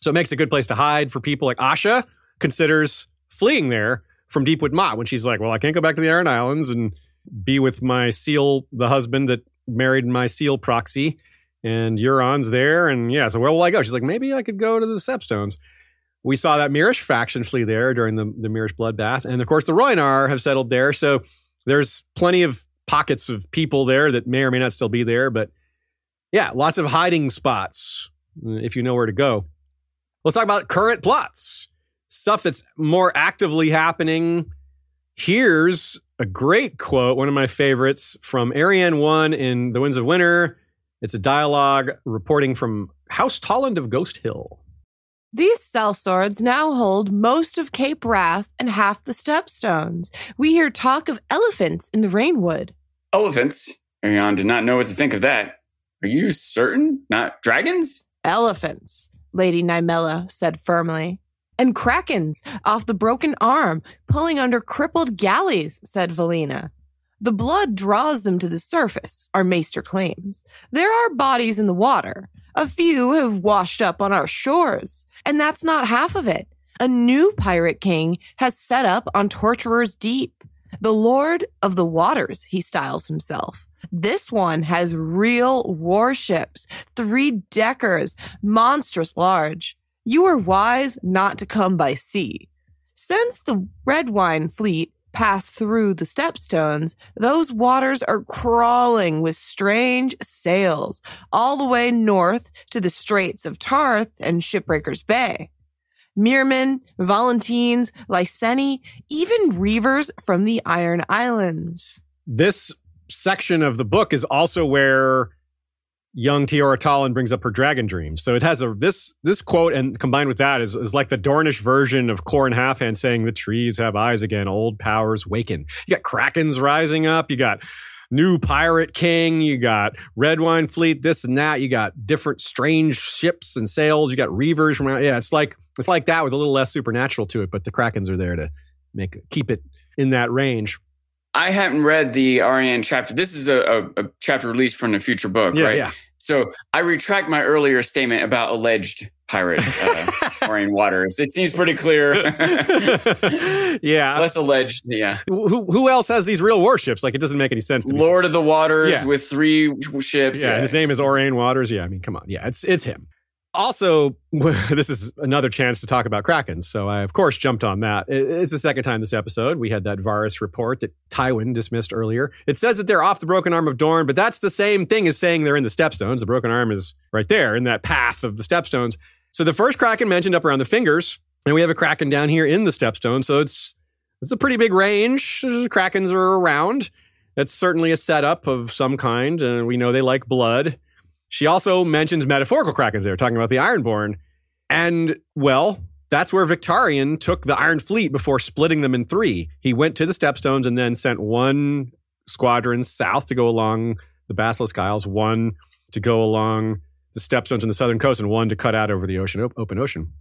So it makes a good place to hide for people. Like Asha considers fleeing there from Deepwood Mott when she's like, well, I can't go back to the Aran Islands and be with my seal, the husband that married my seal proxy, and Euron's there. And yeah, so where will I go? She's like, maybe I could go to the Sepstones. We saw that Mirish faction flee there during the, the Mirish bloodbath. And of course, the Rhoynar have settled there. So there's plenty of pockets of people there that may or may not still be there. But yeah, lots of hiding spots if you know where to go. Let's talk about current plots. Stuff that's more actively happening. Here's a great quote, one of my favorites, from Arianne one in The Winds of Winter. It's a dialogue reporting from House Tolland of Ghost Hill. These sellswords now hold most of Cape Wrath and half the Stepstones. We hear talk of elephants in the Rainwood. Elephants? Arianne did not know what to think of that. Are you certain? Not dragons? Elephants, Lady Nymella said firmly. And krakens off the Broken Arm, pulling under crippled galleys, said Valina. The blood draws them to the surface, our maester claims. There are bodies in the water. A few have washed up on our shores. And that's not half of it. A new pirate king has set up on Torturer's Deep. The Lord of the Waters, he styles himself. This one has real warships, three-deckers, monstrous large. You are wise not to come by sea. Since the Redwine fleet passed through the Stepstones, those waters are crawling with strange sails all the way north to the Straits of Tarth and Shipbreaker's Bay. Meermen, Valentines, Lyseni, even reavers from the Iron Islands. This section of the book is also where young Tiora Tallon brings up her dragon dreams. So it has a this this quote, and combined with that is, is like the Dornish version of Corrin Halfhand saying, the trees have eyes again, old powers waken. You got krakens rising up, you got new pirate king, you got Redwine fleet, this and that, you got different strange ships and sails, you got reavers from out. Yeah, it's like it's like that with a little less supernatural to it, but the krakens are there to make keep it in that range. I haven't read the Arianne chapter. This is a, a, a chapter released from a future book, yeah, right? Yeah. So I retract my earlier statement about alleged pirate uh, Arianne Waters. It seems pretty clear. Yeah. Less alleged, yeah. Who who else has these real warships? Like, it doesn't make any sense to me. Lord of the Waters, yeah, with three ships. Yeah, yeah. His name is Arianne Waters. Yeah, I mean, come on. Yeah, it's it's him. Also, this is another chance to talk about krakens, so I, of course, jumped on that. It's the second time this episode. We had that Varus report that Tywin dismissed earlier. It says that they're off the Broken Arm of Dorne, but that's the same thing as saying they're in the Stepstones. The Broken Arm is right there in that path of the Stepstones. So the first kraken mentioned up around the Fingers, and we have a kraken down here in the Stepstone, so it's it's a pretty big range. Krakens are around. That's certainly a setup of some kind, and we know they like blood. She also mentions metaphorical krakens there, talking about the Ironborn. And, well, that's where Victarion took the Iron Fleet before splitting them in three. He went to the Stepstones and then sent one squadron south to go along the Basilisk Isles, one to go along the Stepstones on the southern coast, and one to cut out over the ocean, open ocean.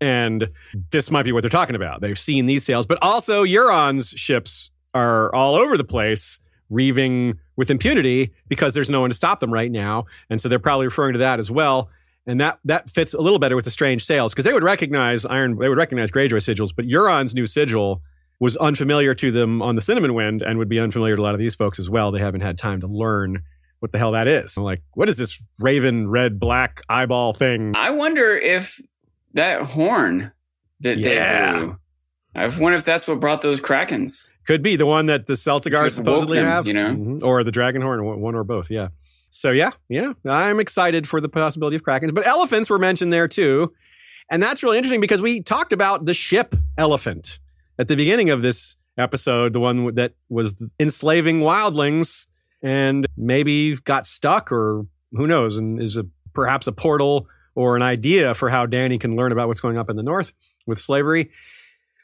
And this might be what they're talking about. They've seen these sails, but also Euron's ships are all over the place, reaving with impunity because there's no one to stop them right now. And so they're probably referring to that as well. And that that fits a little better with the strange sails, because they would recognize Iron, they would recognize Greyjoy sigils, but Euron's new sigil was unfamiliar to them on the Cinnamon Wind and would be unfamiliar to a lot of these folks as well. They haven't had time to learn what the hell that is. I'm like, what is this raven, red, black eyeball thing? I wonder if that horn that yeah. they blew, I wonder if that's what brought those krakens. Could be the one that the Celtigars supposedly them, have, you know, mm-hmm. or the Dragonhorn, one or both. Yeah. So yeah, yeah, I'm excited for the possibility of krakens, but elephants were mentioned there too, and that's really interesting because we talked about the ship elephant at the beginning of this episode, the one that was enslaving wildlings and maybe got stuck, or who knows, and is a, perhaps a portal or an idea for how Dany can learn about what's going up in the north with slavery.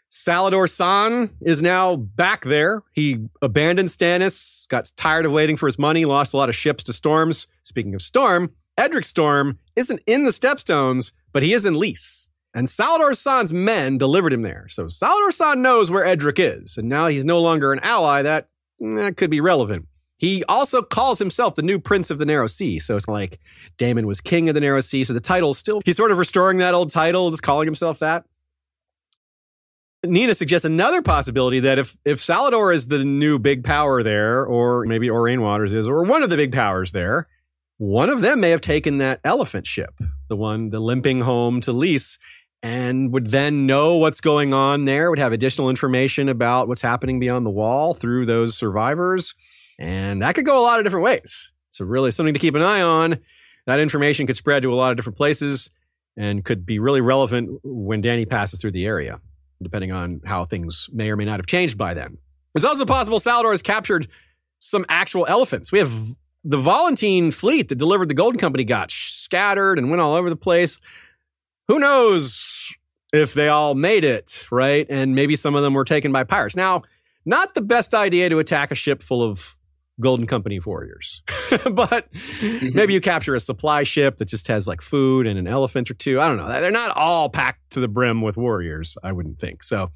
Salador Saan is now back there. He abandoned Stannis, got tired of waiting for his money, lost a lot of ships to storms. Speaking of storm, Edric Storm isn't in the Stepstones, but he is in Lys. And Salador San's men delivered him there. So Salador San knows where Edric is, and now he's no longer an ally. That, that could be relevant. He also calls himself the new Prince of the Narrow Sea. So it's like Daemon was King of the Narrow Sea. So the title still, he's sort of restoring that old title, just calling himself that. Nina suggests another possibility that if, if Salador is the new big power there, or maybe Orain Waters is, or one of the big powers there, one of them may have taken that elephant ship, the one, the limping home to Lys, and would then know what's going on there, would have additional information about what's happening beyond the wall through those survivors. And that could go a lot of different ways. So really something to keep an eye on. That information could spread to a lot of different places and could be really relevant when Dany passes through the area, depending on how things may or may not have changed by then. It's also possible Salador has captured some actual elephants. We have the Valentine fleet that delivered the Golden Company got scattered and went all over the place. Who knows if they all made it, right? And maybe some of them were taken by pirates. Now, not the best idea to attack a ship full of Golden Company warriors, but maybe you capture a supply ship that just has like food and an elephant or two. I don't know. They're not all packed to the brim with warriors, I wouldn't think. So,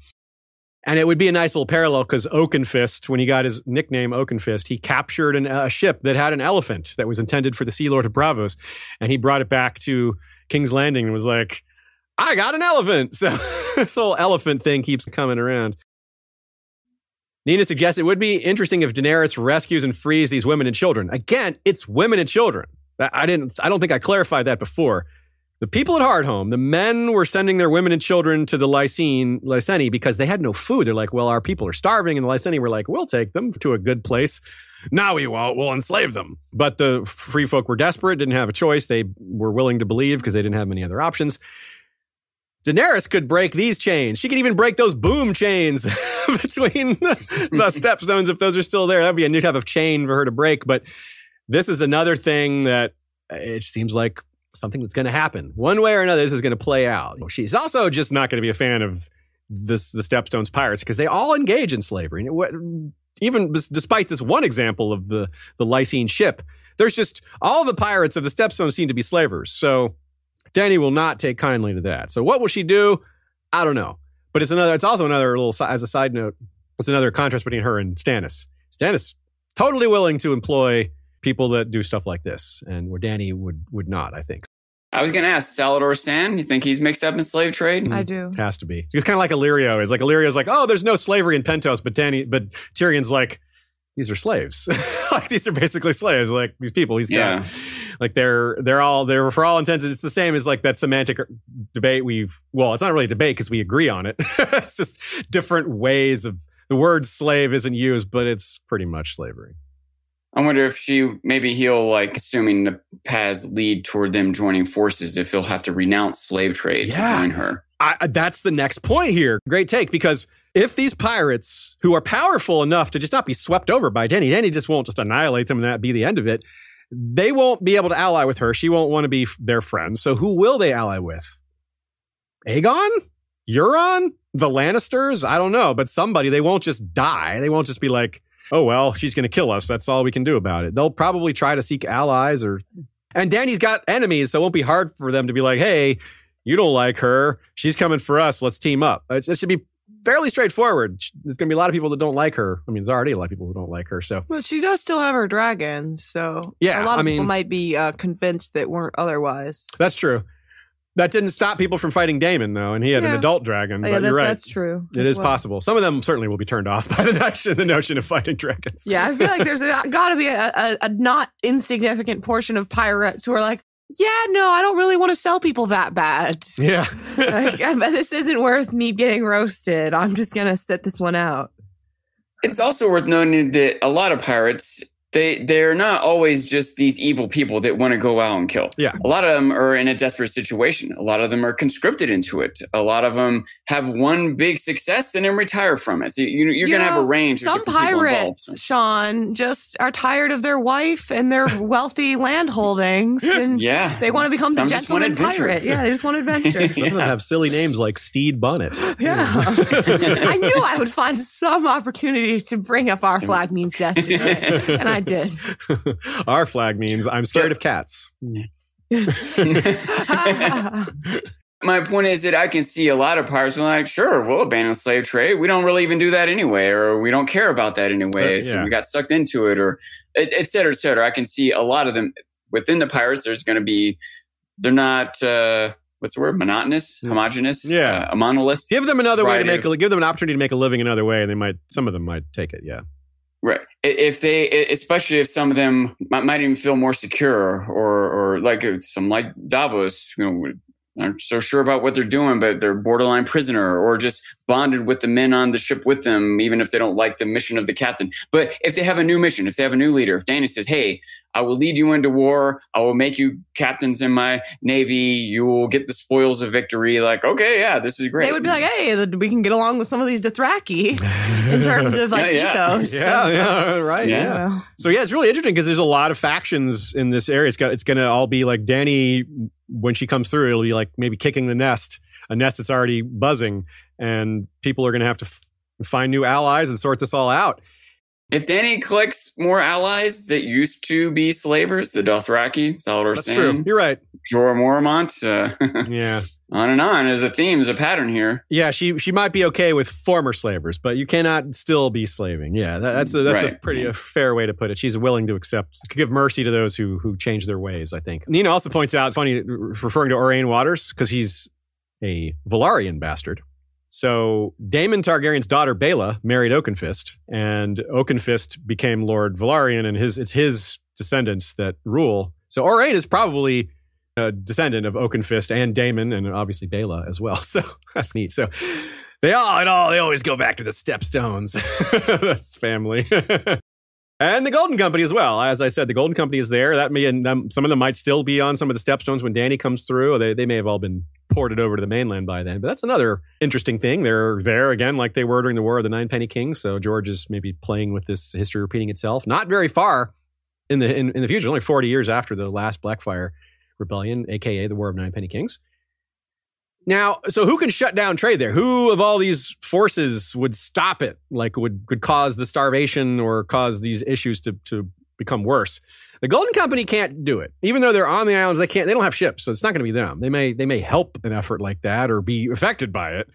and it would be a nice little parallel because Oakenfist, when he got his nickname Oakenfist, he captured an, a ship that had an elephant that was intended for the Sea Lord of Braavos, and he brought it back to King's Landing and was like, "I got an elephant." So this whole elephant thing keeps coming around. Nina suggests it would be interesting if Daenerys rescues and frees these women and children. Again, it's women and children. I didn't. I don't think I clarified that before. The people at Hardhome, the men were sending their women and children to the Lysene, Lyseni because they had no food. They're like, well, our people are starving. And the Lyseni were like, we'll take them to a good place. No, we won't. We'll enslave them. But the free folk were desperate, didn't have a choice. They were willing to believe because they didn't have many other options. Daenerys could break these chains. She could even break those boom chains between the, the Stepstones if those are still there. That would be a new type of chain for her to break. But this is another thing that it seems like something that's going to happen. One way or another, this is going to play out. She's also just not going to be a fan of this, the Stepstones pirates because they all engage in slavery. Even despite this one example of the, the Lysene ship, there's just all the pirates of the Stepstones seem to be slavers. So Dany will not take kindly to that. So what will she do? I don't know. But it's another. It's also another little, as a side note, it's another contrast between her and Stannis. Stannis totally willing to employ people that do stuff like this, and where Dany would would not, I think. I was going to ask, Salador San, you think he's mixed up in slave trade? Mm, I do. Has to be. He's kind of like Illyrio. It's like Illyrio's like, oh, there's no slavery in Pentos, but Dany, but Tyrion's like, these are slaves. Like these are basically slaves. Like these people, he's yeah. got like they're they're all they're for all intents. It's the same as like that semantic debate we've. Well, it's not really a debate because we agree on it. It's just different ways of the word slave isn't used, but it's pretty much slavery. I wonder if she maybe he'll like assuming the paths lead toward them joining forces. If he'll have to renounce slave trade yeah. to join her. I, that's the next point here. Great take because. If these pirates, who are powerful enough to just not be swept over by Dany, Dany just won't just annihilate them and that be the end of it, they won't be able to ally with her. She won't want to be their friend. So who will they ally with? Aegon? Euron? The Lannisters? I don't know. But somebody, they won't just die. They won't just be like, oh, well, she's going to kill us. That's all we can do about it. They'll probably try to seek allies or... And Dany's got enemies, so it won't be hard for them to be like, hey, you don't like her. She's coming for us. Let's team up. It should be fairly straightforward. There's going to be a lot of people that don't like her. I mean, there's already a lot of people who don't like her. So, but she does still have her dragons. So, yeah, a lot of I mean, people might be uh, convinced that weren't otherwise. That's true. That didn't stop people from fighting Daemon, though, and he had yeah. an adult dragon. Yeah, but that, you're right. That's true. It is well. possible. Some of them certainly will be turned off by the notion, the notion of fighting dragons. Yeah, I feel like there's got to be a, a, a not insignificant portion of pirates who are like, yeah, no, I don't really want to sell people that bad. Yeah. Like, I bet this isn't worth me getting roasted. I'm just going to sit this one out. It's also worth noting that a lot of pirates, they, they're not always just these evil people that want to go out and kill. Yeah. A lot of them are in a desperate situation. A lot of them are conscripted into it. A lot of them have one big success and then retire from it. So you, you're you going to have a range of different people involved. Some pirates, Sean, just are tired of their wife and their wealthy land holdings. And yeah. they want to become some the gentleman pirate. Yeah, they just want adventure. Some yeah. of them have silly names like Steed Bonnet. Yeah. I knew I would find some opportunity to bring up our flag means death today. And I did. Our flag means I'm scared but, of cats. My point is that I can see a lot of pirates are like, sure, we'll abandon the slave trade. We don't really even do that anyway, or we don't care about that anyway. Uh, yeah. So we got sucked into it, or et, et cetera, et cetera. I can see a lot of them within the pirates. There's going to be, they're not, uh, what's the word? Monotonous, homogenous, yeah, uh, a monolith. Give them another way to make a, give them an opportunity to make a living another way, and they might, some of them might take it. Yeah. Right. If they, especially if some of them might even feel more secure, or, or like some like Davos, you know, aren't so sure about what they're doing, but they're borderline prisoner, or just bonded with the men on the ship with them, even if they don't like the mission of the captain. But if they have a new mission, if they have a new leader, if Danny says, hey, I will lead you into war, I will make you captains in my navy, you will get the spoils of victory, like, okay, yeah, this is great. They would be like, hey, we can get along with some of these Dothraki in terms of like yeah, yeah. ethos. Yeah, so. yeah, right. Yeah. yeah. So yeah, it's really interesting because there's a lot of factions in this area. It's got, it's going to all be like Dany, when she comes through, it'll be like maybe kicking the nest, a nest that's already buzzing, and people are going to have to f- find new allies and sort this all out. If Dany collects more allies that used to be slavers, the Dothraki, Salador Sane. That's true. You're right. Jorah Mormont. Uh, yeah. On and on. There's a theme, there's a pattern here. Yeah, she she might be okay with former slavers, but you cannot still be slaving. Yeah, that, that's a, that's right. a pretty a fair way to put it. She's willing to accept, give mercy to those who who change their ways, I think. Nina also points out, it's funny, referring to Aurane Waters, because he's a Velaryon bastard. So Daemon Targaryen's daughter Bela married Oakenfist, and Oakenfist became Lord Velaryon, and his it's his descendants that rule. So Aurane is probably a descendant of Oakenfist and Daemon, and obviously Bela as well. So that's neat. So they all and all they always go back to the Stepstones. That's family. And the Golden Company as well. As I said, the Golden Company is there. That may and them, some of them might still be on some of the Stepstones when Dany comes through. They they may have all been ported over to the mainland by then. But that's another interesting thing. They're there again, like they were during the War of the Ninepenny Kings. So George is maybe playing with this history repeating itself. Not very far in the in, in the future, only forty years after the last Blackfyre Rebellion, aka the War of Ninepenny Kings. Now, so who can shut down trade there? Who of all these forces would stop it? Like would could cause the starvation or cause these issues to to become worse? The Golden Company can't do it. Even though they're on the islands, they can't. They don't have ships, so it's not going to be them. They may they may help an effort like that or be affected by it,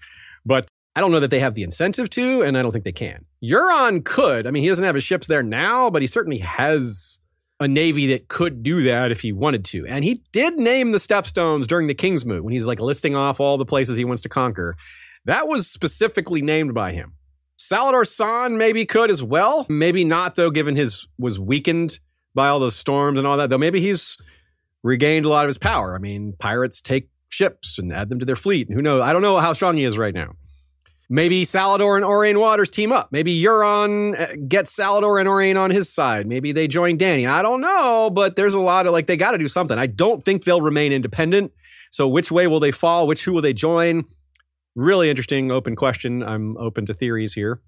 but I don't know that they have the incentive to, and I don't think they can. Euron could. I mean, he doesn't have his ships there now, but he certainly has a navy that could do that if he wanted to. And he did name the Stepstones during the King's Moot when he's like listing off all the places he wants to conquer. That was specifically named by him. Salador Sane maybe could as well. Maybe not, though, given his was weakened by all those storms and all that, though maybe he's regained a lot of his power. I mean, pirates take ships and add them to their fleet, and who knows? I don't know how strong he is right now. Maybe Salador and Aurane Waters team up. Maybe Euron gets Salador and Aurane on his side. Maybe they join Dany. I don't know, but there's a lot of, like, they got to do something. I don't think they'll remain independent. So which way will they fall? Which, who will they join? Really interesting, open question. I'm open to theories here.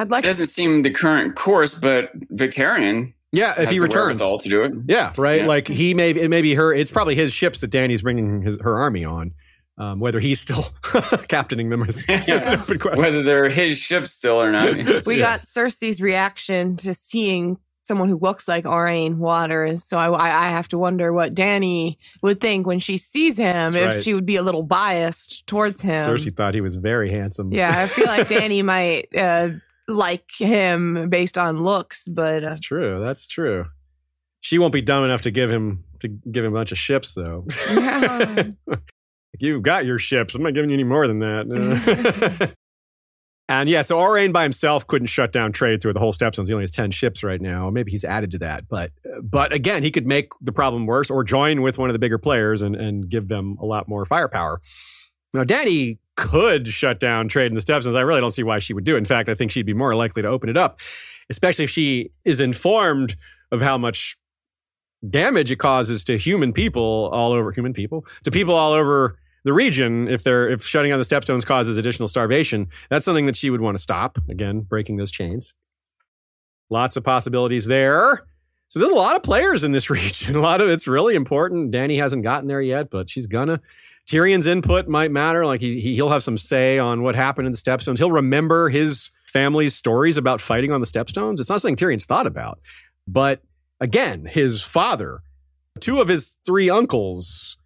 I'd like. It doesn't seem the current course, but Victarion. Yeah, if he returns, all to do it. Yeah, right. Yeah. Like he may, it may be her. It's probably his ships that Dany's bringing his her army on. Um, whether he's still captaining them is, yeah. is an open question. Whether they're his ships still or not. I mean. We yeah. got Cersei's reaction to seeing someone who looks like Aurane Waters. So I, I have to wonder what Dany would think when she sees him, That's if right. she would be a little biased towards him. Cersei thought he was very handsome. Yeah, I feel like Dany might. Uh, like him based on looks, but uh, that's true. That's true. She won't be dumb enough to give him to give him a bunch of ships, though. Yeah. You've got your ships. I'm not giving you any more than that. And yeah, so Aurane by himself couldn't shut down trade through the whole Stepstones. He only has ten ships right now. Maybe he's added to that, but but again, he could make the problem worse or join with one of the bigger players and and give them a lot more firepower. Now, Dany could shut down trade in the Stepstones. I really don't see why she would do it. In fact, I think she'd be more likely to open it up, especially if she is informed of how much damage it causes to human people all over human people, to people all over the region. If they're if shutting down the Stepstones causes additional starvation, that's something that she would want to stop. Again, breaking those chains. Lots of possibilities there. So there's a lot of players in this region. A lot of it's really important. Dany hasn't gotten there yet, but she's gonna. Tyrion's input might matter. Like he, he'll have some say on what happened in the Stepstones. He'll remember his family's stories about fighting on the Stepstones. It's not something Tyrion's thought about. But again, his father two of his three uncles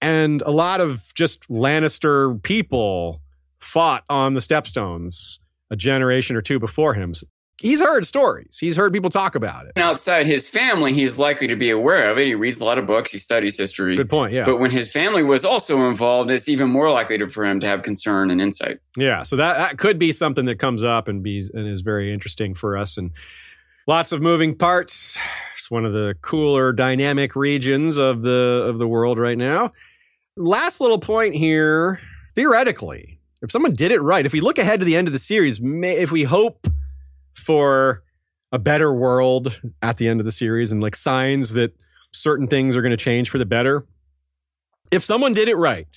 and a lot of just Lannister people fought on the Stepstones a generation or two before him. So he's heard stories. He's heard people talk about it. And outside his family, he's likely to be aware of it. He reads a lot of books. He studies history. Good point, yeah. But when his family was also involved, it's even more likely to, for him to have concern and insight. Yeah, so that, that could be something that comes up and be and is very interesting for us. And lots of moving parts. It's one of the cooler, dynamic regions of the of the world right now. Last little point here. Theoretically, if someone did it right, if we look ahead to the end of the series, may, if we hope for a better world at the end of the series and like signs that certain things are going to change for the better. If someone did it right,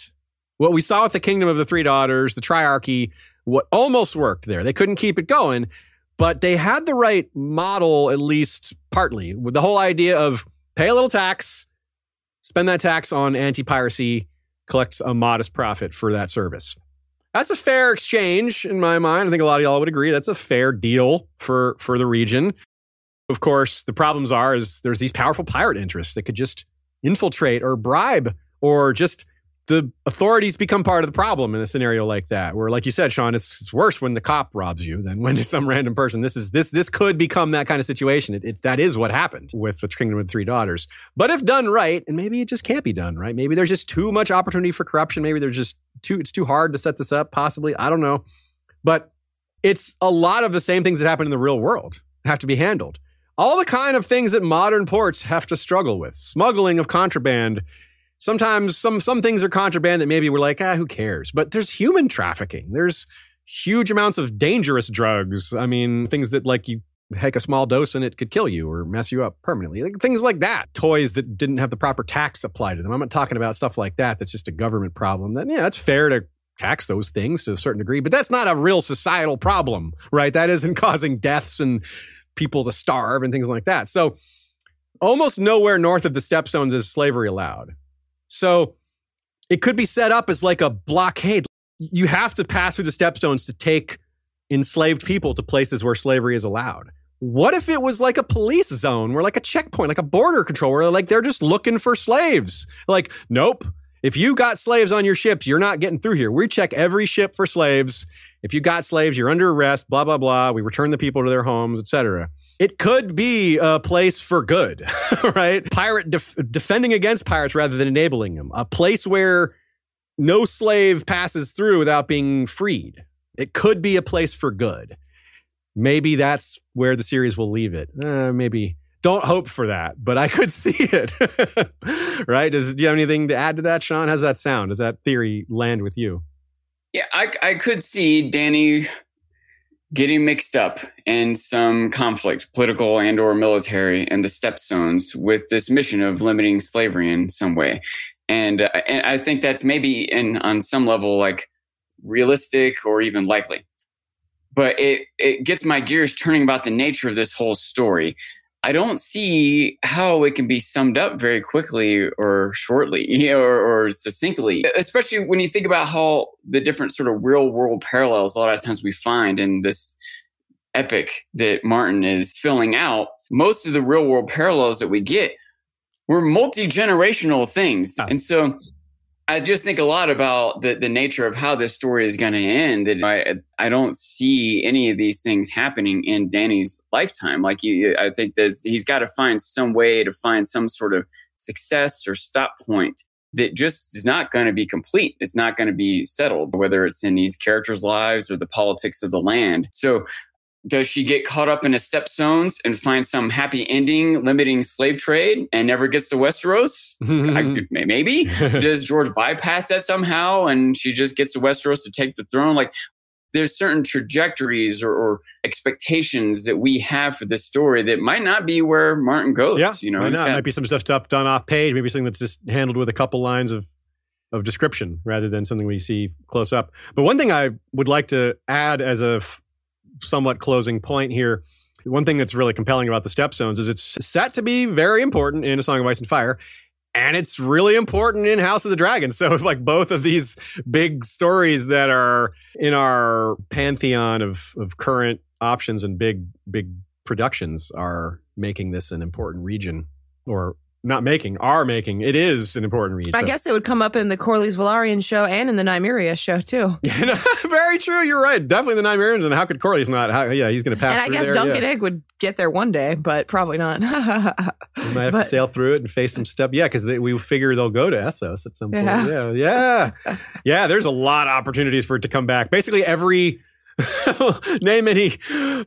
what we saw with the Kingdom of the Three Daughters, the Triarchy, what almost worked there. They couldn't keep it going, but they had the right model, at least partly, with the whole idea of pay a little tax, spend that tax on anti-piracy, collect a modest profit for that service. That's a fair exchange in my mind. I think a lot of y'all would agree that's a fair deal for, for the region. Of course, the problems are is there's these powerful pirate interests that could just infiltrate or bribe or just the authorities become part of the problem in a scenario like that. Where, like you said, Sean, it's, it's worse when the cop robs you than when it's some random person. This is this this could become that kind of situation. It, it, that is what happened with the Kingdom of the Three Daughters. But if done right, and maybe it just can't be done right. Maybe there's just too much opportunity for corruption. Maybe there's just Too, it's too hard to set this up, possibly. I don't know. But it's a lot of the same things that happen in the real world have to be handled. All the kind of things that modern ports have to struggle with. Smuggling of contraband. Sometimes some some things are contraband that maybe we're like, ah, who cares? But there's human trafficking. There's huge amounts of dangerous drugs. I mean, things that like you take a small dose and it could kill you or mess you up permanently. Like, things like that. Toys that didn't have the proper tax applied to them. I'm not talking about stuff like that. That's just a government problem. Then, yeah, it's fair to tax those things to a certain degree, but that's not a real societal problem, right? That isn't causing deaths and people to starve and things like that. So almost nowhere north of the Stepstones is slavery allowed. So it could be set up as like a blockade. You have to pass through the Stepstones to take enslaved people to places where slavery is allowed. What if it was like a police zone or like a checkpoint, like a border control where like they're just looking for slaves? Like, nope. If you got slaves on your ships, you're not getting through here. We check every ship for slaves. If you got slaves, you're under arrest, blah, blah, blah. We return the people to their homes, et cetera. It could be a place for good, right? Pirate def- defending against pirates rather than enabling them. A place where no slave passes through without being freed. It could be a place for good. Maybe that's where the series will leave it. Uh, maybe. Don't hope for that, but I could see it. Right? Does, do you have anything to add to that, Sean? How's that sound? Does that theory land with you? Yeah, I, I could see Danny getting mixed up in some conflict, political and or military, and the Stepstones with this mission of limiting slavery in some way. And, uh, and I think that's maybe in, on some level, like, realistic or even likely. But it, it gets my gears turning about the nature of this whole story. I don't see how it can be summed up very quickly or shortly or, or succinctly, especially when you think about how the different sort of real world parallels a lot of times we find in this epic that Martin is filling out. Most of the real world parallels that we get were multi-generational things. And so I just think a lot about the, the nature of how this story is going to end. That I I don't see any of these things happening in Danny's lifetime. Like you, I think there's, he's got to find some way to find some sort of success or stop point that just is not going to be complete. It's not going to be settled, whether it's in these characters' lives or the politics of the land. So does she get caught up in the Stepstones and find some happy ending limiting slave trade and never gets to Westeros? I, maybe. Does George bypass that somehow and she just gets to Westeros to take the throne? Like, there's certain trajectories or, or expectations that we have for this story that might not be where Martin goes. Yeah, you know, why not? It might be some stuff done off page, maybe something that's just handled with a couple lines of of description rather than something we see close up. But one thing I would like to add as a f- somewhat closing point here. One thing that's really compelling about the Stepstones is it's set to be very important in A Song of Ice and Fire, and it's really important in House of the Dragon. So like both of these big stories that are in our pantheon of, of current options and big, big productions are making this an important region or not making, are making. It is an important read. I so. guess it would come up in the Corley's Velaryon show and in the Nymeria show, too. Very true. You're right. Definitely the Nymerians. And how could Corley's not? How, yeah, he's going to pass and I through guess there, Duncan yeah. Egg would get there one day, but probably not. You might have but, to sail through it and face some stuff. Yeah, because we figure they'll go to Essos at some point. Yeah. Yeah. Yeah. yeah, there's a lot of opportunities for it to come back. Basically, every... name any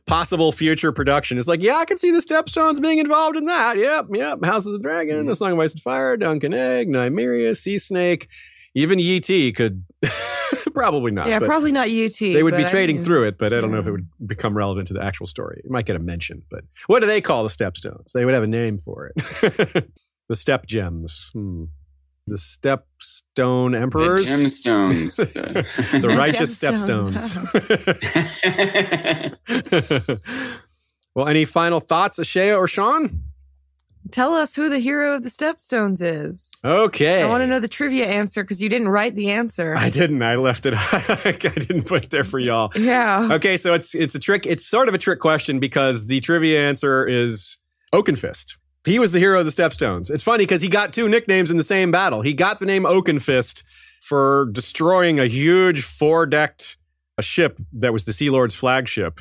possible future production. It's like, yeah, I can see the Stepstones being involved in that. Yep, yep. House of the Dragon, mm-hmm. A Song of Ice and Fire, Duncan Egg, Nymeria, Sea Snake, even Y T could probably not. Yeah, probably not Y T. They would be trading I mean, through it, but I don't yeah. know if it would become relevant to the actual story. It might get a mention, but what do they call the Stepstones? They would have a name for it. The Step Gems. Hmm. The Stepstone Emperors? The Gemstones. The Righteous Gemstone. Stepstones. Well, any final thoughts, Ashea or Sean? Tell us who the hero of the Stepstones is. Okay. I want to know the trivia answer because you didn't write the answer. I didn't. I left it. I didn't put it there for y'all. Yeah. Okay, so it's it's a trick. It's sort of a trick question because the trivia answer is Oakenfist. He was the hero of the Stepstones. It's funny because he got two nicknames in the same battle. He got the name Oakenfist for destroying a huge four-decked ship that was the Sea Lord's flagship.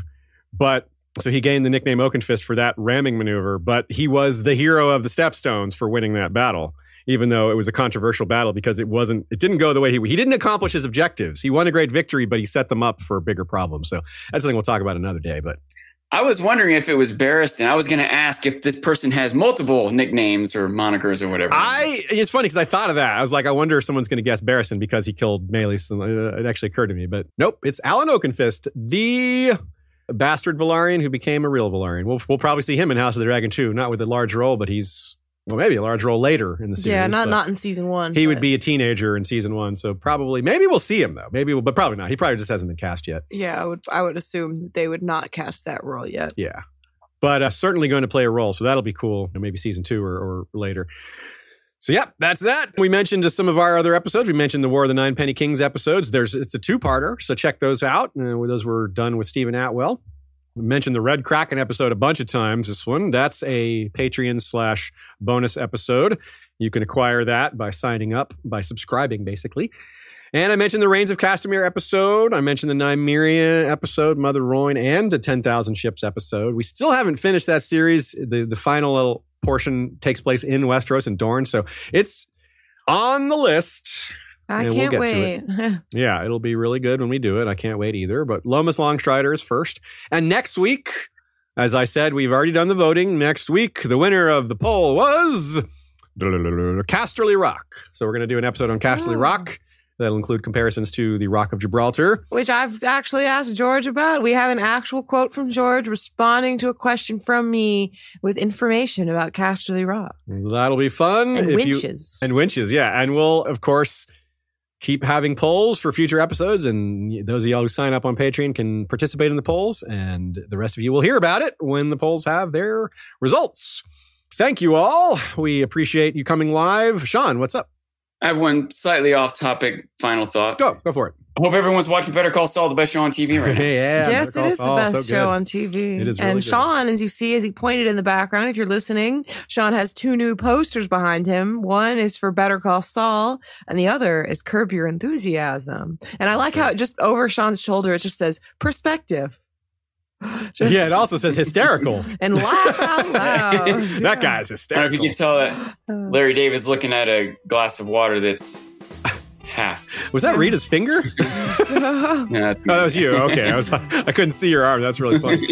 But so he gained the nickname Oakenfist for that ramming maneuver. But he was the hero of the Stepstones for winning that battle, even though it was a controversial battle because it wasn't. It didn't go the way he he didn't accomplish his objectives. He won a great victory, but he set them up for bigger problems. So that's something we'll talk about another day. But. I was wondering if it was Barristan. I was going to ask if this person has multiple nicknames or monikers or whatever. I It's funny because I thought of that. I was like, I wonder if someone's going to guess Barristan because he killed Maelys. It actually occurred to me, but nope. It's Alan Oakenfist, the bastard Velaryon who became a real Velaryon. We'll, we'll probably see him in House of the Dragon too. Not with a large role, but he's... Well, maybe a large role later in the series. Yeah, not not in season one. He but. would be a teenager in season one, so probably, maybe we'll see him though. Maybe, we'll, but probably not. He probably just hasn't been cast yet. Yeah, I would I would assume they would not cast that role yet. Yeah, but uh, certainly going to play a role, so that'll be cool. Maybe season two or, or later. So yeah, that's that. We mentioned just some of our other episodes. We mentioned the War of the Ninepenny Kings episodes. There's it's a two-parter, so check those out. Uh, those were done with Stephen Atwell. We mentioned the Red Kraken episode a bunch of times. This one, that's a Patreon slash bonus episode. You can acquire that by signing up, by subscribing, basically. And I mentioned the Reigns of Castamere episode. I mentioned the Nymeria episode, Mother Ruin, and the ten thousand Ships episode. We still haven't finished that series. The, the final little portion takes place in Westeros and Dorne. So it's on the list. I and can't we'll wait. It. Yeah, it'll be really good when we do it. I can't wait either. But Lomas Longstrider is first. And next week, as I said, we've already done the voting. Next week, the winner of the poll was Casterly Rock. So we're going to do an episode on Casterly oh. Rock. That'll include comparisons to the Rock of Gibraltar. Which I've actually asked George about. We have an actual quote from George responding to a question from me with information about Casterly Rock. That'll be fun. And if winches. You, and winches, yeah. And we'll, of course... keep having polls for future episodes, and those of y'all who sign up on Patreon can participate in the polls, and the rest of you will hear about it when the polls have their results. Thank you all. We appreciate you coming live. Sean, what's up? I have one slightly off-topic final thought. Go, go for it. I hope everyone's watching Better Call Saul, the best show on T V right now. yeah, yes, it is Saul, the best so show on T V. It is really and good. Sean, as you see, as he pointed in the background, if you're listening, Sean has two new posters behind him. One is for Better Call Saul, and the other is Curb Your Enthusiasm. And I like how it just over Sean's shoulder, it just says perspective. Just, yeah, it also says hysterical. And laugh out loud. That yeah. guy's hysterical. I don't know if you can tell that Larry David's looking at a glass of water that's half. Was that Rita's finger? No, that's me. Oh, that was you. Okay. I was like, I couldn't see your arm. That's really funny.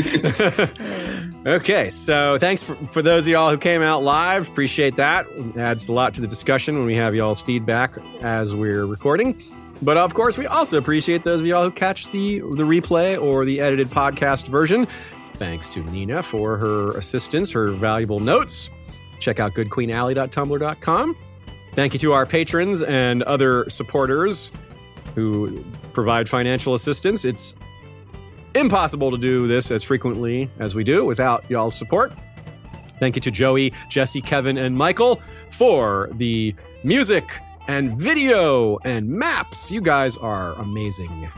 Okay. So thanks for, for those of y'all who came out live. Appreciate that. It adds a lot to the discussion when we have y'all's feedback as we're recording. But of course, we also appreciate those of y'all who catch the, the replay or the edited podcast version. Thanks to Nina for her assistance, her valuable notes. Check out good queen alley dot tumblr dot com. Thank you to our patrons and other supporters who provide financial assistance. It's impossible to do this as frequently as we do without y'all's support. Thank you to Joey, Jesse, Kevin, and Michael for the music and video and maps. You guys are amazing.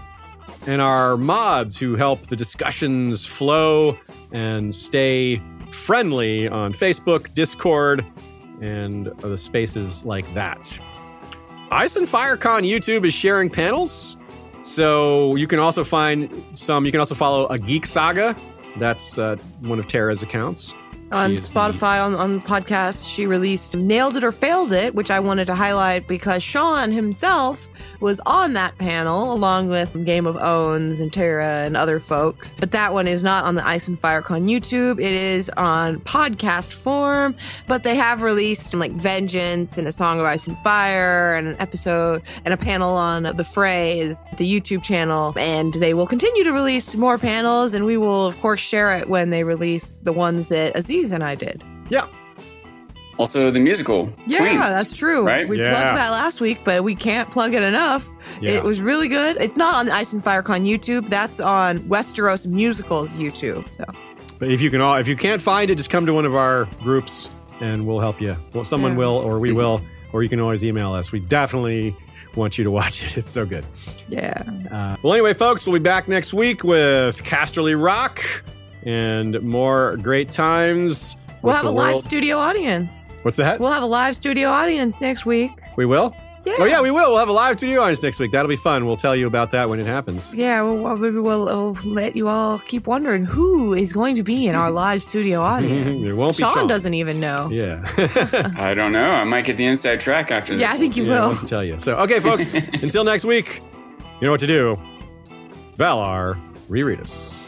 And our mods who help the discussions flow and stay friendly on Facebook, Discord, and the spaces like that. Ice and Fire Con YouTube is sharing panels, so you can also find some. You can also follow A Geek Saga. That's uh, one of Tara's accounts. On Spotify, the... on, on the podcast, she released Nailed It or Failed It, which I wanted to highlight because Sean himself was on that panel along with Game of Owns and Tara and other folks. But that one is not on the Ice and Fire Con YouTube. It is on podcast form, but they have released like Vengeance and A Song of Ice and Fire and an episode and a panel on The Phrase, the YouTube channel. And they will continue to release more panels, and we will, of course, share it when they release the ones that Aziz and I did. Yeah. Also, the musical. Yeah, Queens, that's true. Right? We yeah. plugged that last week, but we can't plug it enough. Yeah. It was really good. It's not on the Ice and Fire Con YouTube. That's on Westeros Musicals YouTube. So, but if you can all, if you can't find it, just come to one of our groups, and we'll help you. Well, someone yeah. will, or we will, or you can always email us. We definitely want you to watch it. It's so good. Yeah. Uh, well, anyway, folks, we'll be back next week with Casterly Rock. And more great times. We'll have a world. live studio audience. What's that? We'll have a live studio audience next week. We will? Yeah. Oh, yeah, we will. We'll have a live studio audience next week. That'll be fun. We'll tell you about that when it happens. Yeah, well, maybe we'll, we'll let you all keep wondering who is going to be in our live studio audience. It won't be Sean. Sean doesn't even know. Yeah. I don't know. I might get the inside track after this. Yeah, I think you yeah, will. I'll tell you. So, okay, folks, until next week, you know what to do. Valar, reread us.